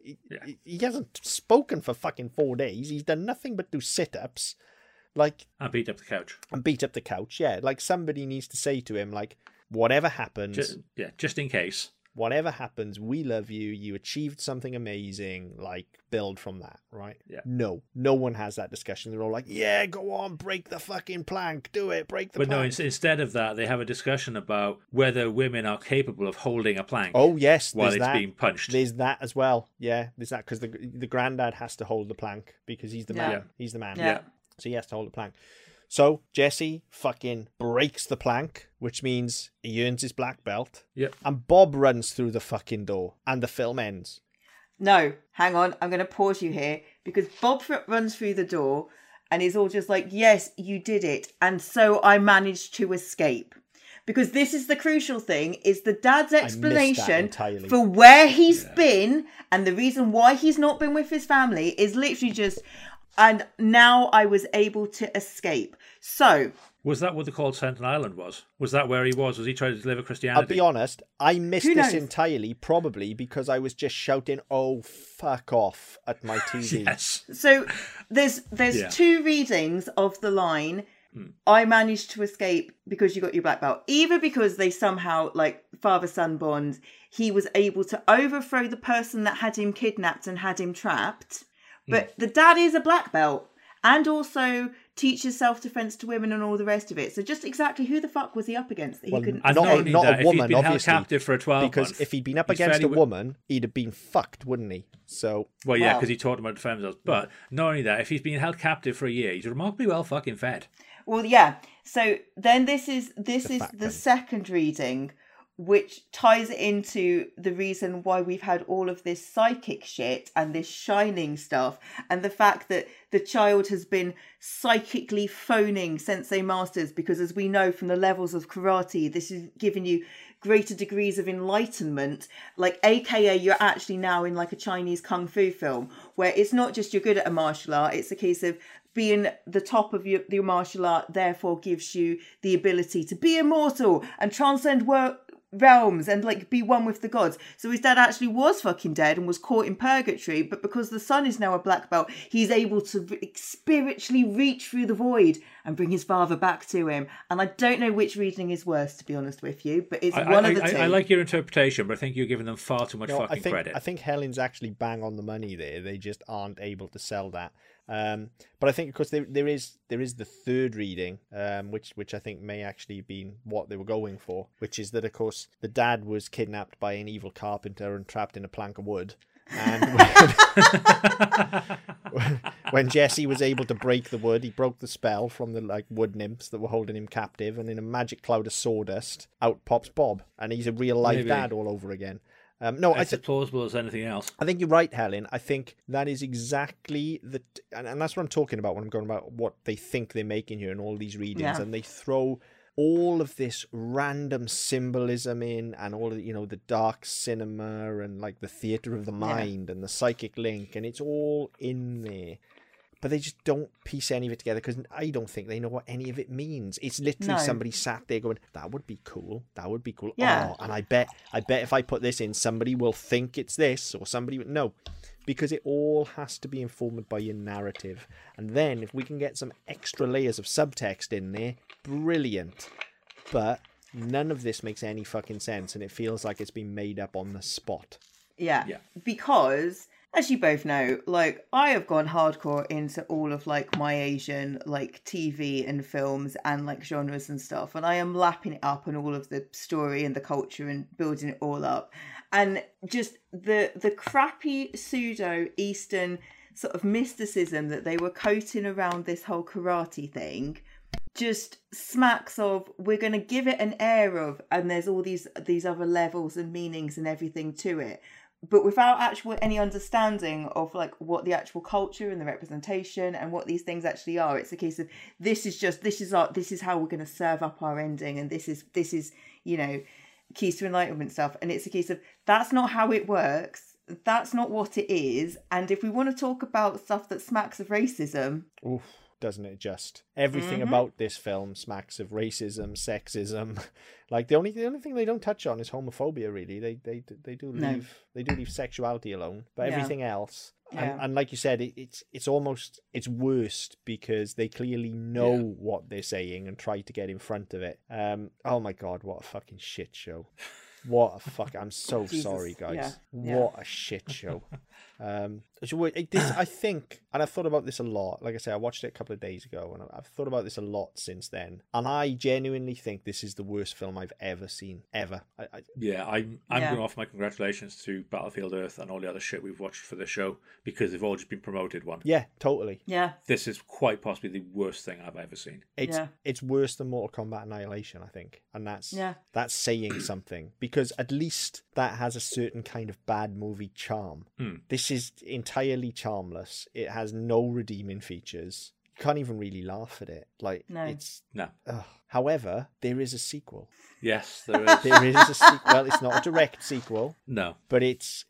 he hasn't spoken for fucking 4 days. He's done nothing but do sit-ups. Like, and beat up the couch. And beat up the couch, yeah. Like, somebody needs to say to him, like, whatever happens... just in case. Whatever happens, we love you. You achieved something amazing. Like, build from that, right? Yeah. No one has that discussion. They're all like, yeah, go on, break the fucking plank. Do it, break the plank. But no, instead of that, they have a discussion about whether women are capable of holding a plank. Oh, yes. While it's being punched. There's that as well. Yeah, there's that, because the granddad has to hold the plank because he's the man. Yeah. He's the man. Yeah. So he has to hold the plank. So Jesse fucking breaks the plank, which means he earns his black belt. Yep. And Bob runs through the fucking door and the film ends. No, hang on. I'm going to pause you here because Bob runs through the door and is all just like, yes, you did it. And so I managed to escape. Because this is the crucial thing, is the dad's explanation for where he's been and the reason why he's not been with his family is literally just... And now I was able to escape. So... Was that what the called Sentinel Island was? Was that where he was? Was he trying to deliver Christianity? I'll be honest, I missed this entirely, probably because I was just shouting, oh, fuck off at my TV. Yes. So there's two readings of the line, I managed to escape because you got your black belt. Either because they somehow, like, father-son bond, he was able to overthrow the person that had him kidnapped and had him trapped... But the dad is a black belt and also teaches self-defense to women and all the rest of it. So just exactly who the fuck was he up against? That not a woman, obviously. Captive for a 12 because month, if he'd been up against a woman, he'd have been fucked, wouldn't he? So yeah, because he taught him how to defend himself. But not only that, if he's been held captive for a year, he's remarkably well fucking fed. Well, yeah. So then this is the second reading, which ties into the reason why we've had all of this psychic shit and this Shining stuff and the fact that the child has been psychically phoning Sensei Masters because, as we know from the levels of karate, this is giving you greater degrees of enlightenment, like aka you're actually now in like a Chinese kung fu film where it's not just you're good at a martial art, it's a case of being the top of your martial art therefore gives you the ability to be immortal and transcend realms and like be one with the gods. So his dad actually was fucking dead and was caught in purgatory, but because the son is now a black belt, he's able to spiritually reach through the void and bring his father back to him. And I don't know which reading is worse, to be honest with you, but it's one of the two. I like your interpretation, but I think you're giving them far too much credit. I think Helen's actually bang on the money there. They just aren't able to sell that. But I think, of course, there is the third reading, which I think may actually have been what they were going for, which is that, of course, the dad was kidnapped by an evil carpenter and trapped in a plank of wood. And when Jesse was able to break the wood, he broke the spell from the wood nymphs that were holding him captive. And in a magic cloud of sawdust, out pops Bob. And he's a real life dad all over again. It's as plausible as anything else. I think you're right, Helen. I think that is exactly and that's what I'm talking about when I'm going about what they think they're making here and all these readings, and they throw all of this random symbolism in, and all of, you know, the dark cinema and like the theater of the mind and the psychic link, and it's all in there. But they just don't piece any of it together because I don't think they know what any of it means. It's literally somebody sat there going, that would be cool. That would be cool. Yeah. Oh, and I bet if I put this in, somebody will think it's this or somebody would know. Because it all has to be informed by your narrative. And then if we can get some extra layers of subtext in there, brilliant. But none of this makes any fucking sense. And it feels like it's been made up on the spot. Yeah. Because... as you both know, like, I have gone hardcore into all of, like, my Asian, like, TV and films and, like, genres and stuff. And I am lapping it up and all of the story and the culture and building it all up. And just the crappy pseudo-Eastern sort of mysticism that they were coating around this whole karate thing just smacks of, we're going to give it an air of, and there's all these other levels and meanings and everything to it. But without actual any understanding of like what the actual culture and the representation and what these things actually are, it's a case of this is how we're going to serve up our ending, and this is, you know, keys to enlightenment stuff. And it's a case of that's not how it works. That's not what it is. And if we want to talk about stuff that smacks of racism... Oof, doesn't it just? Everything about this film smacks of racism, sexism. Like, the only thing they don't touch on is homophobia, really. They do leave sexuality alone. But everything else... Yeah. And like you said, it's almost it's worst because they clearly know what they're saying and try to get in front of it. Oh my God, what a fucking shit show! I'm so sorry, guys. Yeah. Yeah. What a shit show. I think, and I've thought about this a lot. Like I said, I watched it a couple of days ago, and I've thought about this a lot since then. And I genuinely think this is the worst film I've ever seen, ever. I'm going to offer my congratulations to Battlefield Earth and all the other shit we've watched for the show because they've all just been promoted one. Yeah, totally. Yeah. This is quite possibly the worst thing I've ever seen. It's worse than Mortal Kombat Annihilation, I think, and that's saying something because at least that has a certain kind of bad movie charm. Mm. This is entirely charmless. It has no redeeming features. You can't even really laugh at it. However, there is a sequel. Yes, there is. There is a sequel. Well, it's not a direct sequel. No, but it's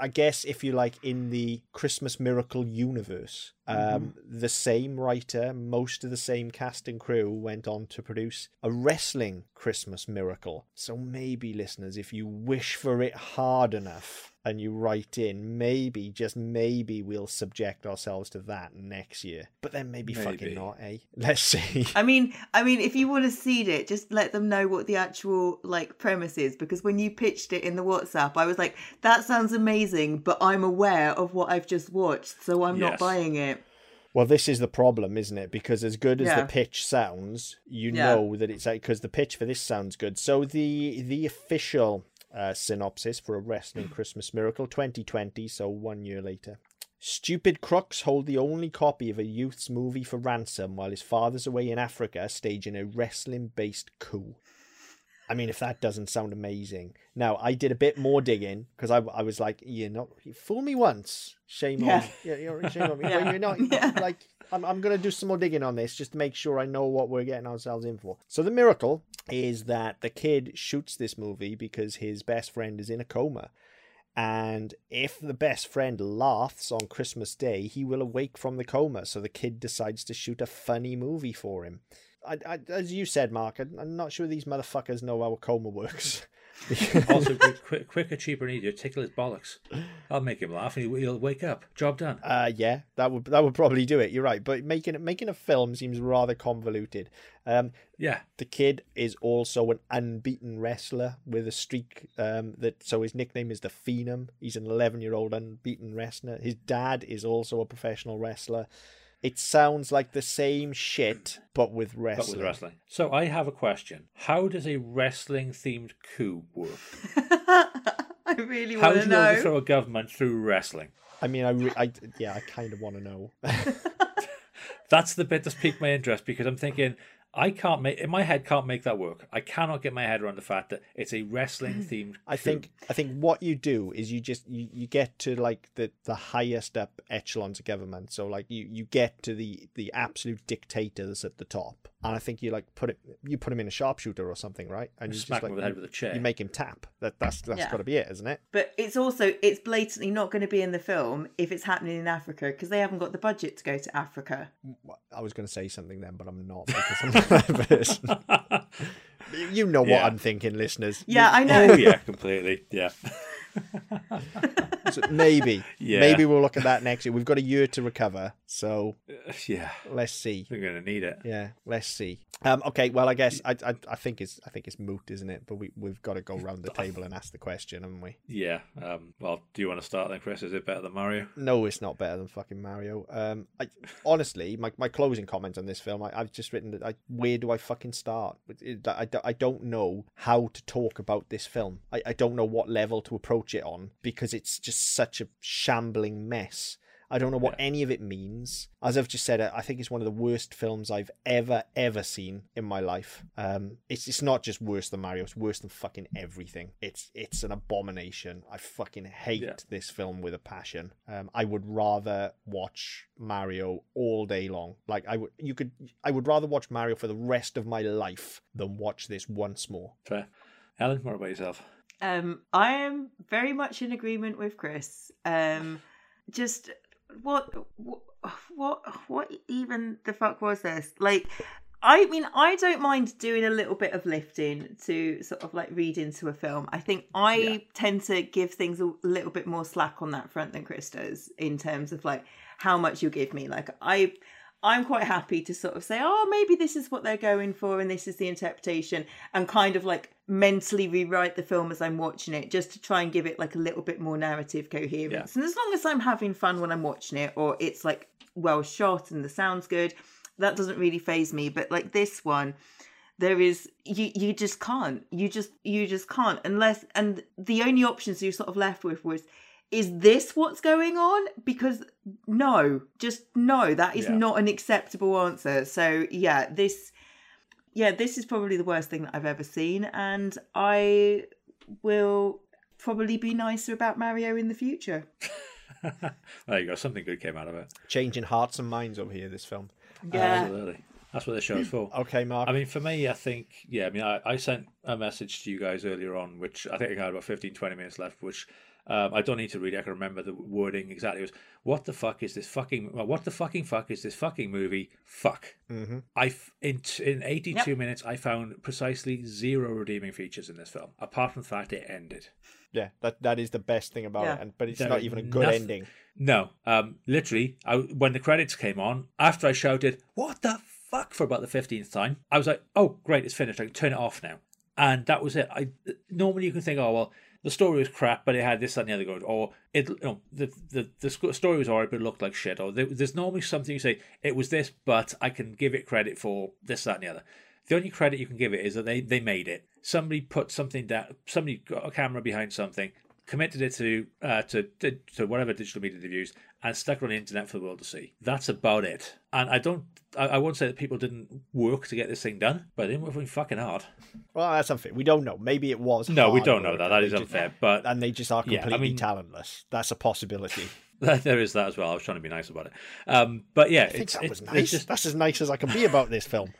I guess if you like in the Christmas Miracle universe, the same writer, most of the same cast and crew went on to produce A Wrestling Christmas Miracle. So maybe listeners, if you wish for it hard enough and you write in, maybe just maybe we'll subject ourselves to that next year. But then maybe. Fucking not, eh? Let's see. I mean, if you want to seed it, just let them know what the actual premise is, because when you pitched it in the WhatsApp, I was like, that sounds amazing, but I'm aware of what I've just watched, so I'm not buying it. Well, this is the problem, isn't it? Because as good as the pitch sounds, you know that it's like, because the pitch for this sounds good. So the official synopsis for A Wrestling Christmas Miracle 2020, so 1 year later. Stupid crooks hold the only copy of a youth's movie for ransom while his father's away in Africa staging a wrestling-based coup. I mean, if that doesn't sound amazing. Now, I did a bit more digging because I was like, you fool me once. Shame on you. Shame on me. Yeah. Well, you're not like... I'm going to do some more digging on this just to make sure I know what we're getting ourselves in for. So the miracle is that the kid shoots this movie because his best friend is in a coma. And if the best friend laughs on Christmas Day, he will awake from the coma. So the kid decides to shoot a funny movie for him. I, as you said, Mark, I'm not sure these motherfuckers know how a coma works. Also, quicker, cheaper, and easier. Tickle his bollocks. I'll make him laugh, and he'll wake up. Job done. Yeah, that would probably do it. You're right, but making a film seems rather convoluted. The kid is also an unbeaten wrestler with a streak. So his nickname is the Phenom. He's an 11-year-old unbeaten wrestler. His dad is also a professional wrestler. It sounds like the same shit, but with wrestling. So I have a question. How does a wrestling-themed coup work? I really want to know. How do you overthrow a government through wrestling? I mean, I kind of want to know. That's the bit that's piqued my interest, because I'm thinking... my head can't make that work. I cannot get my head around the fact that it's a wrestling themed. I think what you do is you just you get to like the highest up echelons of government. So like you get to the absolute dictator that's at the top, and I think you like put him in a sharpshooter or something, right? And you smack him over the head with a chair. You make him tap. That's got to be it, isn't it? But it's blatantly not going to be in the film if it's happening in Africa because they haven't got the budget to go to Africa. I was going to say something then, but I'm not because I'm you know what I'm thinking, listeners. Yeah, I know. Oh, yeah, completely. Yeah. So maybe we'll look at that next year. We've got a year to recover, so let's see. We're gonna need it. Yeah, let's see. Okay, well, I guess I think it's moot, isn't it? But we've got to go round the table and ask the question, haven't we? Yeah. Well, do you want to start then, Chris? Is it better than Mario? No, it's not better than fucking Mario. Honestly, my closing comment on this film, I've just written that. Where do I fucking start? I don't know how to talk about this film. I don't know what level to approach it on because it's just such a shambling mess. I don't know what any of it means. As I've just said, I think it's one of the worst films I've ever seen in my life. It's not just worse than Mario, it's worse than fucking everything. It's an abomination. I fucking hate this film with a passion. I would rather watch Mario all day long. Like I would rather watch Mario for the rest of my life than watch this once more. Fair. Ellen, what about yourself? I am very much in agreement with Chris. Just what even the fuck was this? Like, I mean, I don't mind doing a little bit of lifting to sort of like read into a film. I think I tend to give things a little bit more slack on that front than Chris does in terms of like how much you give me. Like I'm quite happy to sort of say, oh, maybe this is what they're going for and this is the interpretation, and kind of like mentally rewrite the film as I'm watching it just to try and give it like a little bit more narrative coherence. Yeah. And as long as I'm having fun when I'm watching it, or it's like well shot and the sound's good, that doesn't really faze me. But like this one, there is, you just can't. You just can't, unless, and the only options you're sort of left with was, is this what's going on? Because no, just no, that is not an acceptable answer. So this is probably the worst thing that I've ever seen. And I will probably be nicer about Mario in the future. There you go. Something good came out of it. Changing hearts and minds over here, this film. Yeah. Absolutely. That's what the show's for. Okay, Mark. I mean, for me, I think, I sent a message to you guys earlier on, which I think I had about 15, 20 minutes left, which... I don't need to read it. I can remember the wording exactly. It was, what the fuck is this fucking movie? Fuck. Mm-hmm. In 82 minutes, I found precisely zero redeeming features in this film, apart from the fact it ended. Yeah, that is the best thing about it. But it's not even a good ending. No. Literally, when the credits came on, after I shouted, what the fuck, for about the 15th time, I was like, oh, great, it's finished. I can turn it off now. And that was it. Normally you can think, oh, well, the story was crap, but it had this, that, and the other going. Or the story was alright, but it looked like shit. Or there's normally something you say, it was this, but I can give it credit for this, that, and the other. The only credit you can give it is that they made it. Somebody put something down. Somebody got a camera behind something, committed it to whatever digital media they used, and stuck it on the internet for the world to see. That's about it. And I won't say that people didn't work to get this thing done, but they didn't work fucking hard. Well, that's unfair. We don't know. Maybe it was. No, we don't know that. That is unfair. And they just are completely talentless. That's a possibility. There is that as well. I was trying to be nice about it. But yeah, I think that was nice. That's as nice as I can be about this film.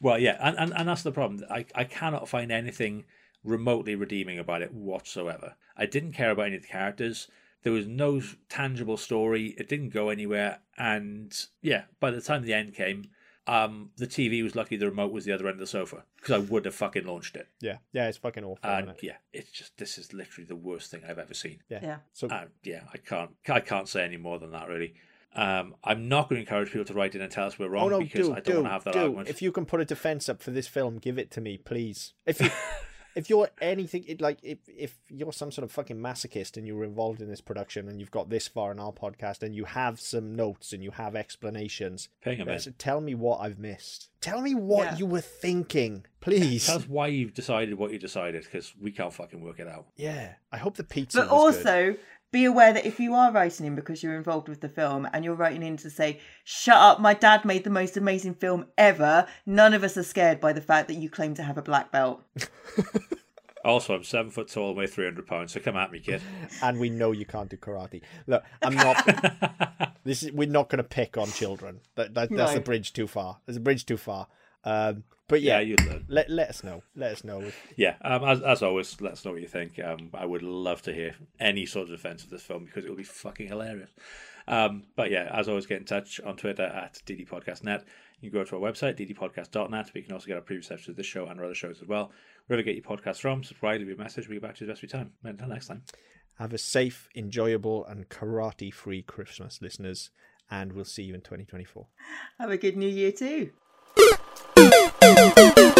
Well, yeah, and that's the problem. I cannot find anything remotely redeeming about it whatsoever. I didn't care about any of the characters. There was no tangible story. It didn't go anywhere. And yeah, by the time the end came, the TV was lucky the remote was the other end of the sofa, because I would have fucking launched it. Yeah. Yeah, it's fucking awful. And yeah, it's just, this is literally the worst thing I've ever seen. Yeah. Yeah. So I can't say any more than that, really. I'm not going to encourage people to write in and tell us we're wrong, because I don't want to have that argument. If you can put a defense up for this film, give it to me, please. If you're anything, if you're some sort of fucking masochist and you were involved in this production and you've got this far in our podcast and you have some notes and you have explanations, tell me what I've missed. Tell me what you were thinking, please. Tell us why you've decided what you decided, because we can't fucking work it out. Yeah. I hope the pizza was good. But also... be aware that if you are writing in because you're involved with the film and you're writing in to say, shut up, my dad made the most amazing film ever, none of us are scared by the fact that you claim to have a black belt. Also, I'm 7 foot tall and weigh 300 pounds, so come at me, kid. And we know you can't do karate. Look, I'm not... we're not going to pick on children. That's a bridge too far. There's a bridge too far. But yeah, you'd learn. Let us know. Let us know. Yeah, as always, let us know what you think. I would love to hear any sort of defense of this film, because it will be fucking hilarious. But yeah, as always, get in touch on Twitter at ddpodcastnet. You can go to our website, ddpodcast.net, but you can also get our previous episodes of this show and our other shows as well. Wherever you get your podcasts from, subscribe, leave your message, we'll get back to you the best of your time. Until next time. Have a safe, enjoyable, and karate-free Christmas, listeners, and we'll see you in 2024. Have a good new year too. Thank you.